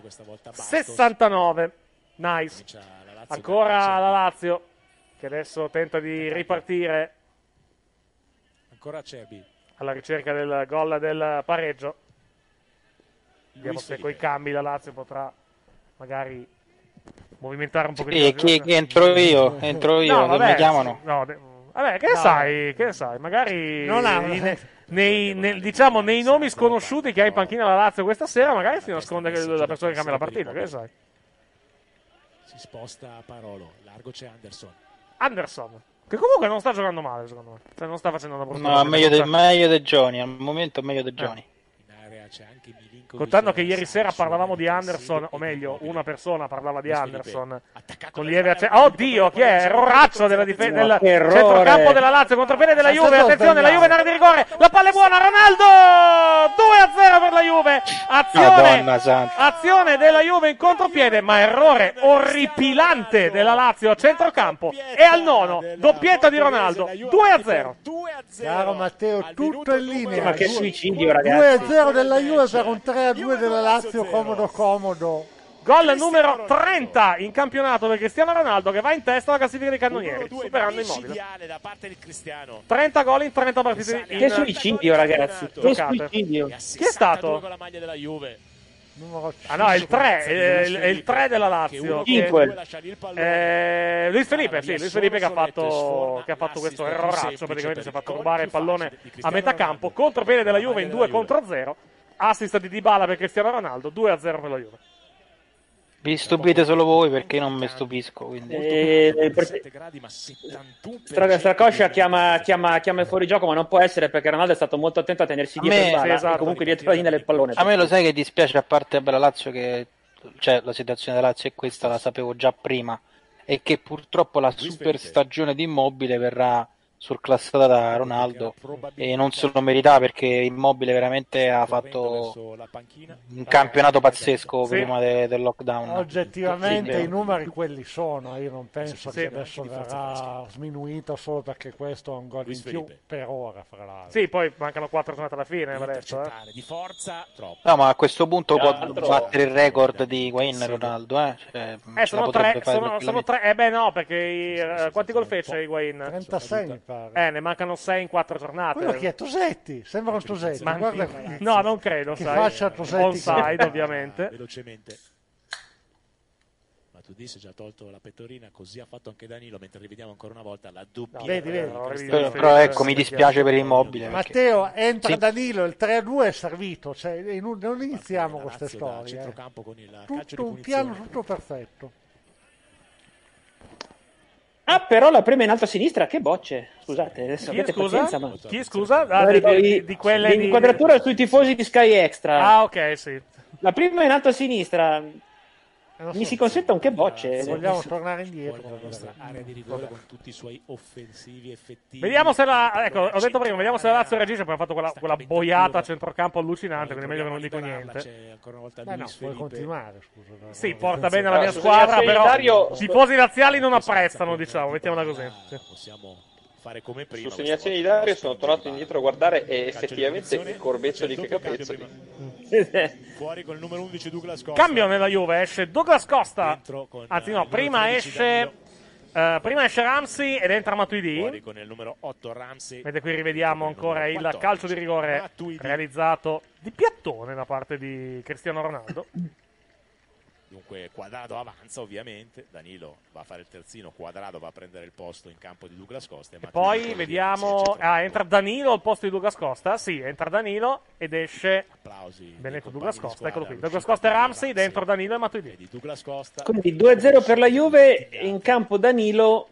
sessantanove. Nice. Ancora la Lazio che adesso tenta di ripartire. Ancora Acerbi alla ricerca del gol del pareggio. Vediamo se coi cambi la Lazio potrà magari movimentare un pochettino. Sì, chi, chi entro io, entro io, no, vabbè, mi chiamano. No, de- vabbè, che ne no. sai, che ne sai, magari non ha, nei, nei, nel, diciamo nei nomi sconosciuti che ha in panchina la Lazio questa sera, magari si nasconde la persona che cambia la partita, che ne sai. Si sposta Parolo, largo c'è Anderson. Anderson, che comunque non sta giocando male, secondo me. Cioè, non sta facendo una brutta. No, meglio de, meglio di Johnny, al momento meglio di Johnny. Eh. C'è anche Milinkovic, contando che ieri sera parlavamo di Anderson, o meglio, una persona parlava di Anderson con lieve accenno. Oddio, chi è? Erroraccio della dif- del centrocampo della Lazio, contropiede della Juve, attenzione, la Juve in area di rigore, la palla è buona, Ronaldo! due a zero per la Juve, azione, azione della Juve in contropiede, ma errore orripilante della Lazio a centrocampo e al nono, doppietta di Ronaldo, due a zero. Caro Matteo, tutto in linea. Ma che suicidio, ragazzi. due a zero della la Juve per un tre a due della Lazio, comodo comodo. Gol numero trenta in campionato per Cristiano Ronaldo, che va in testa alla classifica dei cannonieri, superando Immobile. trenta gol in trenta partite. Che suicidio, ragazzi, che suicidio. Chi è stato? Ah no, è il tre, è il, è il tre della Lazio. Eh, Luiz Felipe, sì, Luiz Felipe che ha fatto, che ha fatto questo erroraccio, praticamente si è fatto rubare il pallone a metà campo, contropiede della Juve in due contro zero. Assist di Dybala per Cristiano Ronaldo, due a zero per la Juve. Vi stupite solo voi perché non mi stupisco. Quindi. Eh, eh, per... Strakosha chiama, chiama, chiama il fuorigioco, ma non può essere perché Ronaldo è stato molto attento a tenersi dietro a me, il palla, sì, esatto, e comunque dietro la linea del pallone. A me lo sai che dispiace, a parte per la Lazio, che cioè la situazione della Lazio è questa, la sapevo già prima, e che purtroppo la super stagione di Immobile verrà surclassata da Ronaldo e non se lo merita, perché Immobile veramente ha fatto un campionato pazzesco, sì, prima de, del lockdown. Oggettivamente sì, i numeri quelli sono, io non penso sì, che sì, adesso verrà sminuito solo perché questo è un gol in più per ora, fra l'altro. Sì, poi mancano quattro tornate alla fine, adesso, eh. Di forza, troppo. No, ma a questo punto può battere il record di Higuain, sì, Ronaldo, eh. Cioè, eh sono tre, sono, sono tre, eh beh no, perché i, sì, sì, quanti sì, gol fece Higuain? trentasei. Eh, ne mancano sei in quattro giornate. Quello che è Tosetti, sembra un Tosetti. Ma guarda, no, non credo, che sai. Faccia Tosetti onside, che... ovviamente. Velocemente. Ma tu dici, già tolto la pettorina, così ha fatto anche Danilo, mentre rivediamo ancora una volta la doppia. No, vedi, vedi. Però, però ecco, mi dispiace per Immobile. Matteo, perché... entra sì. Danilo, il tre a due è servito, cioè non iniziamo queste storie. Eh. Con il tutto un piano tutto perfetto. Ah, però la preme in alto a sinistra, che bocce. Scusate, adesso chi avete scusa? Pazienza, ma... Chi scusa? Ah, di, di, di quelle di... L'inquadratura sui tifosi di Sky Extra. Ah, ok, sì. La prima in alto a sinistra. So, mi si consenta un che bocce. Vogliamo eh, tornare indietro la nostra area di rigore con tutti i suoi offensivi effettivi. Vediamo se la ecco, ho detto prima, vediamo se la Lazio reagisce, poi ha fatto quella, quella boiata a centrocampo allucinante, quindi è meglio che non dico niente. C'è ancora una volta Beh, no, puoi continuare, scusa. No, sì, porta bene la mia squadra, però i tifosi laziali non apprezzano, diciamo, mettiamola così. Possiamo fare come prima. Su segnalazioni di Dario sono tornato indietro a guardare e effettivamente il corbezzo di che capezzo. Fuori col numero undici Douglas Costa. Cambio nella Juve, esce Douglas Costa. Con, Anzi no, prima esce uh, prima esce Ramsey ed entra Matuidi. Fuori con il numero otto Ramsey. Vedete, qui rivediamo ancora il quattordici. Calcio di rigore Matuidi, realizzato di piattone da parte di Cristiano Ronaldo. Dunque Cuadrado avanza ovviamente, Danilo va a fare il terzino, Cuadrado va a prendere il posto in campo di Douglas Costa. E, e poi vediamo, ah, entra Danilo al posto di Douglas Costa, sì, entra Danilo ed esce Benetto Douglas Costa, squadra, eccolo qui, Douglas Costa e Ramsey, dentro Danilo e Matuidi. Quindi due a zero per la Juve, in campo Danilo.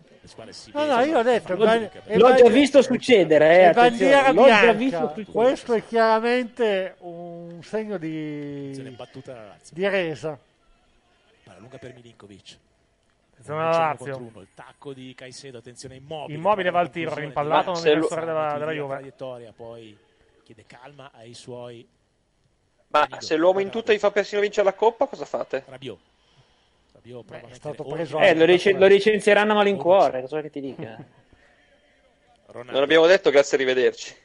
No, no, io ho detto, l'ho, l'ho già visto succedere, eh, l'ho già visto succedere. Questo è chiaramente un segno di, di resa. Palla lunga per Milinkovic. Attenzione alla Lazio. Uno, il tacco di Caicedo, attenzione Immobile. Immobile va al tiro, rimpallato non deve essere della, della Juve. Poi chiede calma ai suoi. Ma se l'uomo in tutto gli fa persino vincere la Coppa, cosa fate? Rabiot. Io Beh, è stato preso eh, lo, ric- lo licenzieranno a malincuore, cosa che ti dica. Non abbiamo detto grazie, arrivederci.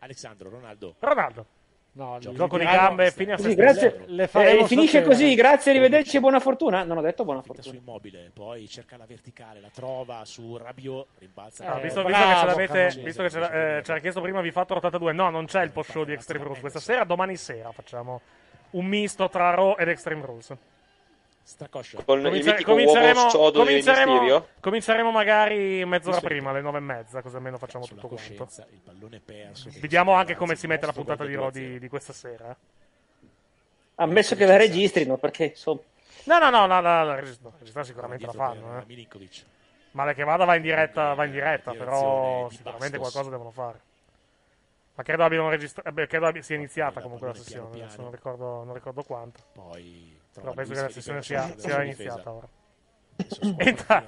Alex Sandro, Ronaldo. Ronaldo. No, gioco con le gambe, fine così, grazie, le eh, finisce sottile. Così, grazie, arrivederci e buona fortuna. Non ho detto buona fortuna. Su Immobile, poi cerca la verticale, la trova su Rabiot, rimbalza. Eh, eh, visto, bravo, visto che ce l'avete, Cannese, visto che ce l'ha, eh, ce l'ha chiesto prima, vi fatto rotata due. No, non c'è il post show di Extreme Rules questa sera, domani sera facciamo un misto tra Raw ed Extreme Rules. Strakosha. Cominci- cominceremo, cominceremo, cominceremo magari mezz'ora sì, prima, alle nove e mezza, così almeno facciamo tutto quanto. Il pallone perso. Vediamo anche come si mette la puntata di Rodi di questa sera. Ammesso che la registrino, perché insomma. No, no, no, la, la, la, la registrano sicuramente la fanno. Eh. Male che vada, va in diretta, va in diretta, però sicuramente qualcosa devono fare. Ma credo abbiano registrato, credo abbia, sia iniziata comunque la sessione, adesso non ricordo, non ricordo quanto. Poi. Però penso che la sessione sia, sia iniziata ora. Entra,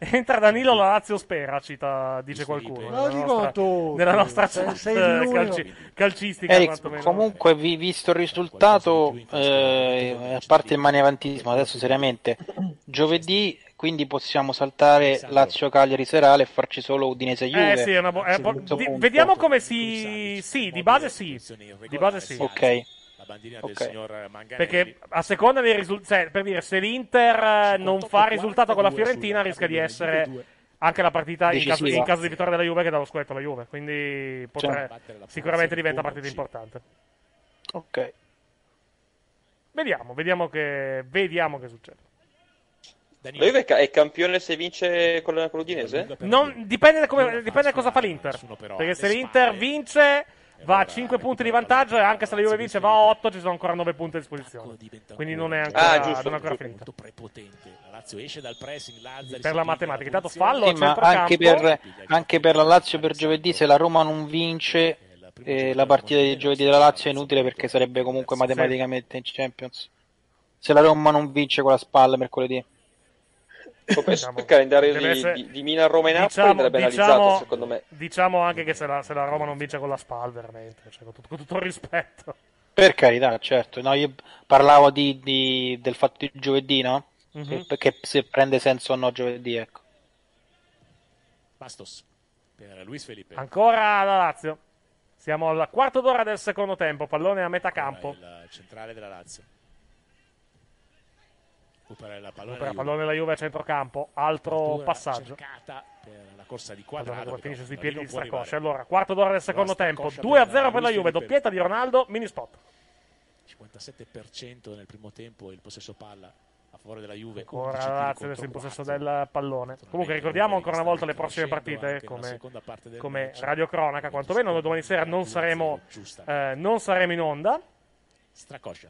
entra Danilo, la Lazio spera, cita, dice qualcuno. No, nella nostra, tu, nella nostra chat calci, calcistica. Eric, comunque, vi, visto il risultato, eh, a parte il maniavantismo, adesso seriamente, giovedì quindi possiamo saltare Lazio-Cagliari serale e farci solo Udinese-Juve. Eh sì, è una bo- è bo- di- vediamo come si... Sì, di base sì. Di base sì. Ok. Bandina okay. Del signor Manganelli. Perché a seconda dei risultati, cioè, per dire, se l'Inter non fa risultato con la Fiorentina rischia di essere anche la partita in caso, in caso di vittoria della Juve che dà lo scudetto alla Juve, quindi potrà, sicuramente diventa partita importante. Ok, vediamo vediamo che vediamo che succede. La Juve è campione se vince con l'Udinese? Non dipende da come, dipende da cosa fa l'Inter, perché se l'Inter vince va a cinque punti di vantaggio e anche se la Juve vince va a otto, ci sono ancora nove punti a disposizione, quindi non è ancora, ah, giusto, non è ancora finita. La Lazio esce dal pressing, Lazzari per la matematica, intanto fallo sì, ma anche per, anche per la Lazio per giovedì, se la Roma non vince eh, la partita di giovedì della Lazio è inutile perché sarebbe comunque matematicamente in Champions, se la Roma non vince con la spalla mercoledì. Diciamo, il calendario di, essere... di, di Milan, Roma e Napoli diciamo, diciamo, secondo me. Diciamo anche che se la, se la Roma non vince con la S P A L, veramente, cioè, con, tutto, con tutto il rispetto. Per carità, certo. No, io parlavo di, di, del fatto di giovedì, no? Mm-hmm. Se, perché se prende senso o no giovedì, ecco. Bastos per Luiz Felipe. Ancora la Lazio. Siamo al quarto d'ora del secondo tempo, pallone a metà campo. Il centrale della Lazio. Recupera la pallone, la pallone della Juve a centrocampo, altro passaggio. Per la corsa di Cuadrado, allora, finisce sui piedi di Strakosha. Allora, quarto d'ora del secondo tempo, due a zero per, per la Juve, doppietta di Ronaldo, mini spot. cinquantasette per cento nel primo tempo il possesso palla a favore della Juve. Ancora la Lazio adesso in possesso del pallone. Comunque ricordiamo ancora una volta le prossime partite come, come radiocronaca, quantomeno noi domani sera non saremo, eh, non saremo in onda. Strakosha.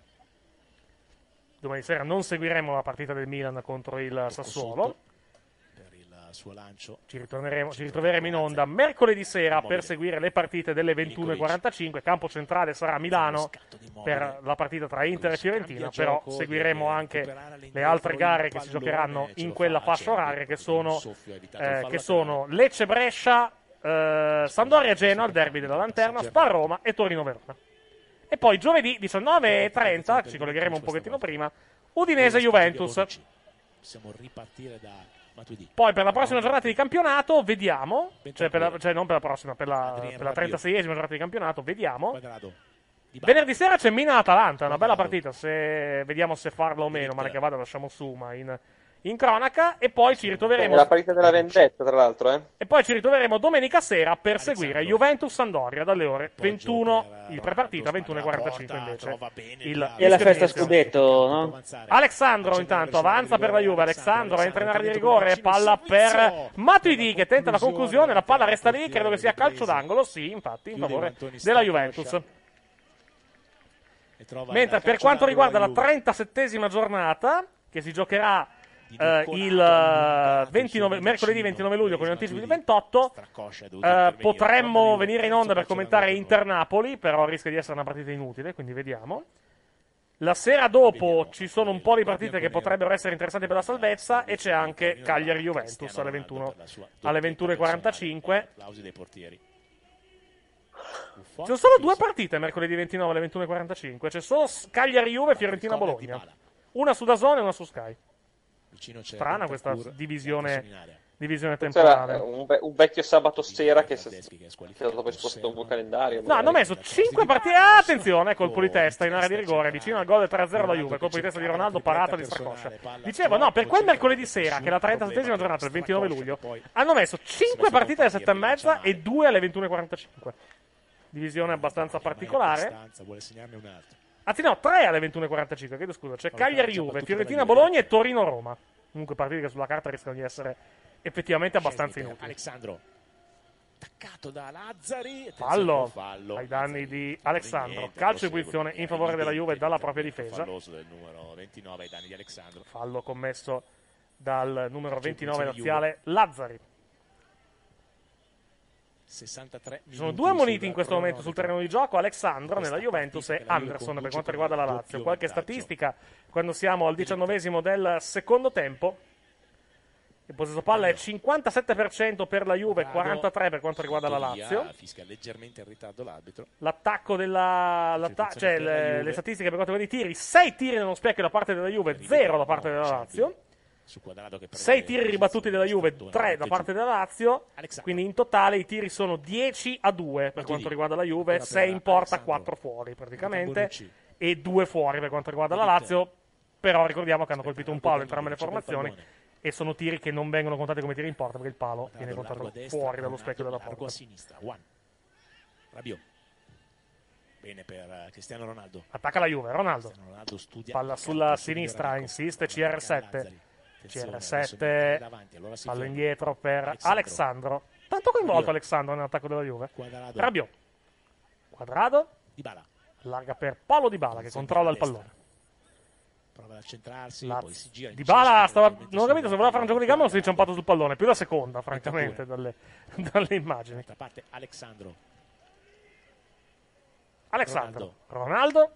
Domani sera non seguiremo la partita del Milan contro il Sassuolo. Per il suo lancio. Ci, ritorneremo, ci ritroveremo in onda mercoledì sera per seguire le partite delle ventuno e quarantacinque. Campo centrale sarà Milano per la partita tra Inter e Fiorentina. Però seguiremo anche le altre gare che si giocheranno in quella fascia oraria, che sono, eh, che sono Lecce-Brescia, eh, Sampdoria-Genoa, il derby della Lanterna, Spal-Roma e Torino-Verona. E poi giovedì diciannove e trenta, ci collegheremo un pochettino prima, Udinese-Juventus. Possiamo ripartire da Matuidi. Poi per la prossima giornata di campionato vediamo, cioè, per la, cioè non per la prossima, per la, per la trentaseiesima giornata di campionato vediamo. Venerdì sera c'è Milan-Atalanta, una bella partita, se, vediamo se farla o meno, ma che vada lasciamo su, ma in, in cronaca, e poi ci ritroveremo. È la partita della vendetta, tra l'altro, eh. E poi ci ritroveremo domenica sera per Alex seguire Sandro. Juventus-Sampdoria dalle ore ventuno, il prepartita ventuno e quarantacinque invece. Il... E la festa scudetto, no? Alex Sandro intanto avanza per la Juve, Alex Sandro entra in area di rigore, palla per Matuidi che tenta la conclusione, la palla resta lì, credo che sia calcio d'angolo, sì, infatti, in favore della Juventus. Mentre per quanto riguarda la trentasettesima giornata, che si giocherà eh, il ventinove, mercoledì ventinove luglio con un anticipo di ventotto, eh, potremmo venire in onda per commentare Inter-Napoli, però rischia di essere una partita inutile, quindi vediamo. La sera dopo ci sono un po' di partite che potrebbero essere interessanti per la salvezza, e c'è anche Cagliari-Juventus alle ventuno e quarantacinque. Ci sono solo due partite mercoledì ventinove alle ventuno e quarantacinque. C'è solo Cagliari-Juve e Fiorentina-Bologna. Una su DAZN e una su Sky. Strana questa divisione, divisione temporale. Un, ve- un vecchio sabato sera che si è stato poi spostato un po' calendario. No, hanno messo cinque partite. Ah, attenzione, colpo di testa in area di rigore, vicino al gol tre a zero la Juve. Colpo di testa di Ronaldo, parata di Strakosha. Dicevo, no, per quel mercoledì sera, che è la trentasettesima giornata, il ventinove luglio, hanno messo cinque partite alle sette e mezza e due alle ventuno e quarantacinque. Divisione abbastanza particolare. Anzi no, tre alle ventuno e quarantacinque, chiedo scusa. C'è Cagliari-Juve, Fiorentina-Bologna e Torino-Roma. Comunque partite che sulla carta rischiano di essere effettivamente abbastanza inutili. Alex Sandro, attaccato da Lazzari. Fallo ai danni di Alex Sandro. Calcio di punizione in favore della Juve dalla propria difesa. Fallo commesso dal numero ventinove laziale Lazzari. sessantatré Ci sono due ammoniti in questo momento sul terreno di gioco, Alex Sandro nella Juventus e Anderson per quanto riguarda la Lazio. Qualche statistica quando siamo al diciannovesimo del secondo tempo. Il possesso palla è cinquantasette per cento per la Juve, quarantatré per cento per quanto riguarda la Lazio. Fischia leggermente in ritardo l'arbitro. L'attacco della l'atta- cioè le, le statistiche per quanto riguarda i tiri, sei tiri nello specchio da parte della Juve, zero da parte della Lazio. sei tiri ribattuti della Juve, tre da parte della Lazio, quindi in totale i tiri sono dieci a due per quanto riguarda la Juve, sei in porta, quattro fuori praticamente e due fuori per quanto riguarda la Lazio, però ricordiamo che hanno colpito un palo entrambe le formazioni e sono tiri che non vengono contati come tiri in porta perché il palo viene contato fuori dallo specchio della porta. Rabiot. Bene per Cristiano Ronaldo. Attacca la Juve, Ronaldo. Palla sulla sinistra, insiste C R sette. C R sette, palla indietro per Alex Sandro. Tanto coinvolto Alex Sandro nell'attacco della Juve. Rabiot, Cuadrado, larga per Paolo Dybala che controlla il pallone. Prova ad accentrarsi, poi si gira. Dybala stava, non ho capito se voleva fare un gioco di gamba o si è inciampato sul pallone. Più la seconda, francamente, dalle, dalle immagini. Da parte Alex Sandro. Alex Sandro, Ronaldo,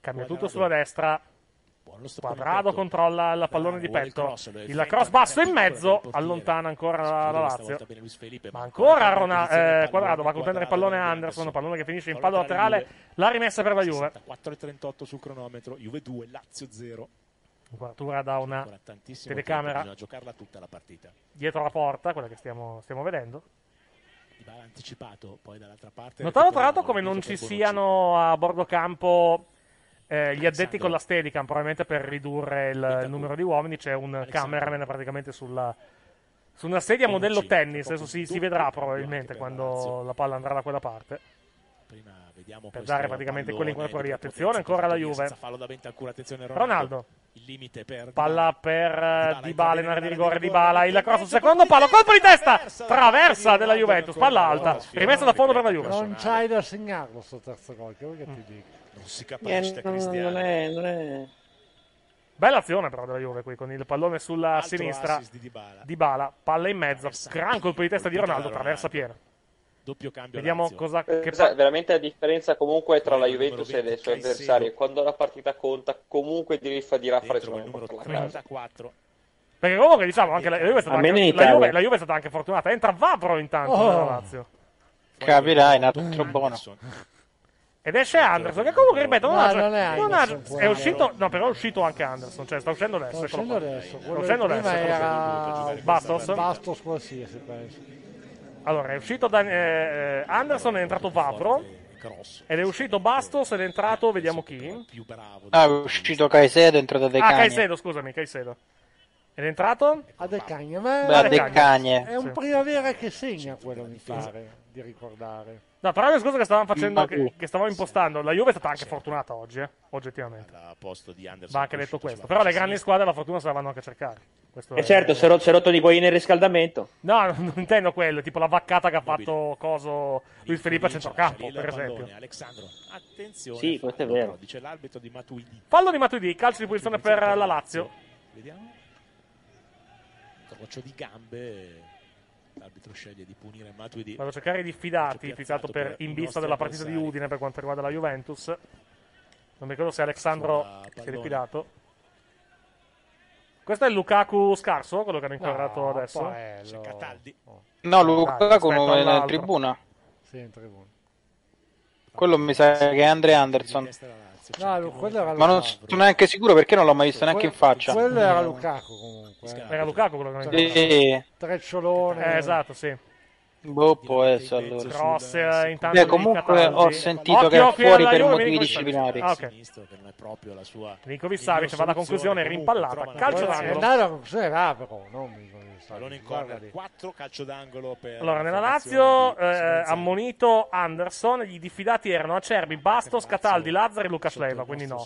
cambia tutto sulla destra. Cuadrado controlla il pallone di petto, il cross basso in mezzo, allontana ancora la Lazio, ma ancora Rona, eh, Cuadrado va a contendere il pallone Anderson, pallone che finisce in palo laterale, la rimessa per la Juve. quattro e trentotto sul cronometro, Juve due, Lazio zero. Quadratura da una telecamera dietro la porta, quella che stiamo, stiamo vedendo. Anticipato poi dall'altra parte. Notavo tra l'altro come non ci siano a bordo campo Eh, gli addetti con la Steadicam, probabilmente per ridurre il numero di uomini. C'è un cameraman praticamente sulla, su una sedia modello tennis, adesso si, si vedrà probabilmente quando la palla andrà da quella parte. Per dare praticamente quelli in quella corria. Attenzione ancora la Juve. Ronaldo. Palla per Dybala in area di rigore, Dybala, il cross sul secondo palo, colpo di testa, traversa della Juventus, palla alta, rimessa da fondo per la Juve. Non c'hai da segnarlo sto terzo gol, che vuoi che ti dica? Non si capisce, Cristiano. Bella azione però della Juve qui, con il pallone sulla Altro sinistra di Dybala, palla in mezzo, traversa. Gran colpo di testa di Ronaldo, traversa piena. Doppio cambio. Vediamo Lazio. Cosa che fa. Veramente la differenza comunque tra la Juventus venti, e le sue avversarie. Quando la partita conta, comunque devi fare fare solo il trentaquattro. Perché comunque diciamo anche la Juve è stata, anche, la Juve, la Juve è stata anche fortunata. Entra Vavro intanto oh. nella Lazio. Capirai, è nato troppo buono. Ed esce Anderson che comunque ripeto non, no, ha, non, è, non Anderson, ha, è uscito no però è uscito anche Anderson, cioè sta uscendo adesso, sta uscendo adesso, sta uscendo adesso, era... Bastos Bastos qualsiasi penso. Allora è uscito da, eh, Anderson, è entrato Vavro cross. Ed è uscito Bastos ed è entrato, vediamo chi. Più bravo. Ah, è uscito Caicedo, è entrato De Cagne. Ah, Caicedo, scusami, Caicedo. Ed è entrato? A De Cagne, ma Beh, a De Cagne. È un Primavera che segna quello di fare, di ricordare. No, però scusa che stavamo facendo, che, che stavamo impostando. La Juve è stata anche fortunata oggi, eh, oggettivamente. A posto di Anderson. Va anche detto questo. Però le grandi squadre la fortuna se la vanno anche a cercare. Questo e è... certo, si è rotto, rotto di boina il riscaldamento. No, non intendo quello, tipo la vaccata che ha fatto coso Luiz Felipe a centrocampo, per esempio. Alex Sandro. Attenzione. Sì, questo è vero. Dice l'arbitro di Matuidi. Fallo di Matuidi, calcio di punizione per la Lazio. Vediamo. Croccio di gambe. L'arbitro sceglie di punire Matuidi. Vado a cercare i diffidati, piazzato per, in vista della partita di Udine per quanto riguarda la Juventus. Non mi ricordo se Alex Sandro si è rifidato. Questo è il Lukaku scarso, quello che hanno inquadrato no, adesso. C'è Cataldi. Oh. No, Lukaku non è in tribuna. Sì, in tribuna. Quello mi sa che è Andre Anderson. No, ma non sono neanche sicuro perché non l'ho mai visto neanche in faccia. Quello era Lukaku comunque. Era Lukaku quello che non sì. Trecciolone. Eh, esatto, sì. Boh, può essere allora. Cross, eh, intanto eh, comunque ho sentito che è fuori per motivi disciplinari. Ah, okay. Milinkovic-Savic va alla conclusione, rimpallata. Calcio d'angolo. Però, non in corda. quattro calcio d'angolo per. Allora nella Lazio eh, ammonito Anderson, gli diffidati erano Acerbi, Bastos, Cataldi, Lazzari e Lucas Leiva, quindi no.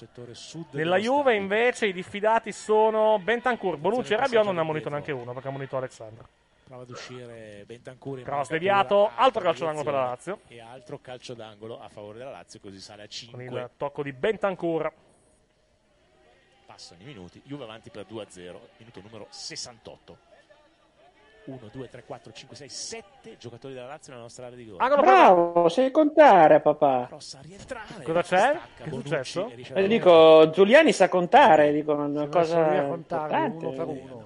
Nella Juve invece i diffidati sono Bentancur, Bonucci e Rabiot, non ne ha ammonito neanche uno, perché ha ammonito Alex Sandro. Prova ad uscire Bentancur in cross deviato, altro calcio d'angolo per la Lazio e altro calcio d'angolo a favore della Lazio, così sale a cinque con il tocco di Bentancur. Passano i minuti, Juve avanti per due a zero, minuto numero sessantotto. Uno, due, tre, quattro, cinque, sei, sette giocatori della Lazio nella nostra area di gol. Ah, bravo, per... sai contare papà. Rossa, cosa c'è? Che è successo? Eh, dico, Giuliani sa contare, dico una cosa contare, uno per uno.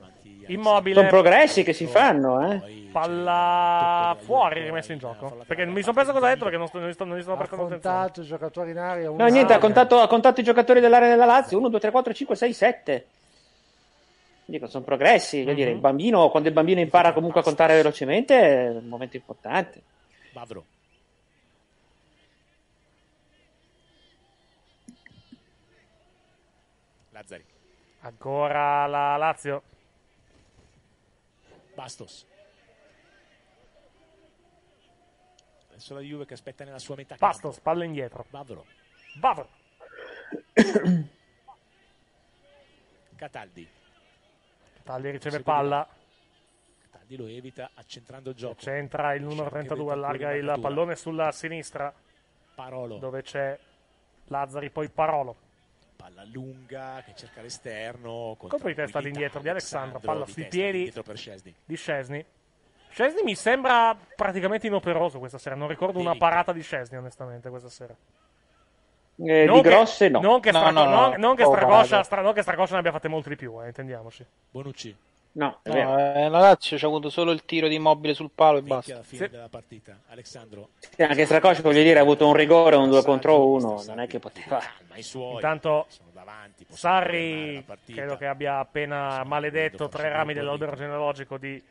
Immobile. Sono progressi che si fanno, eh. Palla fuori rimesso in gioco. Perché mi sono perso cosa ha detto, perché non, sto, non, sto, non mi sono perso contato. Ha contato i giocatori in area. No, niente, ha contato, ha contato i giocatori dell'area della Lazio. uno, due, tre, quattro, cinque, sei, sette. Dico, sono progressi. Voglio mm-hmm. dire, il bambino, quando il bambino impara comunque a contare velocemente, è un momento importante. Bavro. Lazzari. Ancora la Lazio. Bastos. Adesso la Juve che aspetta nella sua metà. Bastos, palla indietro. Bavro. Bavro. Cataldi. Cataldi riceve palla. Cataldi lo evita accentrando il gioco. Centra il numero trentadue, allarga il pallone sulla sinistra. Parolo. Dove c'è Lazzari, poi Parolo. Palla lunga che cerca l'esterno. Colpo di testa all'indietro di Alessandro. Palla sui piedi di Szczesny. Szczesny mi sembra praticamente inoperoso questa sera. Non ricordo una parata di Szczesny, onestamente, questa sera. Eh, di grosse, no. Non che Strakosha ne abbia fatte molti di più, eh, intendiamoci. Bonucci. No, no, eh, la Lazio ci ha avuto solo il tiro di Immobile sul palo e basta. Alla fine sì. della partita, Alessandro. Sì, anche Strakosha, voglio dire, ha avuto un rigore, un due contro uno, non è che poteva. Intanto davanti, Sarri credo che abbia appena sono maledetto tre rami dell'albero genealogico di,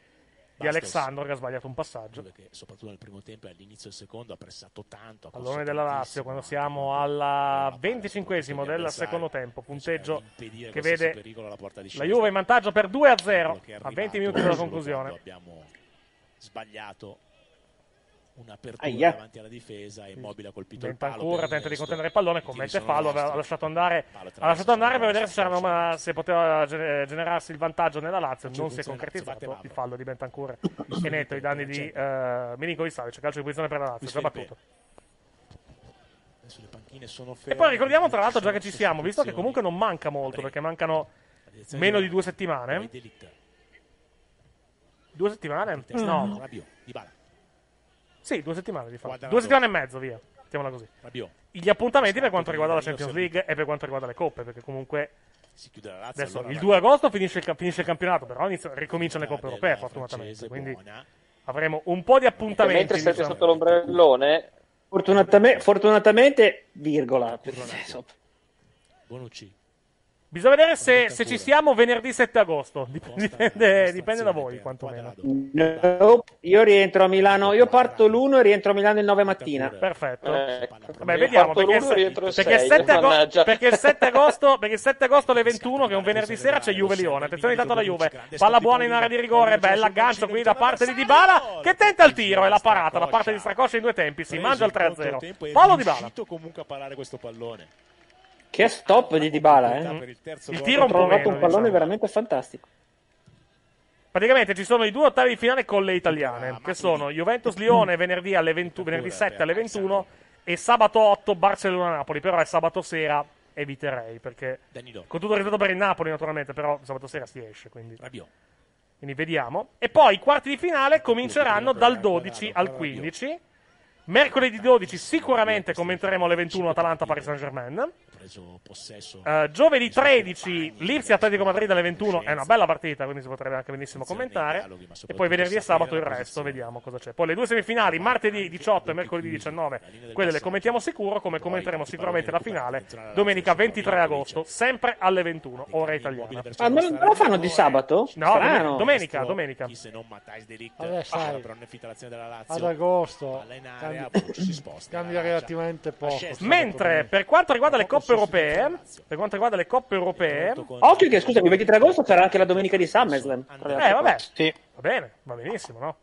di Alessandro, che ha sbagliato un passaggio. Che soprattutto nel primo tempo e all'inizio del secondo ha pressato tanto. Pallone della Lazio quando siamo alla venticinquesimo del secondo tempo, punteggio che vede la Juve in vantaggio per due a zero a venti minuti dalla conclusione. Abbiamo sbagliato un'apertura Aia. davanti alla difesa e Immobile ha colpito Bentancur, il palo. Bentancur tenta di contenere il pallone, commette fallo, ha lasciato andare, ha lasciato andare per vedere se, una, se poteva generarsi il vantaggio nella Lazio, non si è concretizzato il fallo di Bentancur e netto i danni di uh, Milinkovic-Savic, calcio di punizione per la Lazio, già battuto. E poi ricordiamo tra l'altro, già che ci siamo, visto che comunque non manca molto perché mancano meno di due settimane. Due settimane? No. Dybala. Sì, due settimane di fatto. Due settimane e mezzo, via. Mettiamola così. Gli appuntamenti per quanto riguarda la Champions League e per quanto riguarda le coppe, perché comunque si chiude la Lazio, adesso allora il due agosto finisce il, finisce il campionato, però inizio, ricominciano le coppe europee, fortunatamente. Quindi buona. avremo un po' di appuntamenti. Mentre state diciamo. sotto l'ombrellone, fortunatamente, fortunatamente virgola. Bonucci. Bisogna vedere se, se ci siamo venerdì sette agosto. Dip- dipende, dipende da voi, quantomeno. No, io rientro a Milano. Io parto l'uno e rientro a Milano il nove mattina. Perfetto. Eh, Vabbè, vediamo perché, se, perché, sette agosto, perché, il sette agosto, perché il sette agosto alle ventuno, che è un venerdì sera, c'è Juve Lione. Attenzione, intanto la Juve. Palla buona in area di rigore. Bella aggancio qui da parte di Dybala, che tenta il tiro e la parata da parte di Strakosha in due tempi. Si mangia il tre a zero. Paolo Dybala. Comunque a parare questo pallone. Che stop di Dybala, eh? Il, il tiro ha trovato un pallone diciamo. veramente fantastico. Praticamente ci sono i due ottavi di finale con le italiane, ah, che sono Juventus-Lione venerdì, alle ventuno, venerdì sette alle ventuno e sabato otto Barcellona-Napoli. Però è sabato sera, eviterei, perché con tutto il rispetto per il Napoli naturalmente, però sabato sera si esce, quindi... Rabiot. Quindi vediamo. E poi i quarti di finale cominceranno dal dodici al quindici. Mercoledì dodici sicuramente commenteremo alle ventuno Atalanta-Paris Saint-Germain. Uh, giovedì tredici Lipsia Atletico Madrid alle ventuno, è una bella partita, quindi si potrebbe anche benissimo commentare, e poi venerdì e sabato il resto, vediamo cosa c'è. Poi le due semifinali, martedì diciotto e mercoledì diciannove, quelle le commentiamo sicuro, come commenteremo sicuramente la finale domenica ventitré agosto, sempre alle ventuno ora italiana. Ah, ma non lo fanno di sabato? No, domenica, domenica. Vabbè, sai, ad agosto cambia relativamente poco. Mentre per quanto riguarda le coppe europee, per quanto riguarda le coppe europee, occhio che scusami, ventitré agosto c'era anche la domenica di SummerSlam. Eh vabbè, sì. Va bene, va benissimo, no?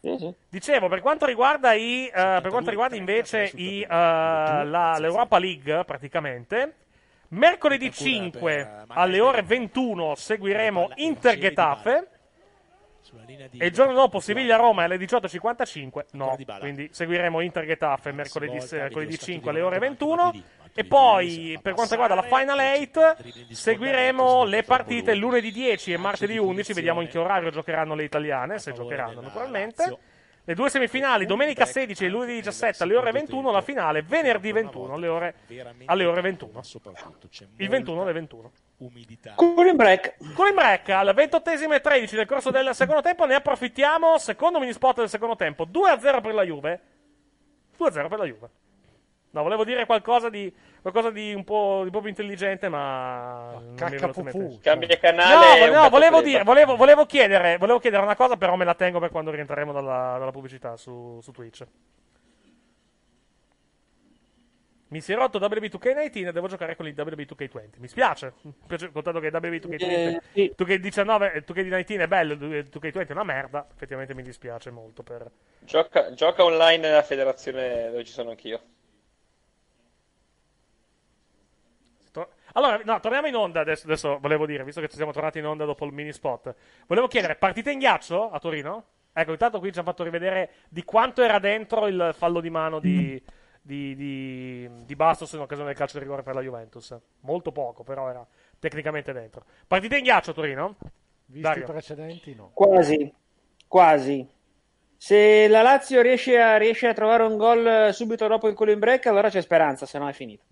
Sì, sì. Dicevo, per quanto riguarda i, uh, per quanto riguarda invece i, uh, la, l'Europa League, praticamente mercoledì cinque alle ore ventuno seguiremo Inter Getafe. E il giorno dopo Siviglia-Roma alle diciotto e cinquantacinque, no, quindi seguiremo Inter-Getafe mercoledì, mercoledì cinque alle ore ventuno e poi per quanto riguarda la Final otto seguiremo le partite lunedì dieci e martedì undici, vediamo in che orario giocheranno le italiane, se giocheranno naturalmente. Le due semifinali domenica sedici e lunedì diciassette alle ore ventuno, la finale venerdì ventuno alle ore, alle ore ventuno, il ventuno alle ventuno. Cooling break. Cooling break al ventottesimo e tredici nel corso del secondo tempo, ne approfittiamo, secondo minispot del secondo tempo, due a zero per la Juve, due a zero per la Juve. No, volevo dire qualcosa di qualcosa di un po', di un po' più intelligente, ma, ma cacca pupù. Cambia canale. No, no, volevo dire, volevo, volevo chiedere, volevo chiedere una cosa, però me la tengo per quando rientreremo dalla, dalla pubblicità su, su Twitch. Mi si è rotto W B two K diciannove e devo giocare con il W B two K venti. Mi spiace, contando che W B two K diciannove, due K diciannove, due K diciannove è bello, due K venti è una merda. Effettivamente mi dispiace molto per... Gioca, gioca online nella federazione dove ci sono anch'io. Allora, no, torniamo in onda adesso, adesso volevo dire, visto che ci siamo tornati in onda dopo il mini spot, volevo chiedere, partite in ghiaccio a Torino? Ecco, intanto qui ci hanno fatto rivedere di quanto era dentro il fallo di mano di, di, di, di Bastos in occasione del calcio di rigore per la Juventus. Molto poco, però era tecnicamente dentro. Partite in ghiaccio a Torino? Visti Dario. I precedenti no. Quasi, quasi. Se la Lazio riesce a, riesce a trovare un gol subito dopo il cooling break, allora c'è speranza, se no è finita.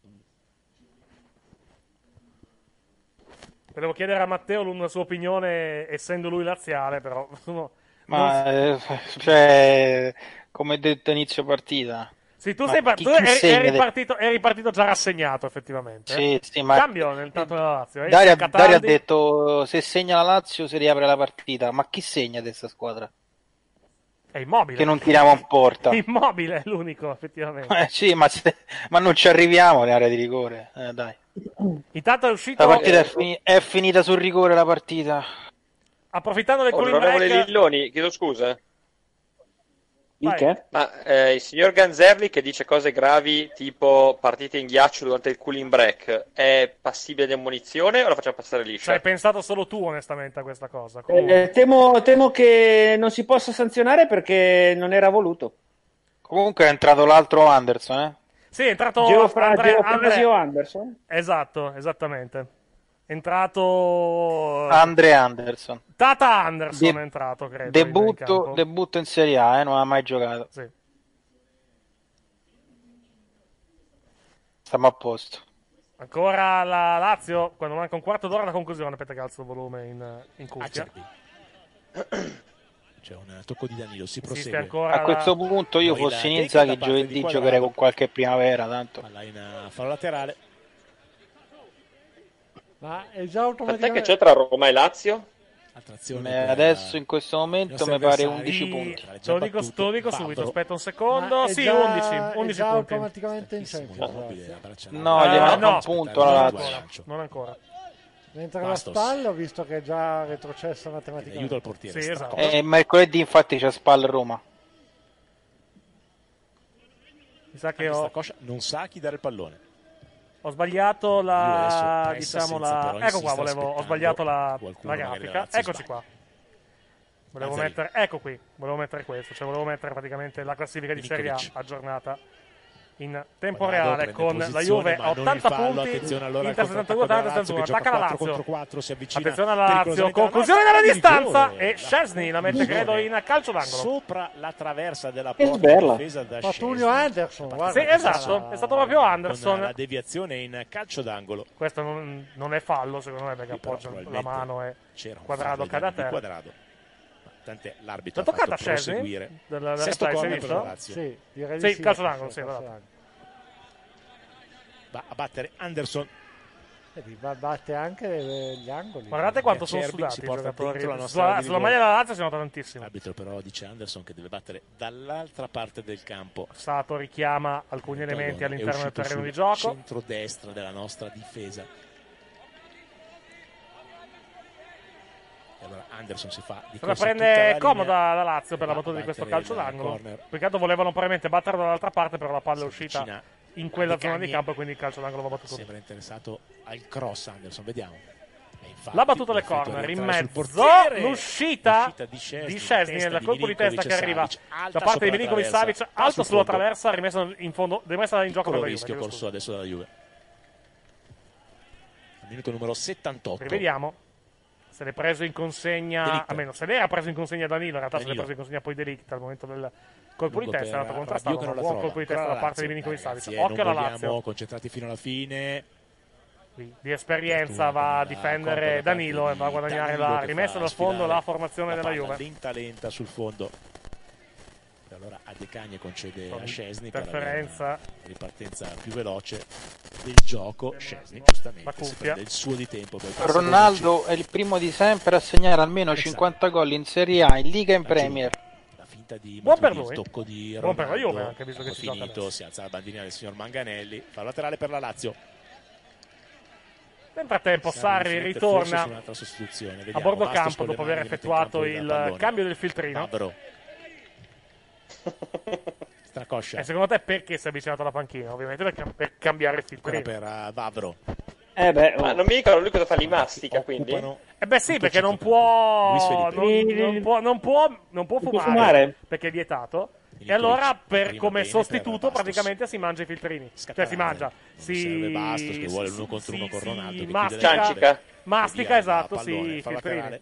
Volevo chiedere a Matteo una sua opinione, essendo lui laziale, però... No, ma, non... eh, cioè, come detto inizio partita... Sì, tu, sei, tu eri, eri, partito, eri partito già rassegnato, effettivamente. Sì, eh? sì, ma... Cambio nel tanto della Lazio. Eh? Dario, Dario ha detto, se segna la Lazio si riapre la partita. Ma chi segna questa squadra? È Immobile. Che non tiriamo in porta. Immobile è l'unico, effettivamente. Eh, sì, ma, se... ma non ci arriviamo all'area di rigore, eh, dai. Intanto è uscito la partita, è, fini- è finita sul rigore la partita, approfittando del cooling break. Onorevole Lilloni, chiedo scusa. Il che? Ma, eh, il signor Ganzerli che dice cose gravi tipo partite in ghiaccio durante il cooling break è passibile di ammonizione o la facciamo passare liscia? Ci hai pensato solo tu onestamente a questa cosa. eh, temo, temo che non si possa sanzionare perché non era voluto. Comunque è entrato l'altro Anderson, eh? Sì, è entrato Geofra- Andre- Andre- Anderson. Esatto, esattamente. È entrato Andre Anderson. Tata Anderson De- è entrato, credo. Debutto, in, debutto in Serie A, eh, non ha mai giocato. Sì. Stiamo a posto. Ancora la Lazio, quando manca un quarto d'ora alla conclusione, aspetta che alzo il volume in, in cuffia. Acerbi. C'è un tocco di Danilo, si prosegue. A questo punto io fossi Inzaghi che giovedì giocherei con qualche primavera, tanto. Alla in fallo laterale. Ma è già automaticamente... Quant'è che c'è tra Roma e Lazio? Attrazione adesso in questo momento mi pare undici punti. Te lo dico, te lo dico subito, aspetta un secondo. Sì, già, undici, undici punti. Automaticamente in Champions. No, gli manca un punto alla Lazio. Non ancora. Mentre la Spalla ho visto che è già retrocessa matematicamente. Aiuto al portiere. Sì, esatto. eh, mercoledì infatti c'è Spalla Roma. Mi sa che ho... Strakosha non sa chi dare il pallone. Ho sbagliato la, diciamo la... ecco qua, volevo, ho sbagliato la, la grafica, eccoci qua. Volevo Lazzari. mettere, ecco qui, volevo mettere questo, cioè volevo mettere praticamente la classifica di Serie A aggiornata in tempo Cuadrado reale con posizione, la Juve a ottanta fallo, punti, attenzione allora Inter settantadue ottanta, attacca la Lazio, quattro contro quattro, si avvicina, attenzione alla Lazio, conclusione dalla distanza e Szczesny la mette credo in calcio d'angolo sopra la traversa della porta difesa da Patulio Anderson, guarda, sì, esatto, è stato proprio Anderson la deviazione in calcio d'angolo, questo non, non è fallo secondo me perché appoggia la mano e Cuadrado cade a terra. Tant'è, l'arbitro ha fatto proseguire della, della, sesto corner per la Lazio, sì, direi sì, sì, calcio d'angolo, sì, va a battere Anderson e va a battere anche le, gli angoli, guardate quanto sono sudati i giocatori la sulla, sulla maglia della Lazio si nota tantissimo. L'arbitro però dice Anderson che deve battere dall'altra parte del campo. Sato richiama alcuni elementi all'interno del terreno di gioco, centrodestra della nostra difesa, e allora Anderson si fa di la prende comoda la, la Lazio per la battuta di questo calcio d'angolo. Peccato, volevano probabilmente battere dall'altra parte però la palla è uscita in quella zona di campo, quindi il calcio d'angolo va battuto. Sembra interessato al cross Anderson, vediamo. Infatti, la battuta del corner in mezzo, l'uscita di Szczesny nel colpo di testa che arriva da parte di Milinkovic-Savic, alto sulla traversa, rimessa in fondo, rimessa in gioco per la Juve. Rischio corso adesso dalla Juve. Al minuto numero settantotto. Rivediamo. Se l'è preso in consegna, almeno se l'era preso in consegna Danilo, in realtà Danilo. se l'è preso in consegna poi De Ligt al momento del colpo Lungo di testa, è andato contrastato, un buon trova. colpo di testa da parte di Milinkovic-Savic. Occhio alla Lazio. Concentrati fino alla fine. Qui, di esperienza va a difendere Danilo e va a guadagnare Danilo la rimessa dal fondo, la formazione la della Juve. Lenta lenta sul fondo. E allora a De Cagne concede Con a Szczesny per la ripartenza più veloce del gioco. Szczesny giustamente si prende il suo di tempo per Ronaldo è il primo di sempre a segnare almeno cinquanta gol in Serie A, in Liga e in Premier. La finta di buon per lui, tocco di Ronaldo, buon per la Juve, anche visto che si gioca adesso. Si alza la bandina del signor Manganelli, fa laterale per la Lazio. Nel frattempo Sarri ritorna a bordo campo dopo aver effettuato il cambio del filtrino. Strakosha. E secondo te perché si è avvicinato alla panchina? Ovviamente perché, per cambiare il filtrino. Per uh, Vavro. Eh beh, oh. Ma non mi dicono lui cosa fa, li mastica quindi. Eh beh sì, perché non può non, non può non può non può fumare, fumare perché è vietato. E allora per, come sostituto praticamente si mangia i filtrini. Cioè si mangia, si Bastos che vuole uno contro uno con Ronaldo, mastica, mastica esatto, sì, filtrini.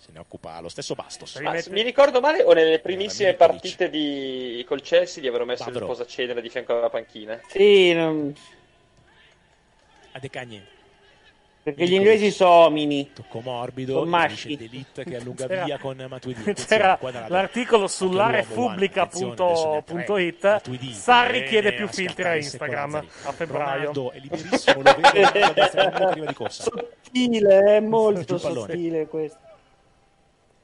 Se ne occupa lo stesso Bastos. Ah, mette... Mi ricordo male o nelle primissime partite di... col Chelsea di aver messo il posacedere di fianco alla panchina? Sì, non... a De Cagne. Perché gli inglesi sono omini. Tocco morbido, dice De Ligt che allunga via con Matuidi. C'era l'articolo sull'arepubblica punto it. Sarri chiede più filtri a Instagram a febbraio. Ronaldo è liberissimo, lo vedo. Sottile, è molto sottile questo.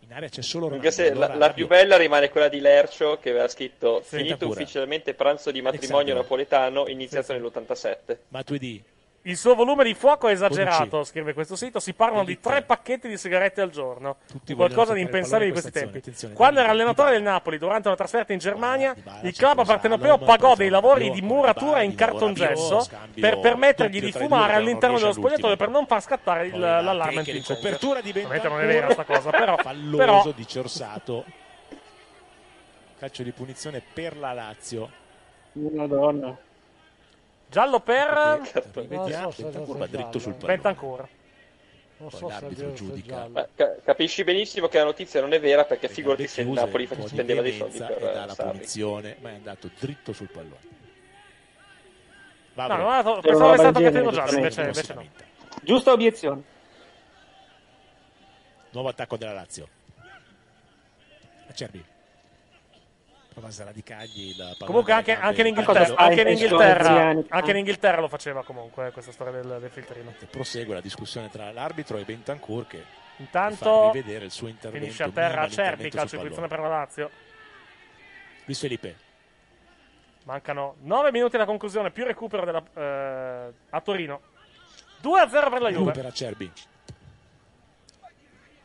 In area c'è solo Ronaldo. Se la, la più bella rimane quella di Lercio che aveva scritto sì, finito ufficialmente pranzo di matrimonio Alexander. napoletano iniziato sì. nell'ottantasette. Matuidi. Il suo volume di fuoco è esagerato, Bonucci. scrive questo sito, si parlano di tre pacchetti di sigarette al giorno, Tutti qualcosa di impensabile di questi tempi. Azione, Quando era allenatore del Napoli durante una trasferta in Germania, Dybala, il club partenopeo pagò dei lavori di muratura in cartongesso per permettergli di fumare all'interno dello spogliatoio per non far scattare l'allarme antincendio. Copertura di Bentancur. Non è vera questa cosa, però falloso di Cersato. Calcio di punizione per la Lazio. Madonna. Giallo per Vediamo, curva dritto sul pallone. Bentancur. Non so l'arbitro giudica. Ma capisci benissimo che la notizia non è vera perché figurati se il Napoli spendeva dei soldi per la punizione, ma è andato dritto sul pallone. Va bene. No, non è stato, pensavo è stato cattivo giallo, invece invece no. Giusta obiezione. Nuovo attacco della Lazio. Acerbi. prova a sradicagli la palla. Comunque anche, anche, in anche, in Inghilterra, anche in Inghilterra lo faceva comunque questa storia del, del filtrino. E prosegue la discussione tra l'arbitro e Bentancur che intanto vedere il suo intervento. Finisce a terra Acerbi, calcio di punizione per la Lazio. Luiz Felipe. Mancano nove minuti alla conclusione, più recupero della, eh, a Torino. due a zero per la Juve. due per Acerbi.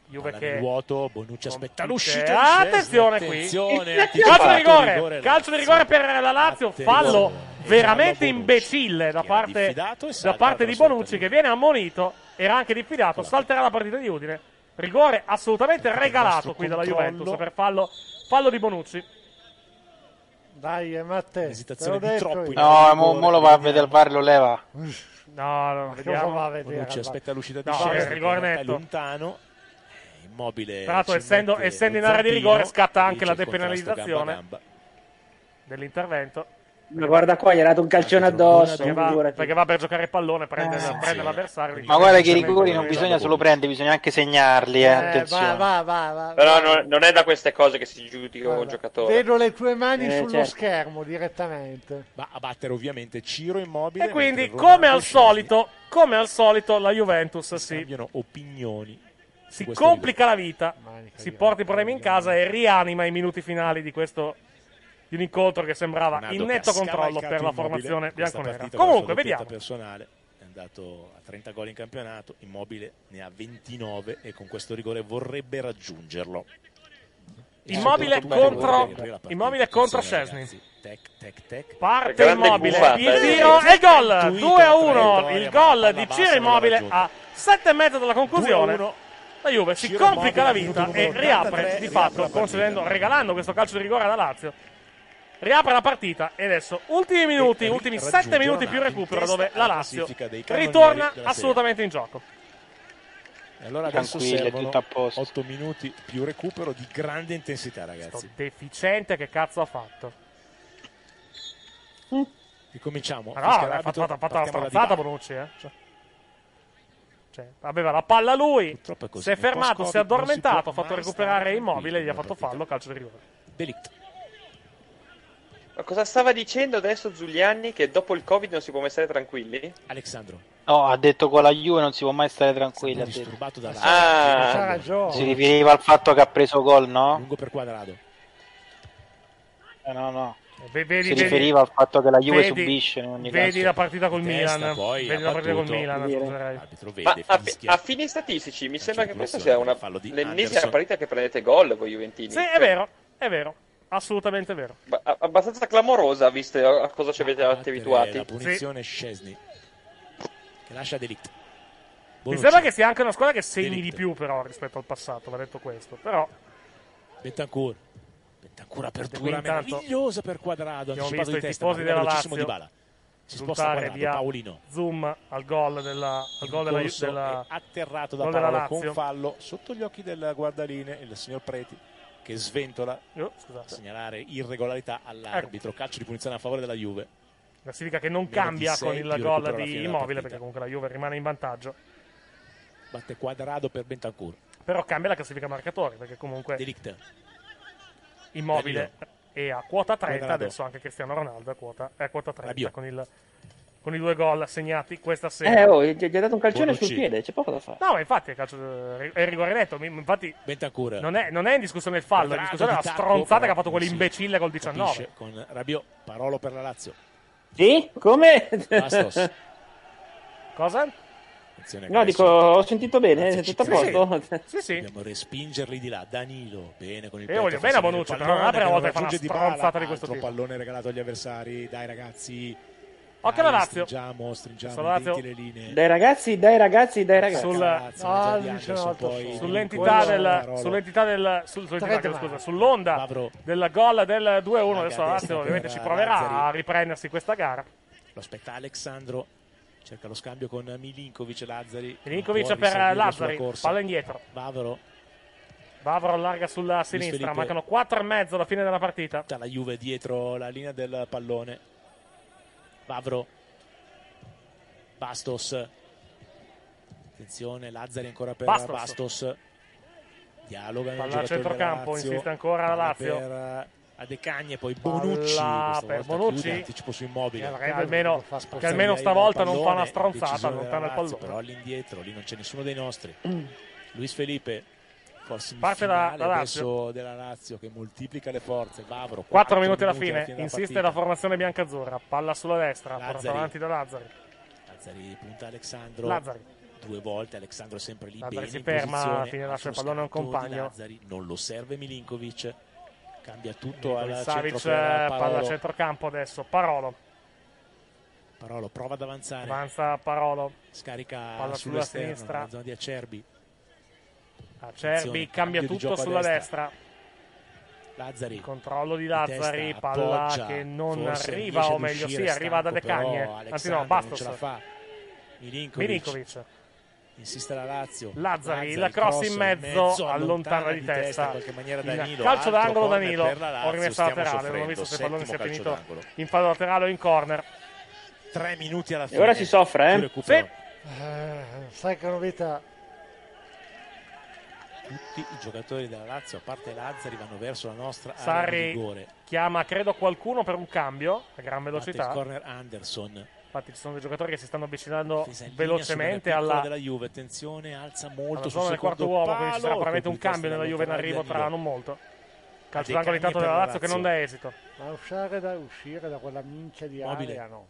Juve che vuoto, Bonucci aspetta l'uscita. Attenzione, attenzione qui. Calcio di rigore, rigore calcio di rigore per la Lazio, attenzione. Fallo veramente imbecille da parte, da parte di Bonucci che viene ammonito, era anche diffidato, salterà la partita di Udine. Rigore assolutamente regalato qui dalla Juventus per fallo, fallo di Bonucci. Dai, Matte. Esitazione di troppo. No, mo, mo lo va a vedere il V A R, lo leva. No, no, vediamo. Va a vedere, Bonucci aspetta l'uscita di no, Szczesny, rigore è lontano. Immobile. Tra l'altro, essendo, essendo in area di rigore, scatta anche la depenalizzazione dell'intervento. Ma guarda qua, gli ha dato un calcione addosso. Perché va, perché va per giocare il pallone, prende, eh, prende l'avversario. Ma guarda che i rigori non bisogna solo prendere, bisogna anche segnarli. Eh, attenzione. Va, va, va, va, però non, non è da queste cose che si giudica un giocatore. Vedo le tue mani eh, sullo certo. schermo direttamente. Va a battere ovviamente Ciro Immobile. E quindi, come al, solito, come al solito, la Juventus si cambiano opinioni. Si complica la vita, si porta i problemi in casa e rianima i minuti finali di questo di un incontro che sembrava Ronaldo in netto controllo per la formazione bianconera. Comunque vediamo. Personale è andato a trenta gol in campionato, Immobile ne ha ventinove e con questo rigore vorrebbe raggiungerlo. Immobile contro Immobile contro Szczesny. Parte Immobile, il tiro e gol, due a uno, il gol di Ciro Immobile a sette e mezzo dalla conclusione. La Juve si Ciro complica Immobile, la vita e riapre di fatto, concedendo, regalando questo calcio di rigore alla Lazio, riapre la partita e adesso ultimi minuti, ultimi sette minuti più recupero dove la Lazio ritorna assolutamente in gioco. E allora adesso servono otto minuti più recupero di grande intensità, ragazzi. Sto deficiente che cazzo ha fatto? Mm. Ricominciamo. No, ha fatto una strazzata Bonucci, eh. Cioè. Cioè, aveva la palla lui, così, si è fermato, si è addormentato, ha fatto recuperare Immobile, gli ha fatto fallo, calcio di rigore. De Ligt. Ma cosa stava dicendo adesso Zuliani, che dopo il Covid non si può mai stare tranquilli? Alex Sandro. No, ha detto con la Juve non si può mai stare tranquilli. Disturbato dalla... Ah, ah, si riferiva al fatto che ha preso gol, no? Lungo per Cuadrado. Eh, no, no. Vedi, vedi, si riferiva vedi, al fatto che la Juve vedi, subisce in ogni vedi caso. La partita col testa, Milan poi, vedi la battuto, partita col Milan vede, ma a, a fini statistici mi sembra che questa sia una l'ennesima partita che prendete gol voi juventini. Sì, cioè, è vero, è vero, assolutamente vero, ba- abbastanza clamorosa visto a cosa ci avete abituati. La punizione Szczesny che lascia De Ligt. Mi sembra che sia anche una squadra che segni di più però rispetto al passato, va detto questo, però Bentancur Bentancur apertura intanto, meravigliosa per Cuadrado, anticipato di testa, ma velocissimo Dybala. Si sposta Cuadrado, via Paolino. Zoom al gol della al gol della, della atterrato da Parolo con fallo sotto gli occhi del guardaline, il signor Preti che sventola oh, a segnalare irregolarità all'arbitro, ecco. Calcio di punizione a favore della Juve. La Silica che non meno cambia con il gol di Immobile perché comunque la Juve rimane in vantaggio. Batte Cuadrado per Bentancur. Però cambia la classifica marcatori perché comunque De Ligt Immobile e a quota trenta Cuadrado. Adesso anche Cristiano Ronaldo a quota, eh, quota trenta con, il, con i due gol segnati questa sera. Eh, oh, gli, gli ha dato un calcione Bonucci sul piede, c'è poco da fare. No, ma infatti è, calcio, è rigore netto, infatti non è, non è in discussione il fallo, Cuadrado è in discussione la stronzata che ha fatto quell'imbecille col diciannove. Con Rabiot, Parolo per la Lazio. Sì? Come? Bastos. Cosa? No, dico, ho sentito bene, tutto a posto. Sì, sì. Dobbiamo respingerli di là. Danilo, bene con il petto. E voglio bene a Bonucci, però non è la prima volta che fa una stronzata di questo tipo. Altro pallone regalato agli avversari. Dai ragazzi. Occhio alla Lazio. Stringiamo, stringiamo le linee. Dai ragazzi, dai ragazzi, dai ragazzi. Sull'entità del sull'entità del scusa, sull'onda del gol del due a uno, adesso la Lazio ovviamente ci proverà a riprendersi questa gara. Lo aspetta Alex Sandro. Cerca lo scambio con Milinkovic Lazzari. Milinkovic per Lazzari, palla indietro. Bavaro. Bavaro allarga sulla sinistra. Mancano quattro e mezzo alla fine della partita. La Juve dietro la linea del pallone. Bavaro. Bastos. Attenzione, Lazzari ancora per Bastos. Bastos. Dialoga. Palla al centrocampo, insiste ancora la Lazio. Per a De Cagne, poi Bonucci per Bonucci chiude, anticipo su Immobile, che, che almeno, che almeno stavolta non fa una stronzata, allontana il pallone, però all'indietro lì non c'è nessuno dei nostri. mm. Luiz Felipe, forse parte da, da Lazio. della Lazio che moltiplica le forze. Vavro, quattro minuti alla fine, alla fine insiste la, la formazione biancazzurra, palla sulla destra, portata avanti da Lazzari. Lazzari punta Alex Sandro, Lazzari due volte, Alex Sandro sempre lì, Lazzari bene si ferma, alla fine lascia il pallone a un compagno, Lazzari non lo serve Milinkovic, cambia tutto al centro, palla a centrocampo adesso, Parolo Parolo prova ad avanzare, avanza Parolo, scarica palla sulla sinistra, nella zona di Acerbi. Acerbi cambia tutto sulla destra. destra. Lazzari, controllo di Lazzari, di testa, palla appoggia, che non arriva, o meglio sì, arriva da De Cagne. Anzi no, Bastos. Milinkovic. Milinkovic. Insiste la Lazio. Lazzari, Lazzari la cross, cross in mezzo, in mezzo allontana di testa. In qualche maniera Danilo, calcio d'angolo Danilo. Ho rimesso laterale, non ho visto se il pallone sia finito in fallo laterale o in corner. Tre minuti alla fine. E ora si soffre, eh? Sì. Eh, sai che novità. Tutti i giocatori della Lazio, a parte Lazzari, vanno verso la nostra area di rigore. Chiama, credo, qualcuno per un cambio a gran velocità. Il corner Anderson. Infatti ci sono dei giocatori che si stanno avvicinando velocemente alla della Juve. Attenzione, alza molto sul secondo quarto uomo, palo, quindi ci sarà probabilmente un cambio nella Juve in arrivo tra non molto. Calcio d'angolo intanto della Lazio che non dà esito. Ma uscire da, uscire da quella mincia di area, no?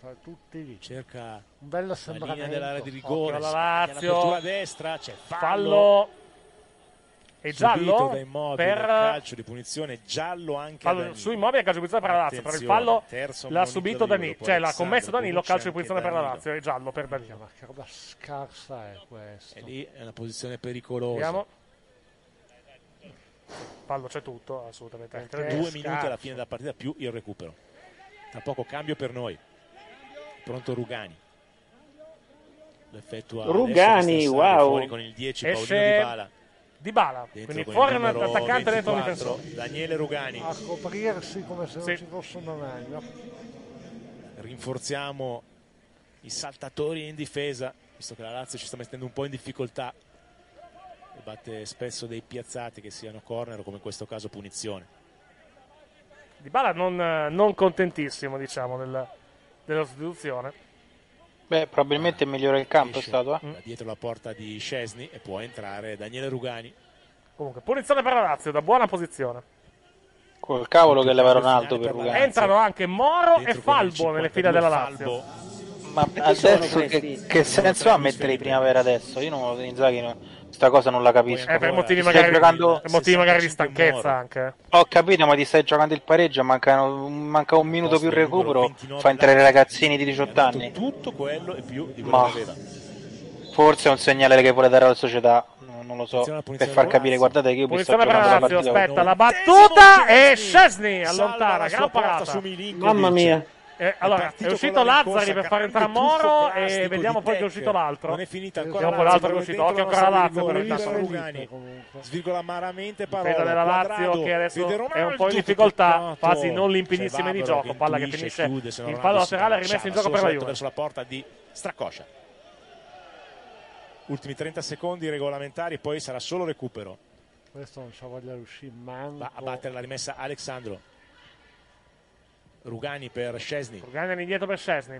Fa tutti lì, cerca un bello assembramento. La linea dell'area di rigore, la Lazio sulla destra, c'è fallo. E giallo da Immobile, per calcio di punizione, giallo anche allora, su Immobile, calcio di punizione per la Lazio, per il fallo l'ha subito Danilo, cioè l'ha commesso Danilo, calcio di punizione per la Lazio e giallo per Danilo. Ma che roba scarsa è questo, e lì è una posizione pericolosa. Vediamo. Fallo c'è tutto, assolutamente. Perché due scarso. Minuti alla fine della partita più il recupero, tra poco cambio per noi, pronto Rugani. L'effettua Rugani, wow, fuori con il dieci Paolino Dybala. Dybala, quindi fuori un attaccante, dentro un difensore. Daniele Rugani a coprirsi come se sì. non ci fosse un anello. Rinforziamo i saltatori in difesa, visto che la Lazio ci sta mettendo un po' in difficoltà e batte spesso dei piazzati, che siano corner o come in questo caso punizione. Dybala non, non contentissimo, diciamo, del, della sostituzione. Beh, probabilmente il migliore il campo è stato, eh? Dietro la porta di Szczesny e può entrare Daniele Rugani. Comunque punizione per la Lazio da buona posizione. Col cavolo che leva Ronaldo per Rugani. Entrano anche Moro dentro e Falbo nelle file della Lazio. Ma adesso che, che senso ha mettere i Primavera adesso? Io non Inzaghi non, sta cosa non la capisco. Eh, per motivi magari, giocando... per motivi magari di stanchezza anche. Ho capito, ma ti stai giocando il pareggio, manca, manca un minuto più il recupero, fa entrare ragazzini di diciotto anni. Tutto quello e più di quello che aveva. Forse è un segnale che vuole dare alla società, non lo so, per far capire, guardate che io mi sto giocando la partita. Aspetta, la battuta e Szczesny allontana, gran parata. Mamma mia. Eh, allora, è, è uscito Lazzari per far entrare Moro e vediamo poi che è uscito l'altro. Non è finita ancora. Dopo l'altro che è uscito, occhio ancora Lazio per il Rugani. Svigola amaramente Parolo. Difesa della Lazio che adesso è un po' in difficoltà, fasi non limpidissime di gioco, palla che finisce in fallo laterale, rimessa in gioco per la Juve. Verso la porta di Strakosha. Ultimi trenta secondi regolamentari, poi sarà solo recupero. Questo non ci voglia riuscire manco. Va a battere la rimessa Alex Sandro. Rugani per Szczesny. Rugani all'indietro per Szczesny.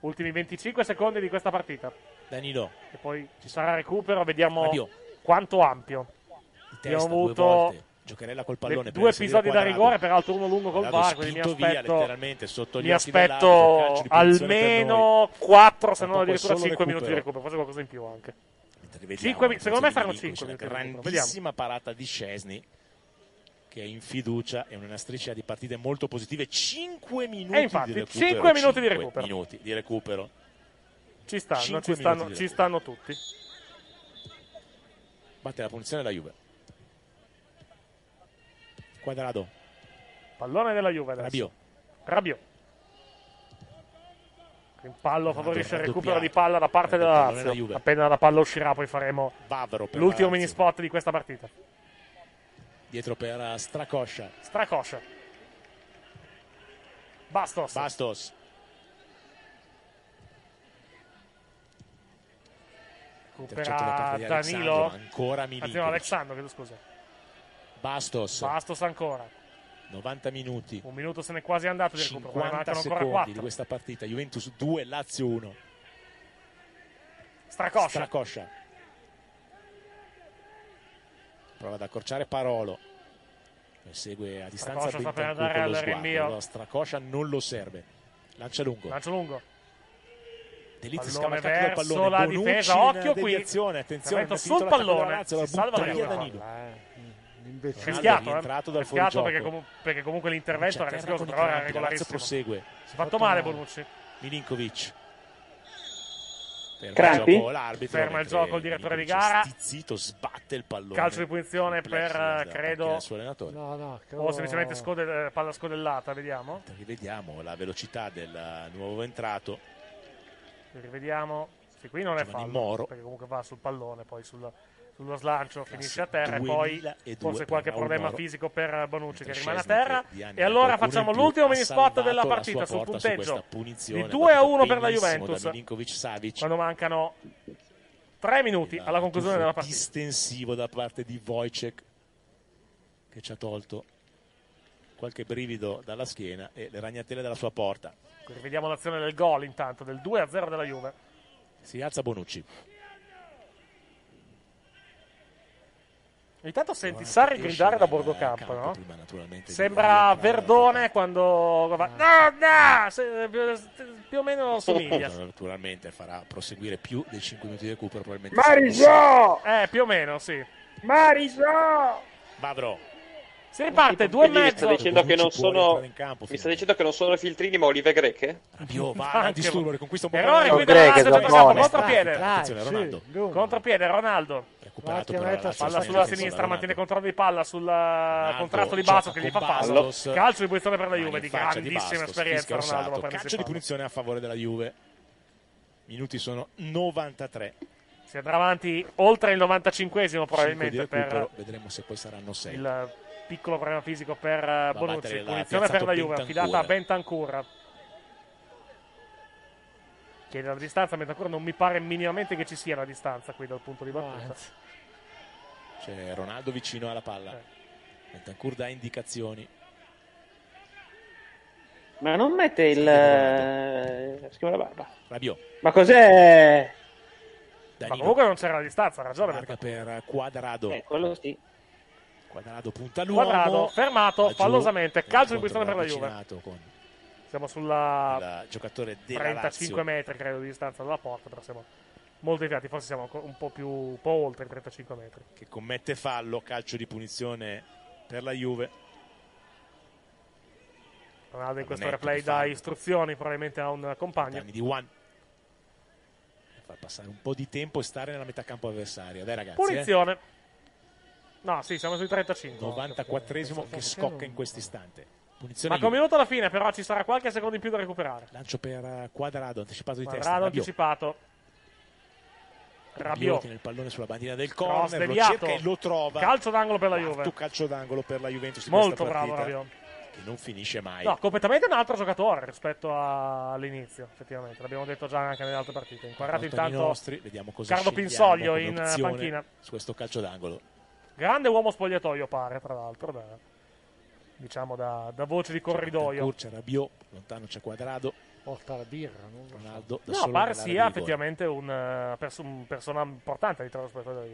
Ultimi venticinque secondi di questa partita. Danilo. E poi ci sarà recupero, vediamo Rabiot. Quanto ampio. Abbiamo avuto giocherella col pallone. Due episodi da rigore, peraltro uno lungo col V A R, quindi mi aspetto, via, sotto mi aspetto almeno quattro, se non addirittura cinque recupero. Minuti di recupero, forse qualcosa in più anche. cinque, secondo me saranno cinque. Una grandissima parata di Szczesny, che è in fiducia, è una striscia di partite molto positive. cinque minuti, infatti, di recupero, cinque minuti di recupero. cinque minuti di recupero. Ci stanno, ci stanno, ci stanno tutti. Batte la punizione della Juve. Cuadrado. Pallone della Juve adesso. Rabiot. Rabiot. Il pallo favorisce il recupero di palla da parte della Lazio. Della Appena la palla uscirà poi faremo l'ultimo mini spot di questa partita. Dietro per Strakosha. Strakosha. Bastos. Bastos. Recupera Danilo. Ancora Milinkovic. Anzi, no, Alex Sandro, chiedo scusa. Bastos. Bastos ancora. novanta minuti. Un minuto se n'è quasi andato. cinquanta secondi di questa partita. Juventus due, Lazio uno. Strakosha. Strakosha. Prova ad accorciare Parolo. E segue a distanza Bentancur con lo sguardo. No, Strakosha non lo serve. Lancia lungo. Lancio lungo. De Ligt scavalcato il pallone. La Bonucci difesa, occhio qui. Attenzione sul pallone. Lazio, la salva via Danilo. Rischiato, entrato dal rischiato perché, com perché comunque l'intervento era rischioso, però era regolarissimo. Prosegue. Si è fatto male Bonucci. Milinkovic. Ferma il gioco, l'arbitro. Ferma il gioco il direttore di gara. Stizzito, sbatte il pallone. Calcio di punizione per, credo, no, no, o semplicemente scode, palla scodellata. Vediamo. Rivediamo la velocità del nuovo entrato. Rivediamo. Se qui non è fallo, perché comunque va sul pallone, poi sul... sullo slancio finisce a terra e poi forse qualche problema fisico per Bonucci che rimane a terra. E allora facciamo l'ultimo mini spot della partita sul punteggio di due a uno per la Juventus, quando mancano tre minuti alla conclusione della partita. Distensivo da parte di Wojciech, che ci ha tolto qualche brivido dalla schiena e le ragnatele dalla sua porta. Rivediamo l'azione del gol intanto, del due a zero della Juve. Si alza Bonucci. Intanto senti Sarri gridare da bordo campo, no? Sembra Verdone quando va. No, no! Più o meno somiglia. Naturalmente farà proseguire più dei cinque minuti di recupero, probabilmente. Marisò! Eh, più o meno, sì. Marisò! Bavro. Si riparte, due e mezzo. Mi sta dicendo che non sono mi sta dicendo che non sono filtrini, ma olive greche? Rabiot va a disturbare con questo errore qui della Lazio, c'è passato contropiede. Attenzione Ronaldo. Contropiede Ronaldo. Recuperato però palla sulla sinistra, mantiene controllo di palla sul contratto di Bastos che gli fa fallo. Calcio di punizione per la Juve, di grandissima esperienza Ronaldo. Calcio di punizione a favore della Juve. Minuti sono novantatré. Si andrà avanti oltre il novantacinquesimo probabilmente per vedremo se poi saranno sei. Piccolo problema fisico per va Bonucci, punizione per la Juve, Bentancur. Affidata a Bentancur. Che dalla distanza, Bentancur non mi pare minimamente che ci sia la distanza qui dal punto di battuta. C'è Ronaldo vicino alla palla, eh. Bentancur dà indicazioni. Ma non mette il... Schiuma la barba. Rabiot. Ma cos'è? Ma comunque non c'era la distanza, ha ragione. Perché... per Cuadrado. Eh, quello sì. Quadrado punta l'uomo. Quadrado fermato fallosamente. Calcio di punizione per la Juve. Con... siamo sulla giocatore della trentacinque Lazio. Metri credo di distanza dalla porta, però siamo molto deviati, forse siamo un po' più un po' oltre i trentacinque metri. Che commette fallo, calcio di punizione per la Juve. Ronaldo in questo replay dà istruzioni probabilmente a un compagno. Di One. Far passare un po' di tempo e stare nella metà campo avversaria. Dai ragazzi. Punizione. Eh. No, sì, siamo sui trentacinque. novantaquattresimo che scocca in questo istante. Punizione. Manca un minuto alla fine, però ci sarà qualche secondo in più da recuperare. Lancio per Cuadrado, anticipato di testa. Cuadrado anticipato. Rabiot tiene il pallone sulla bandiera del corner, lo cerca e lo trova. Calcio d'angolo per la Juve. Quarto calcio d'angolo per la Juventus. Molto bravo Rabiot. Che non finisce mai. No, completamente un altro giocatore rispetto all'inizio, effettivamente. L'abbiamo detto già anche nelle altre partite. Inquadrato intanto nostri, vediamo cosa Carlo Pinsoglio in panchina su questo calcio d'angolo. Grande uomo spogliatoio pare, tra l'altro, da, diciamo da, da voce di corridoio. C'è Rabiot, lontano c'è Cuadrado. Porta la birra, non Ronaldo. Da no, solo pare sia effettivamente un, pers un persona importante di dello spogliatoio della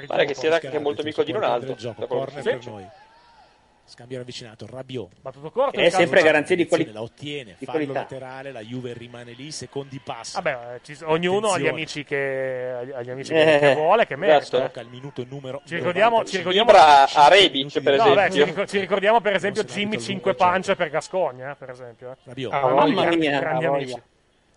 Juve. Pare gioco, che sia anche molto amico di Ronaldo. Gioco, corner per noi. Scambio ravvicinato, Rabiot. Battuto corto. È sempre garanzia di qualità. La ottiene, fallo laterale, la Juve rimane lì, secondi passa. Vabbè, ci, ognuno ha gli amici che, agli amici eh, che vuole, che merita. Certo. Il minuto numero ci ricordiamo, ci ricordiamo a Rebic, per esempio. No, beh, ci, ric ci ricordiamo per esempio Jimmy Cinque Pancia per Gascogna, per esempio. Eh. Rabiot. Ah, mamma mia, grandi amici.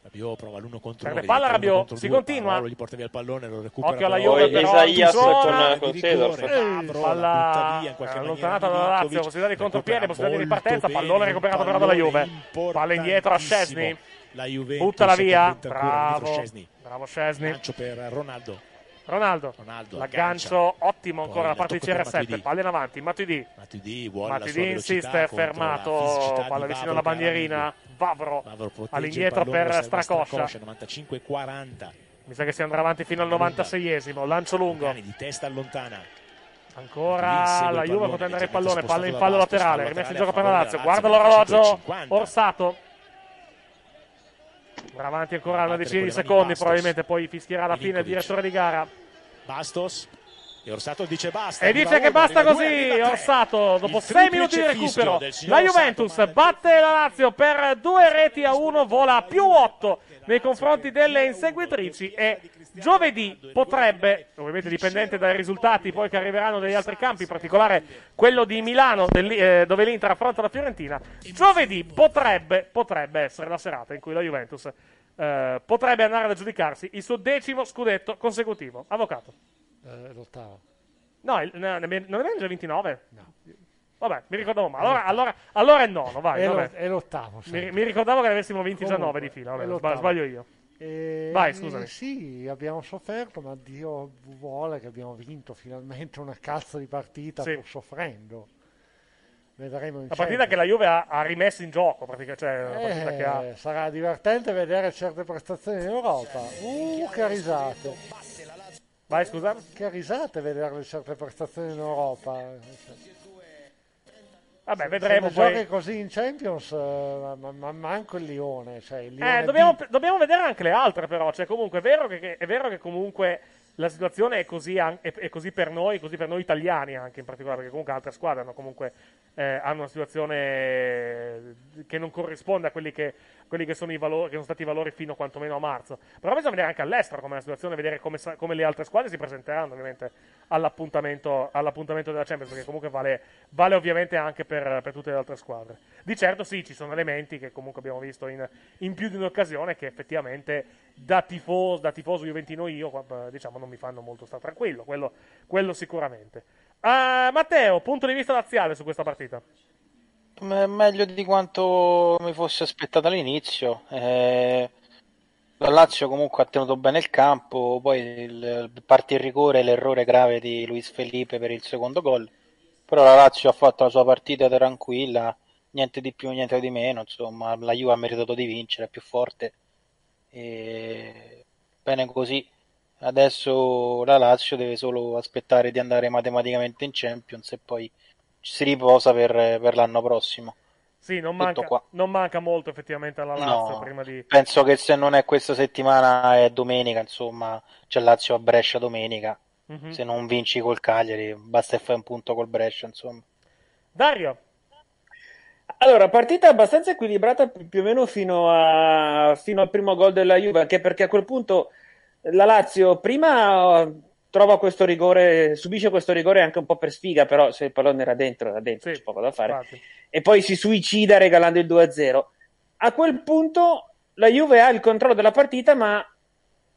Rabiot prova l'uno contro uno. Per palla Rabiot, si continua. Lo gli porta via il pallone, lo recupera. Occhio alla Juve però Isaias con con Cedor. Palla allontanata dalla Lazio, possibilità di contropiede, possibilità di ripartenza, pallone recuperato però dalla Juve. Palla indietro a Szczesny. La Juve buttala via. Bravo. Bravo Szczesny. Lancio per Ronaldo. Ronaldo, Ronaldo l'aggancio ottimo ancora da parte di C R sette, palla in avanti, Matuidi Matuidi, vuole Matuidi la sua insiste, fermato, palla vicino alla bandierina, Vavro, Vavro all'indietro per Strakosha, novantacinque quaranta. Mi sa che si andrà avanti fino al novantaseiesimo, lancio lungo. Di testa allontana. Ancora la Juve potrebbe andare in pallone, palla in fallo laterale, rimessa in gioco per la Lazio, guarda l'orologio, Orsato. Andrà avanti ancora una decina di secondi, probabilmente poi fischierà la fine il direttore di gara. Bastos. E Orsato dice basta. E dice che basta così, Orsato, dopo sei minuti di recupero. La Juventus batte la Lazio per due reti a uno, vola a più otto nei confronti delle inseguitrici e giovedì potrebbe, ovviamente dipendente dai risultati poi che arriveranno dagli altri campi, in particolare quello di Milano dove l'Inter affronta la Fiorentina, giovedì potrebbe, potrebbe essere la serata in cui la Juventus eh, potrebbe andare ad aggiudicarsi il suo decimo scudetto consecutivo. Avvocato. Eh, l'ottavo. No, non è già ventinove? No. Vabbè, mi ricordavo male. Allora, allora, allora è il nono, vai. È, vabbè. È l'ottavo. Mi, mi ricordavo che ne avessimo vinti già nove di fila, vabbè, sbaglio io. Eh, vai, scusami. Eh, sì, abbiamo sofferto, ma Dio vuole che abbiamo vinto finalmente una cazzo di partita, sì. Pur soffrendo. Vedremo in la centro. Partita che la Juve ha, ha rimesso in gioco, praticamente. Cioè, una partita eh, che ha... Sarà divertente vedere certe prestazioni in Europa. Uh, che risate! Vai, scusa. Che risate vedere le certe prestazioni in Europa. Vabbè, vedremo. Se poi giochi così in Champions, ma, ma manco il Lione. Cioè, il Lione eh, dobbiamo, dobbiamo vedere anche le altre, però. Cioè, comunque, è vero che, è vero che comunque la situazione è così, è così per noi, così per noi italiani anche in particolare, perché comunque altre squadre hanno, comunque, eh, hanno una situazione che non corrisponde a quelli che... quelli che sono, i valori, che sono stati i valori fino quantomeno a marzo. Però bisogna vedere anche all'estero come è la situazione, vedere come, come le altre squadre si presenteranno ovviamente all'appuntamento, all'appuntamento della Champions, che comunque vale, vale ovviamente anche per, per tutte le altre squadre. Di certo sì, ci sono elementi che comunque abbiamo visto in, in più di un'occasione che effettivamente da tifoso, da tifoso juventino io diciamo non mi fanno molto star tranquillo, quello, quello sicuramente. Uh, Matteo, punto di vista laziale su questa partita? Meglio di quanto mi fosse aspettato all'inizio. Eh, la Lazio comunque ha tenuto bene il campo, poi il, parte il rigore e l'errore grave di Luiz Felipe per il secondo gol, però la Lazio ha fatto la sua partita tranquilla, niente di più, niente di meno, insomma la Juve ha meritato di vincere, è più forte e bene così. Adesso la Lazio deve solo aspettare di andare matematicamente in Champions e poi si riposa per, per l'anno prossimo. Sì, non manca, non manca molto effettivamente alla Lazio, no, prima di... Penso che se non è questa settimana è domenica, insomma c'è Lazio a Brescia domenica, mm-hmm. Se non vinci col Cagliari basta che fai un punto col Brescia, insomma. Dario? Allora, partita abbastanza equilibrata più o meno fino, a, fino al primo gol della Juve, anche perché a quel punto la Lazio prima... trova questo rigore, subisce questo rigore anche un po' per sfiga, però se il pallone era dentro, era dentro, sì, c'è poco da fare. Infatti. E poi si suicida regalando il due a zero. A quel punto la Juve ha il controllo della partita, ma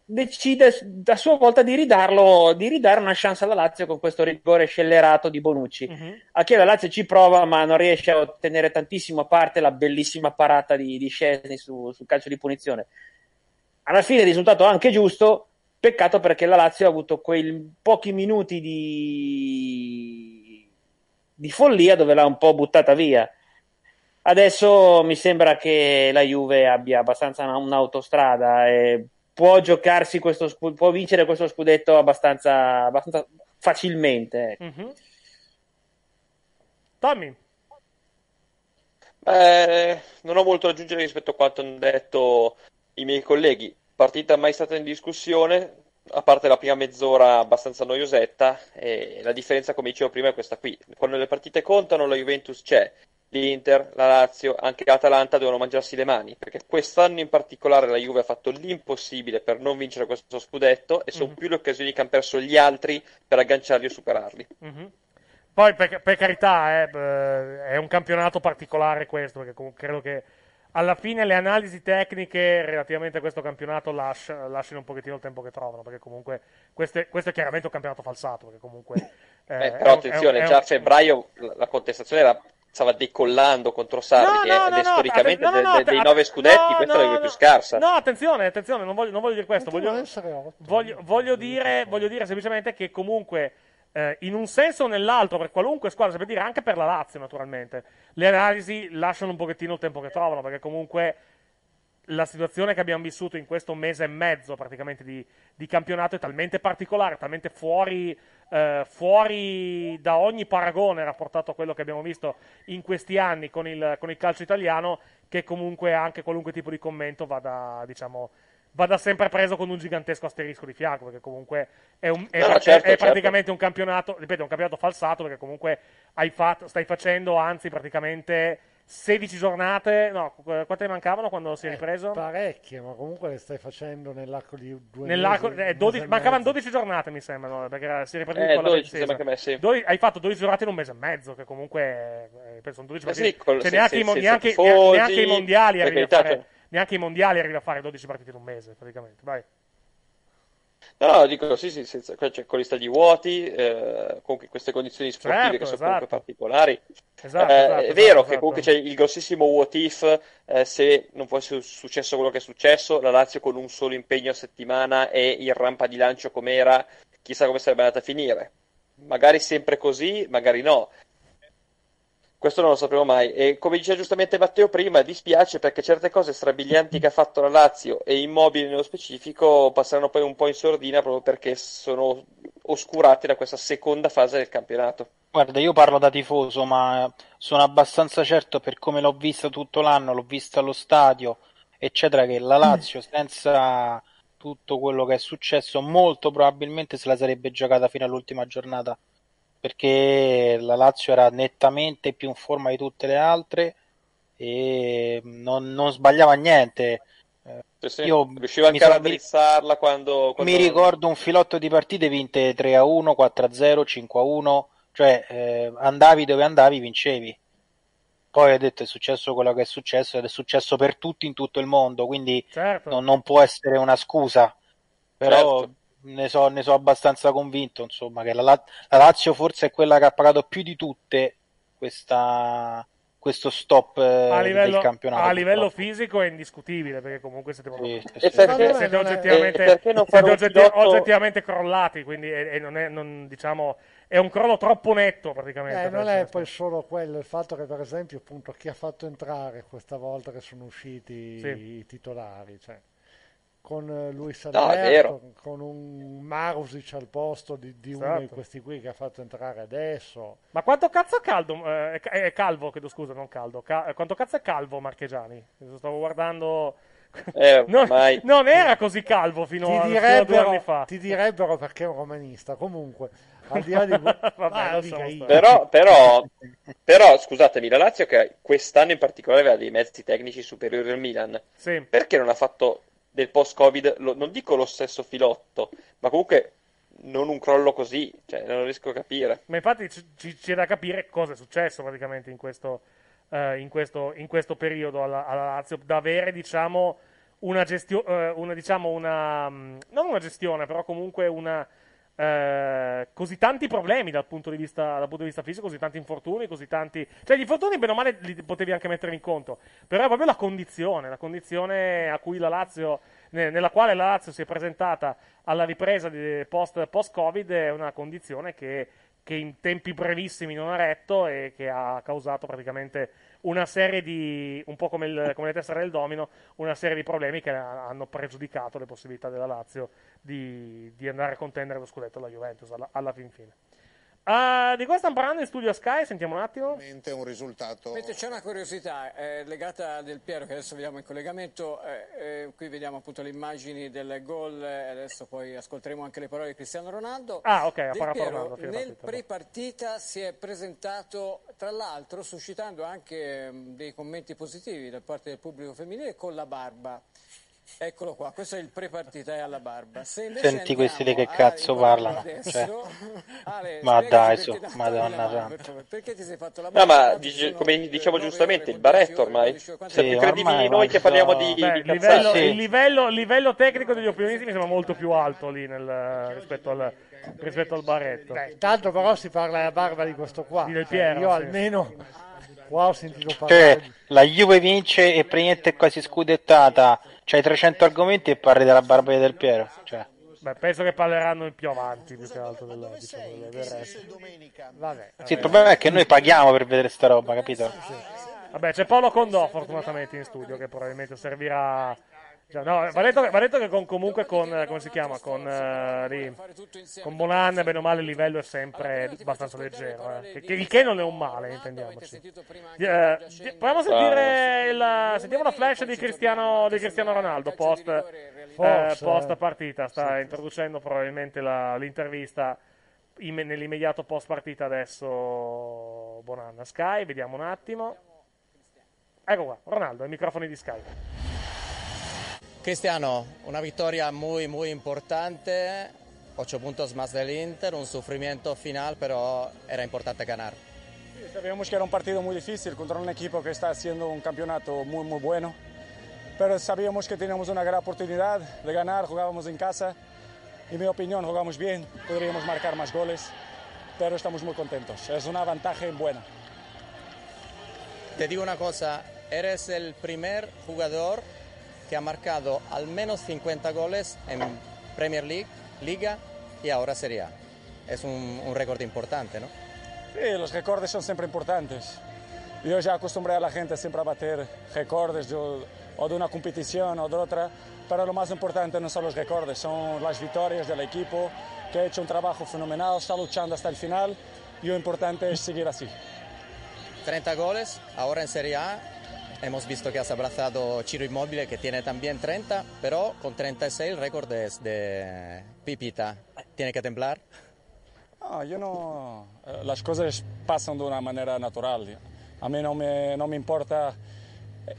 decide a sua volta di ridarlo, di ridare una chance alla Lazio con questo rigore scellerato di Bonucci. Uh-huh. A che la Lazio ci prova, ma non riesce a ottenere tantissimo, a parte la bellissima parata di, di Szczesny su, sul calcio di punizione. Alla fine il risultato anche giusto. Peccato perché la Lazio ha avuto quei pochi minuti di... di follia dove l'ha un po' buttata via. Adesso mi sembra che la Juve abbia abbastanza un'autostrada e può giocarsi questo scu... può vincere questo scudetto abbastanza, abbastanza facilmente. Mm-hmm. Tommy? Beh, non ho molto da aggiungere rispetto a quanto hanno detto i miei colleghi. Partita mai stata in discussione, a parte la prima mezz'ora abbastanza noiosetta, e la differenza, come dicevo prima, è questa qui. Quando le partite contano, la Juventus c'è, l'Inter, la Lazio, anche l'Atalanta devono mangiarsi le mani, perché quest'anno in particolare la Juve ha fatto l'impossibile per non vincere questo scudetto e sono mm-hmm. più le occasioni che hanno perso gli altri per agganciarli o superarli. Mm-hmm. Poi, per, per carità, eh, è un campionato particolare questo, perché comunque credo che alla fine le analisi tecniche relativamente a questo campionato lasciano lasciano un pochettino il tempo che trovano, perché comunque queste, questo è chiaramente un campionato falsato, perché comunque eh, eh, però attenzione, un, già un... a febbraio la contestazione era, stava decollando contro Sarri, no, no, che no, no, storicamente no, no, no, dei, dei nove scudetti no, questa no, è la più scarsa. No, attenzione, attenzione, non voglio, non voglio dire questo, voglio, voglio, voglio, dire, voglio dire semplicemente che comunque Eh, in un senso o nell'altro, per qualunque squadra, per dire anche per la Lazio naturalmente, le analisi lasciano un pochettino il tempo che trovano, perché comunque la situazione che abbiamo vissuto in questo mese e mezzo praticamente di, di campionato è talmente particolare, talmente fuori eh, fuori da ogni paragone rapportato a quello che abbiamo visto in questi anni con il, con il calcio italiano, che comunque anche qualunque tipo di commento vada, diciamo, vada sempre preso con un gigantesco asterisco di fianco, perché comunque è, un, è, no, pra- certo, è certo. praticamente un campionato, ripeto, un campionato falsato, perché comunque hai fatto, stai facendo, anzi praticamente sedici giornate, no, quante mancavano quando si è ripreso? Eh, parecchie, ma comunque le stai facendo nell'arco di due nell'arco, mesi. Eh, dodici, mancavano dodici giornate, mi sembra, no? Perché era, si è ripreso eh, dodici, sì. Do, hai fatto dodici giornate in un mese e mezzo, che comunque eh, sono dodici partite. Sì, col, cioè, se, neanche, se, i, se, neanche, se tifosi, neanche i mondiali arrivi a fare, cioè... neanche i mondiali arrivi a fare dodici partite in un mese, praticamente. Vai. No, no, dico sì, sì, senza, cioè, con gli stadi vuoti, eh, comunque queste condizioni sportive, certo, che sono esatto. comunque particolari. Esatto, eh, esatto, è vero esatto, che esatto. comunque c'è il grossissimo what if, eh, se non fosse successo quello che è successo, la Lazio con un solo impegno a settimana e in rampa di lancio com'era, chissà come sarebbe andata a finire. Magari sempre così, magari no. Questo non lo sapremo mai. E come diceva giustamente Matteo prima, dispiace perché certe cose strabilianti che ha fatto la Lazio e Immobile nello specifico passeranno poi un po' in sordina proprio perché sono oscurate da questa seconda fase del campionato. Guarda, io parlo da tifoso, ma sono abbastanza certo, per come l'ho vista tutto l'anno, l'ho vista allo stadio, eccetera, che la Lazio senza tutto quello che è successo molto probabilmente se la sarebbe giocata fino all'ultima giornata. Perché la Lazio era nettamente più in forma di tutte le altre e non, non sbagliava niente. Sì, sì. Io riuscivo anche a drizzarla quando, quando... Mi ricordo un filotto di partite vinte tre a uno, quattro a zero, cinque a uno, cioè eh, andavi dove andavi, vincevi. Poi ho detto è successo quello che è successo ed è successo per tutti in tutto il mondo, quindi certo. non, non può essere una scusa. Però... Certo. Ne so, ne so abbastanza convinto, insomma, che la, la Lazio forse è quella che ha pagato più di tutte questa, questo stop eh, livello, del campionato. A livello fisico è indiscutibile, perché comunque siete, sì, sì, sì. Perché, siete oggettivamente, siete oggetti- oggettivamente crollati, quindi è, è, non è, non, diciamo, è un crollo troppo netto praticamente. Eh, non è poi solo quello, il fatto che per esempio appunto chi ha fatto entrare questa volta che sono usciti sì. i titolari, cioè con Luiz Alberto, no, con un Marusic al posto di, di esatto. uno di questi qui che ha fatto entrare adesso. Ma quanto cazzo è caldo? Eh, è calvo, chiedo scusa, non caldo. Ca- quanto cazzo è calvo Marchegiani? Stavo guardando. Eh, non, non era così calvo fino ti a, direbbero, fino a due anni fa. Ti direbbero perché è un romanista. Comunque, al di là di Vabbè, però, però, però, scusatemi, la Lazio che quest'anno in particolare aveva dei mezzi tecnici superiori al Milan. Sì. Perché non ha fatto del post-Covid, lo, non dico lo stesso filotto, ma comunque non un crollo così, cioè non riesco a capire. Ma infatti c- c- c'è da capire cosa è successo praticamente in questo, eh, in questo, in questo periodo alla, alla Lazio, da avere diciamo una gestione, eh, una diciamo una, non una gestione, però comunque una eh, così tanti problemi dal punto di vista, dal punto di vista fisico, così tanti infortuni, così tanti, cioè gli infortuni bene o male li potevi anche mettere in conto, però è proprio la condizione, la condizione a cui la Lazio, nella quale la Lazio si è presentata alla ripresa di post, post-Covid, è una condizione che, che in tempi brevissimi non ha retto e che ha causato praticamente una serie di, un po' come, il, come le tessere del domino, una serie di problemi che hanno pregiudicato le possibilità della Lazio di, di andare a contendere lo scudetto alla Juventus alla, alla fin fine. Uh, di cosa stanno parlando in studio Sky? Sentiamo un attimo. Un risultato. C'è una curiosità eh, legata a Del Piero, che adesso vediamo in collegamento. Eh, eh, qui vediamo appunto le immagini del gol. Eh, adesso poi ascolteremo anche le parole di Cristiano Ronaldo. Ah, ok. Del Piero, nel pre-partita si è presentato, tra l'altro, suscitando anche mh, dei commenti positivi da parte del pubblico femminile con la barba. Eccolo qua, questo è il pre-partita, è alla barba. Se senti questi di che cazzo parlano adesso, cioè. Ale, ma dai su, madonna santa. Perché ti sei fatto la barba? No, ma dice, come diciamo giustamente, il baretto ormai. Sì, siamo più credibili di noi che parliamo di, beh, di livello, sì. Il livello, livello tecnico degli opinionisti mi sembra molto più alto lì nel, rispetto al rispetto al baretto. Beh, tanto però si parla della barba di questo qua, di Del Piero, io sì. almeno qua ho sentito parlare. Cioè, la Juve vince e praticamente è quasi scudettata. C'hai trecento argomenti e parli della barba di Del Piero, cioè. Beh, penso che parleranno più avanti, più che altro del, diciamo, del resto. Vabbè, sì, il problema è che noi paghiamo per vedere sta roba, capito? Sì. Vabbè, c'è Paolo Condò fortunatamente in studio, che probabilmente servirà No, va detto, va detto che con, comunque con, come si chiama, con, uh, con Bonan, bene o male, il livello è sempre abbastanza leggero. Eh. Che, il che non è un male, intendiamoci. Eh, proviamo a sentire la, sentiamo la flash di Cristiano, di Cristiano Ronaldo, post, eh, post partita. Sta introducendo probabilmente la, l'intervista in, nell'immediato post partita adesso Bonan. Sky, vediamo un attimo. Ecco qua, Ronaldo, i microfoni di Sky. Cristiano, una victoria muy, muy importante, ocho puntos más del Inter, un sufrimiento final, pero era importante ganar. Sí, sabíamos que era un partido muy difícil contra un equipo que está haciendo un campeonato muy, muy bueno, pero sabíamos que teníamos una gran oportunidad de ganar, jugábamos en casa, en mi opinión jugamos bien, podríamos marcar más goles, pero estamos muy contentos, es una ventaja buena. Te digo una cosa, eres el primer jugador que ha marcado al menos cincuenta goles en Premier League, Liga y ahora Serie A. Es un, un récord importante, ¿no? Sí, los recordes son siempre importantes. Yo ya acostumbré a la gente siempre a bater recordes de, o de una competición o de otra, pero lo más importante no son los recordes, son las victorias del equipo que ha hecho un trabajo fenomenal, está luchando hasta el final y lo importante es seguir así. treinta goles, ahora en Serie A. Hemos visto que has abrazado Ciro Immobile, que tiene también treinta, pero con treinta y seis el récord es de Pipita. ¿Tiene que temblar? No, yo no... Las cosas pasan de una manera natural. A mí no me, no me importa.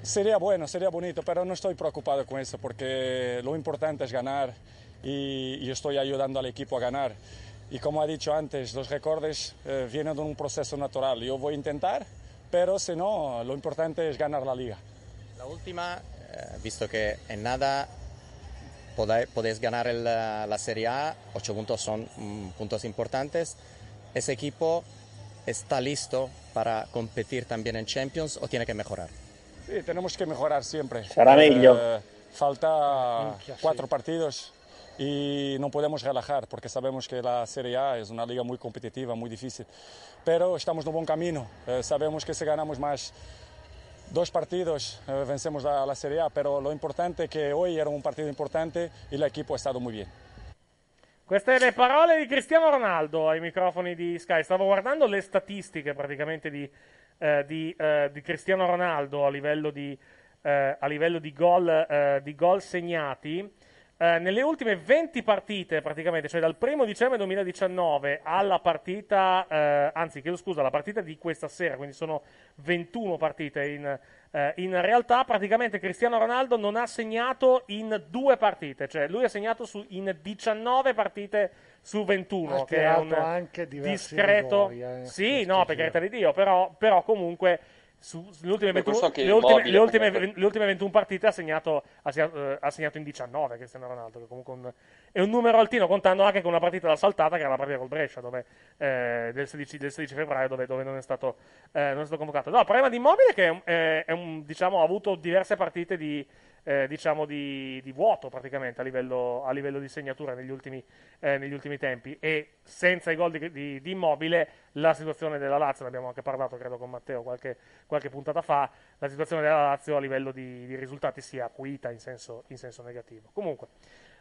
Sería bueno, sería bonito, pero no estoy preocupado con eso, porque lo importante es ganar y, y estoy ayudando al equipo a ganar. Y como ha dicho antes, los recordes eh, vienen de un proceso natural. Yo voy a intentar, pero si no, lo importante es ganar la liga. La última, eh, visto que en nada podáis, podéis ganar el, la Serie A, ocho puntos son mm, puntos importantes. ¿Ese equipo está listo para competir también en Champions o tiene que mejorar? Sí, tenemos que mejorar siempre. Eh, falta cuatro partidos. Y no podemos relajar porque sabemos que la Serie A es una liga muy competitiva, muy difícil. Pero estamos en un buen camino. Eh, sabemos que si ganamos más dos partidos, eh, vencemos la, la Serie A. Pero lo importante es que hoy era un partido importante y el equipo ha estado muy bien. Queste le parole di Cristiano Ronaldo ai microfoni di Sky. Stavo guardando le statistiche praticamente di, eh, di, eh, di Cristiano Ronaldo a livello di, eh, a livello di gol, eh, di gol segnati. Uh, nelle ultime venti partite praticamente, cioè dal primo dicembre duemiladiciannove alla partita, uh, anzi chiedo scusa, alla partita di questa sera, quindi sono ventuno partite in, uh, in realtà praticamente Cristiano Ronaldo non ha segnato in due partite, cioè lui ha segnato su, in diciannove partite su ventuno, ha che è un anche discreto rigori, eh, sì no per carità di Dio, però, però comunque Su, le, ultime ventuno, le, ultime, le, ultime, le ultime ventuno partite ha segnato, ha segnato, eh, ha segnato in diciannove Cristiano Ronaldo, che comunque un, è un numero altino, contando anche con una partita da saltata che era la partita col Brescia dove, eh, del, sedici, del sedici febbraio dove, dove non, è stato, eh, non è stato convocato. No, il problema di Immobile è che eh, è un, diciamo, ha avuto diverse partite di, eh, diciamo di, di vuoto praticamente a livello, a livello di segnatura negli ultimi, eh, negli ultimi tempi, e senza i gol di, di, di Immobile la situazione della Lazio, ne abbiamo anche parlato credo con Matteo qualche, qualche puntata fa, la situazione della Lazio a livello di, di risultati si è acuita in senso, in senso negativo. Comunque,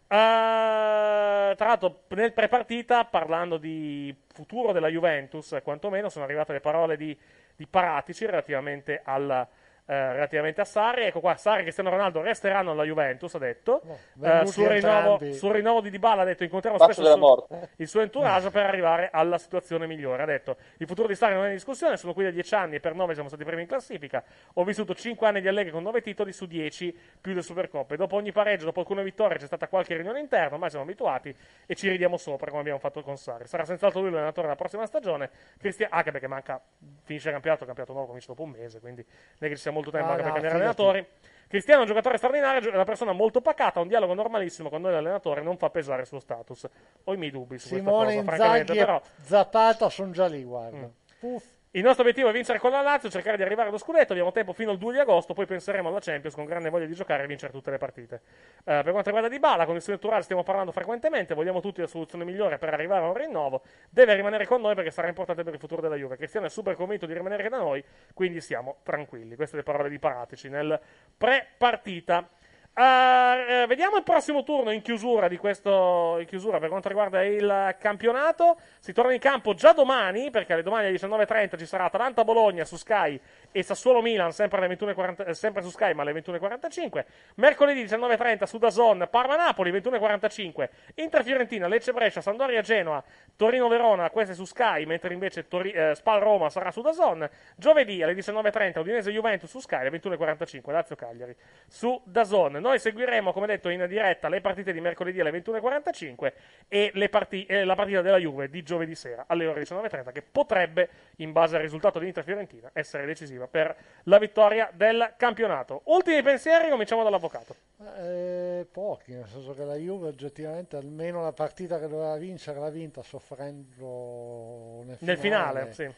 uh, tra l'altro nel prepartita, parlando di futuro della Juventus, quantomeno sono arrivate le parole di, di Paratici relativamente alla Eh, relativamente a Sarri. Ecco qua, Sarri e Cristiano Ronaldo resteranno alla Juventus, ha detto, no, eh, sul, rinnovo, sul rinnovo di Dybala ha detto incontreremo spesso su, il suo entourage per arrivare alla situazione migliore. Ha detto il futuro di Sarri non è in discussione, sono qui da dieci anni e per nove siamo stati primi in classifica, ho vissuto cinque anni di Allegri con nove titoli su dieci più le Supercoppe, dopo ogni pareggio, dopo alcune vittorie c'è stata qualche riunione interna, ormai siamo abituati e ci ridiamo sopra come abbiamo fatto con Sarri. Sarà senz'altro lui l'allenatore la prossima stagione, Cristian... anche perché manca, finisce il campionato, il campionato nuovo comincia dopo un mese, quindi ne che ci sia molto tempo ah, anche no, per cambiare allenatori. Cristiano è un giocatore straordinario, è una persona molto pacata, ha un dialogo normalissimo con noi l'allenatore, non fa pesare il suo status. Ho i miei dubbi su Simone, questa cosa, Inzaghi, però... Zapata sono già lì, guarda. Mm. Il nostro obiettivo è vincere con la Lazio, cercare di arrivare allo scudetto, abbiamo tempo fino al due di agosto, poi penseremo alla Champions con grande voglia di giocare e vincere tutte le partite. Uh, per quanto riguarda Dybala, con il strutturale stiamo parlando frequentemente, vogliamo tutti la soluzione migliore per arrivare a un rinnovo, deve rimanere con noi perché sarà importante per il futuro della Juve. Cristiano è super convinto di rimanere da noi, quindi siamo tranquilli. Queste le parole di Paratici nel pre-partita. Uh, vediamo il prossimo turno in chiusura di questo, in chiusura per quanto riguarda il campionato. Si torna in campo già domani, perché alle domani alle diciannove e trenta ci sarà Atalanta-Bologna su Sky e Sassuolo-Milan sempre, alle ventuno e quaranta, sempre su Sky ma alle ventuno e quarantacinque. Mercoledì diciannove e trenta su D A Z N Parma-Napoli, ventuno e quarantacinque Inter-Fiorentina, Lecce-Brescia, Sampdoria-Genoa, Torino-Verona, queste su Sky, mentre invece Tori, eh, Spal-Roma sarà su D A Z N. Giovedì alle diciannove e trenta Udinese-Juventus su Sky, alle ventuno e quarantacinque Lazio-Cagliari su D A Z N. Noi seguiremo, come detto, in diretta le partite di mercoledì alle ventuno e quarantacinque e le parti- eh, la partita della Juve di giovedì sera alle ore diciannove e trenta, che potrebbe, in base al risultato di Inter-Fiorentina, essere decisiva per la vittoria del campionato. Ultimi pensieri, cominciamo dall'avvocato. Eh, pochi, nel senso che la Juve oggettivamente almeno la partita che doveva vincere l'ha vinta soffrendo nel finale, nel finale sì.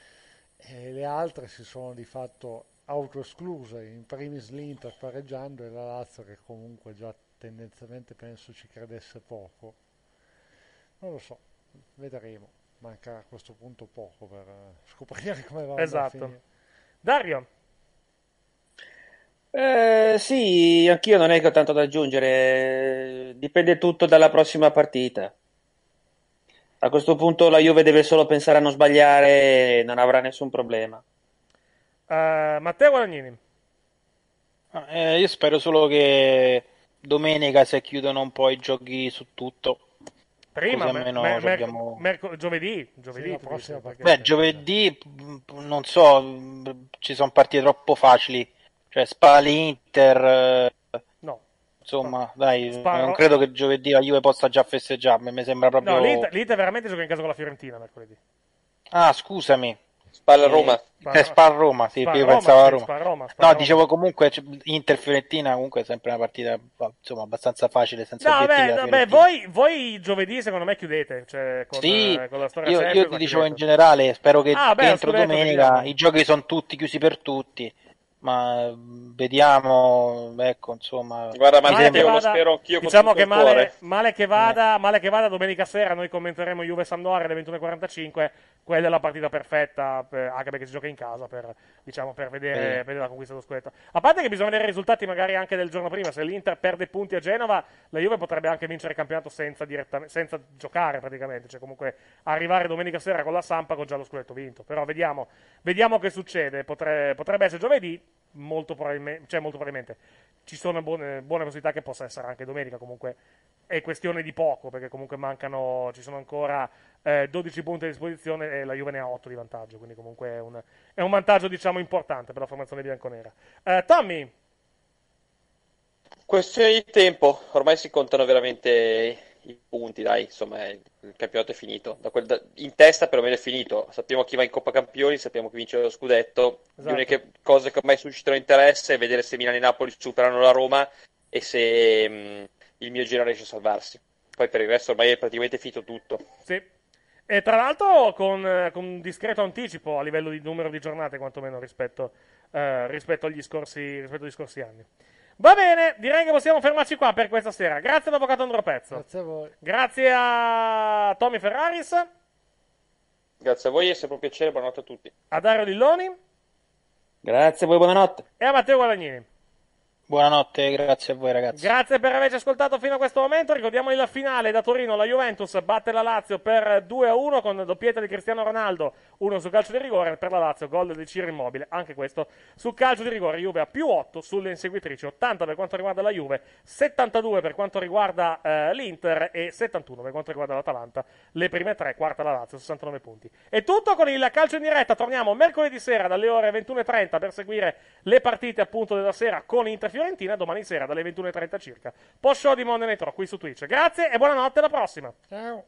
E le altre si sono di fatto autoescluse, in primis l'Inter pareggiando e la Lazio che comunque già tendenzialmente penso ci credesse poco. Non lo so, vedremo, manca a questo punto poco per scoprire come va. Esatto. A finire. Dario? Eh, sì, anch'io non è che ho tanto da aggiungere, dipende tutto dalla prossima partita. A questo punto la Juve deve solo pensare a non sbagliare e non avrà nessun problema. Uh, Matteo Guadagnini. Eh, io spero solo che domenica si chiudono un po' i giochi su tutto. Prima, mer- mer- abbiamo... merc- giovedì, giovedì, sì, prossima prossima beh, giovedì non so, ci sono partite troppo facili, cioè Spali Inter. No. Insomma, dai, Sparo. Non credo che giovedì la Juve possa già festeggiare. Mi sembra proprio. No, l'Inter, l'Inter veramente gioca in casa con la Fiorentina mercoledì. Ah, scusami. Spalla Roma. Eh, Spal Roma, sì, Spal io Roma, pensavo a Roma. Spal Roma, Spal no, Roma. Dicevo comunque Inter Fiorentina comunque è sempre una partita insomma abbastanza facile senza no, obiettivi. Beh, beh, voi, voi giovedì secondo me chiudete, cioè con, sì, eh, con la storia io, sempre, io ti dicevo chiudete. In generale, spero che ah, beh, entro domenica i giochi sono tutti chiusi per tutti. Ma vediamo, ecco, insomma, guarda, ma male che vada, lo spero anch'io, diciamo che male, male che vada, male che vada domenica sera noi commenteremo Juve Sampdoria alle ventuno e quarantacinque, quella è la partita perfetta per, anche perché si gioca in casa per, diciamo, per vedere, eh. vedere la conquista dello scudetto. A parte che bisogna vedere i risultati magari anche del giorno prima, se l'Inter perde punti a Genova, la Juve potrebbe anche vincere il campionato senza direttamente senza giocare praticamente, cioè comunque arrivare domenica sera con la Sampa con già lo scudetto vinto. Però vediamo, vediamo che succede, Potre, potrebbe essere giovedì. Molto probabilmente, cioè molto probabilmente ci sono buone, buone possibilità che possa essere anche domenica, comunque è questione di poco perché comunque mancano, ci sono ancora eh, dodici punti a disposizione e la Juve ne ha otto di vantaggio, quindi comunque è un, è un vantaggio diciamo importante per la formazione bianconera. Eh, Tommy? Questione di tempo, ormai si contano veramente i punti, dai, insomma il campionato è finito, da quel da, in testa perlomeno è finito, sappiamo chi va in Coppa Campioni, sappiamo chi vince lo scudetto, esatto. Le uniche cose che ormai suscitano interesse è vedere se Milan e Napoli superano la Roma e se mh, il mio Genoa riesce a salvarsi, poi per il resto ormai è praticamente finito tutto. Sì. E tra l'altro con, con un discreto anticipo a livello di numero di giornate quantomeno rispetto, eh, rispetto, agli, scorsi, rispetto agli scorsi anni. Va bene, direi che possiamo fermarci qua per questa sera. Grazie all'avvocato Andro Pezzo. Grazie a voi. Grazie a Tommy Ferraris. Grazie a voi, è sempre un piacere, buonanotte a tutti. A Dario Lilloni. Grazie a voi, buonanotte. E a Matteo Guadagnini. Buonanotte, grazie a voi ragazzi. Grazie per averci ascoltato fino a questo momento. Ricordiamo la finale da Torino, la Juventus batte la Lazio per due a uno con doppietta di Cristiano Ronaldo, uno su calcio di rigore per la Lazio, gol di Ciro Immobile, anche questo su calcio di rigore. Juve a più otto sulle inseguitrici, ottanta per quanto riguarda la Juve, settantadue per quanto riguarda eh, l'Inter e settantuno per quanto riguarda l'Atalanta, le prime tre, quarta la Lazio, sessantanove punti. È tutto con il calcio in diretta, torniamo mercoledì sera dalle ore ventuno e trenta per seguire le partite appunto della sera con Inter Fiorentina, domani sera dalle ventuno e trenta circa. Post show di Monday Night Raw qui su Twitch. Grazie e buonanotte, alla prossima. Ciao.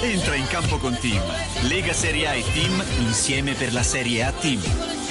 Entra in campo con Team Lega Serie A e Team insieme per la Serie A Team.